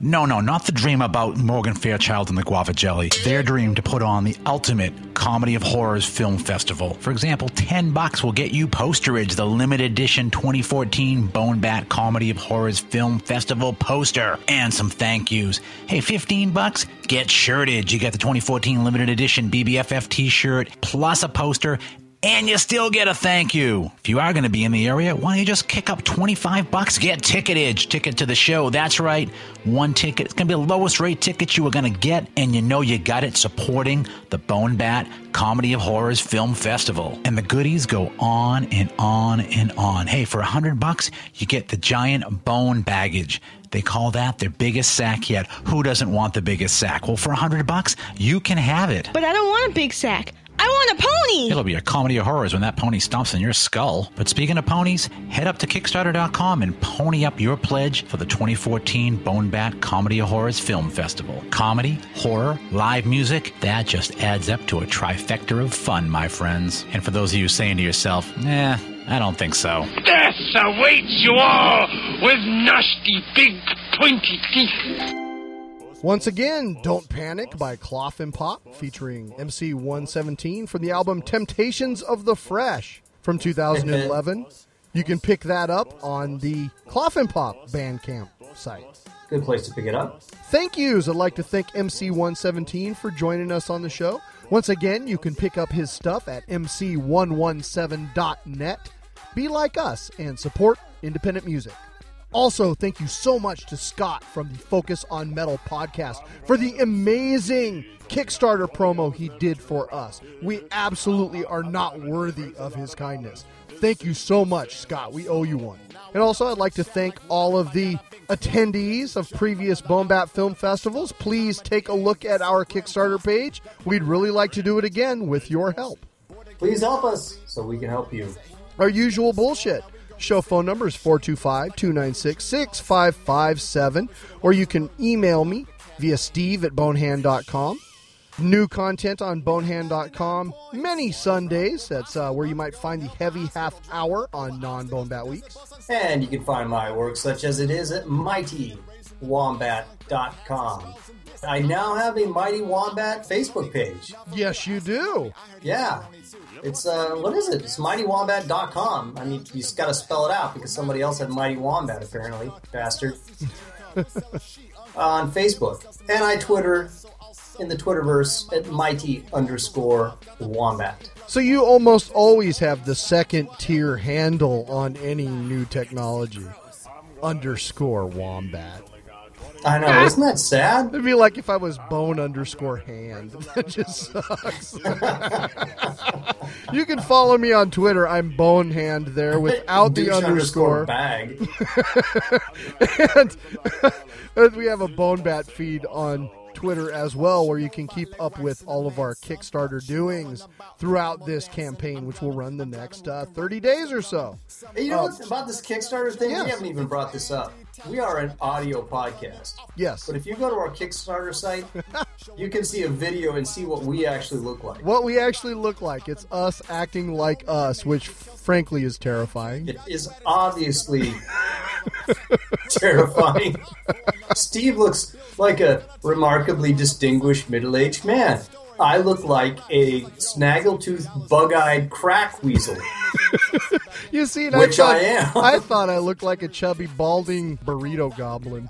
No, not the dream about Morgan Fairchild and the Guava Jelly. Their dream to put on the ultimate Comedy of Horrors Film Festival. For example, $10 will get you Posterage, the limited edition 2014 Bone Bat Comedy of Horrors Film Festival poster, and some thank yous. Hey, $15, get Shirtage. You get the 2014 limited edition BBFF t-shirt, plus a poster, and you still get a thank you. If you are going to be in the area, why don't you just kick up $25? Get ticketage, ticket to the show. That's right, one ticket. It's going to be the lowest rate ticket you are going to get, and you know you got it supporting the Bone Bat Comedy of Horrors Film Festival. And the goodies go on and on and on. Hey, for $100, you get the giant bone baggage. They call that their biggest sack yet. Who doesn't want the biggest sack? Well, for $100, you can have it. But I don't want a big sack. I want a pony! It'll be a comedy of horrors when that pony stomps in your skull. But speaking of ponies, head up to Kickstarter.com and pony up your pledge for the 2014 Bone Bat Comedy of Horrors Film Festival. Comedy, horror, live music, that just adds up to a trifecta of fun, my friends. And for those of you saying to yourself, I don't think so. Death awaits you all with nasty, big, pointy teeth. Once again, Don't Panic by Klopfenpop, featuring MC117 from the album Temptations of the Fresh from 2011. You can pick that up on the Klopfenpop Bandcamp site. Good place to pick it up. Thank yous. I'd like to thank MC117 for joining us on the show. Once again, you can pick up his stuff at mc117.net. Be like us and support independent music. Also, thank you so much to Scott from the Focus on Metal podcast for the amazing Kickstarter promo he did for us. We absolutely are not worthy of his kindness. Thank you so much, Scott. We owe you one. And also, I'd like to thank all of the attendees of previous Bone Bat Film Festivals. Please take a look at our Kickstarter page. We'd really like to do it again with your help. Please help us so we can help you. Our usual bullshit. Show phone number is 425-296-6557, or you can email me via steve@bonehand.com. New content on bonehand.com many Sundays. That's where you might find the heavy half hour on non-Bone Bat weeks. And you can find my work such as it is at mightywombat.com. I now have a Mighty Wombat Facebook page. Yes, you do. Yeah. It's, what is it? It's mightywombat.com. I mean, you just got to spell it out because somebody else had Mighty Wombat, apparently. Bastard. On Facebook. And I Twitter in the Twitterverse at mighty_wombat. So you almost always have the second tier handle on any new technology. _wombat. I know, isn't that sad? It'd be like if I was bone_hand. That just sucks. You can follow me on Twitter. I'm bonehand there without the underscore. Bag. And we have a Bone Bat feed on Twitter as well, where you can keep up with all of our Kickstarter doings throughout this campaign, which will run the next 30 days or so. Hey, you know what about this Kickstarter thing? Yes. We haven't even brought this up. We are an audio podcast. Yes. But if you go to our Kickstarter site, you can see a video and see what we actually look like. What we actually look like. It's us acting like us, which frankly is terrifying. It is obviously terrifying. Steve looks like a remarkably distinguished middle-aged man. I look like a snaggletooth, bug-eyed crack weasel. You see, I am. I thought I looked like a chubby, balding burrito goblin.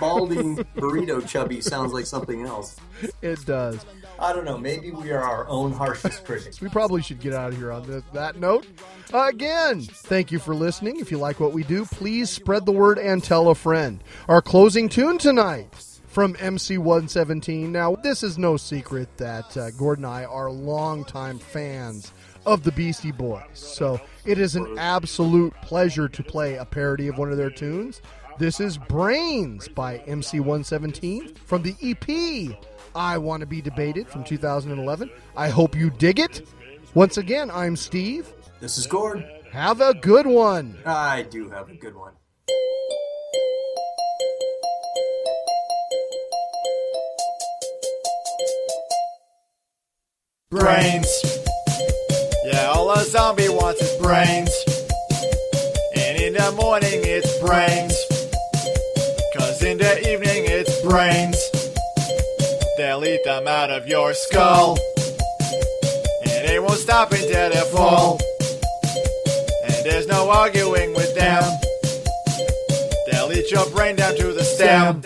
Balding burrito chubby sounds like something else. It does. I don't know. Maybe we are our own harshest critics. We probably should get out of here on that note. Again, thank you for listening. If you like what we do, please spread the word and tell a friend. Our closing tune tonight from MC117. Now, this is no secret that Gordon and I are longtime fans of the Beastie Boys. So it is an absolute pleasure to play a parody of one of their tunes. This is Brains by MC117 from the EP I Want to Be Debated from 2011. I hope you dig it. Once again, I'm Steve. This is Gordon. Have a good one. I do have a good one. Brains. Yeah, all a zombie wants is brains. And in the morning it's brains. 'Cause in the evening it's brains. They'll eat them out of your skull. And they won't stop until they're full. And there's no arguing with them. They'll eat your brain down to the stem.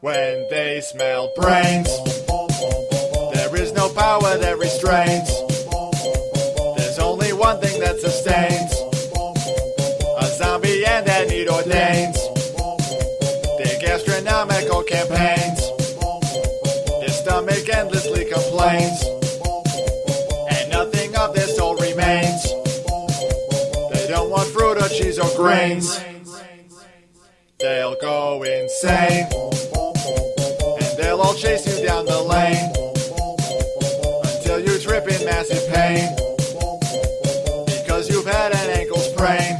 When they smell brains, there is no power that restrains. There's only one thing that sustains a zombie, and that need ordains their gastronomical campaigns. Their stomach endlessly complains, and nothing of their soul remains. They don't want fruit or cheese or grains. They'll go insane, and they'll all chase you down the lane. Trip in massive pain because you've had an ankle sprain.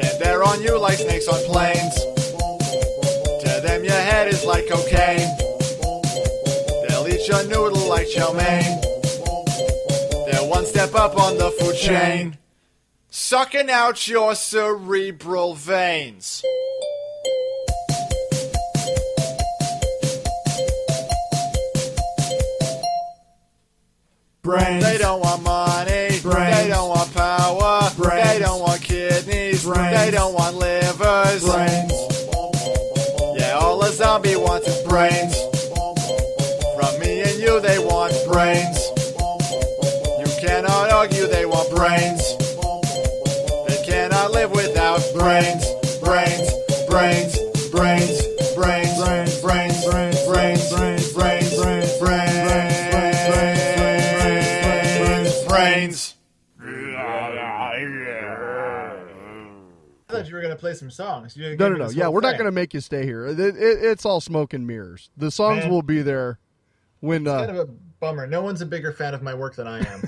Then they're on you like snakes on planes. To them your head is like cocaine. They'll eat your noodle like chow mein. They're one step up on the food chain, sucking out your cerebral veins. Brains. They don't want money. Brains. They don't want power. Brains. They don't want kidneys. Brains. They don't want livers. Brains. Yeah, all a zombie wants is brains. From me and you, they want brains. You cannot argue, they want brains. They cannot live without brains. Brains, brains, brains, brains, brains, brains, brains, brains, brains, brains, brains, brains. I thought you were going to play some songs. No. Yeah, we're not going to make you stay here. It's all smoke and mirrors. The songs will be there when... It's kind of a bummer. No one's a bigger fan of my work than I am.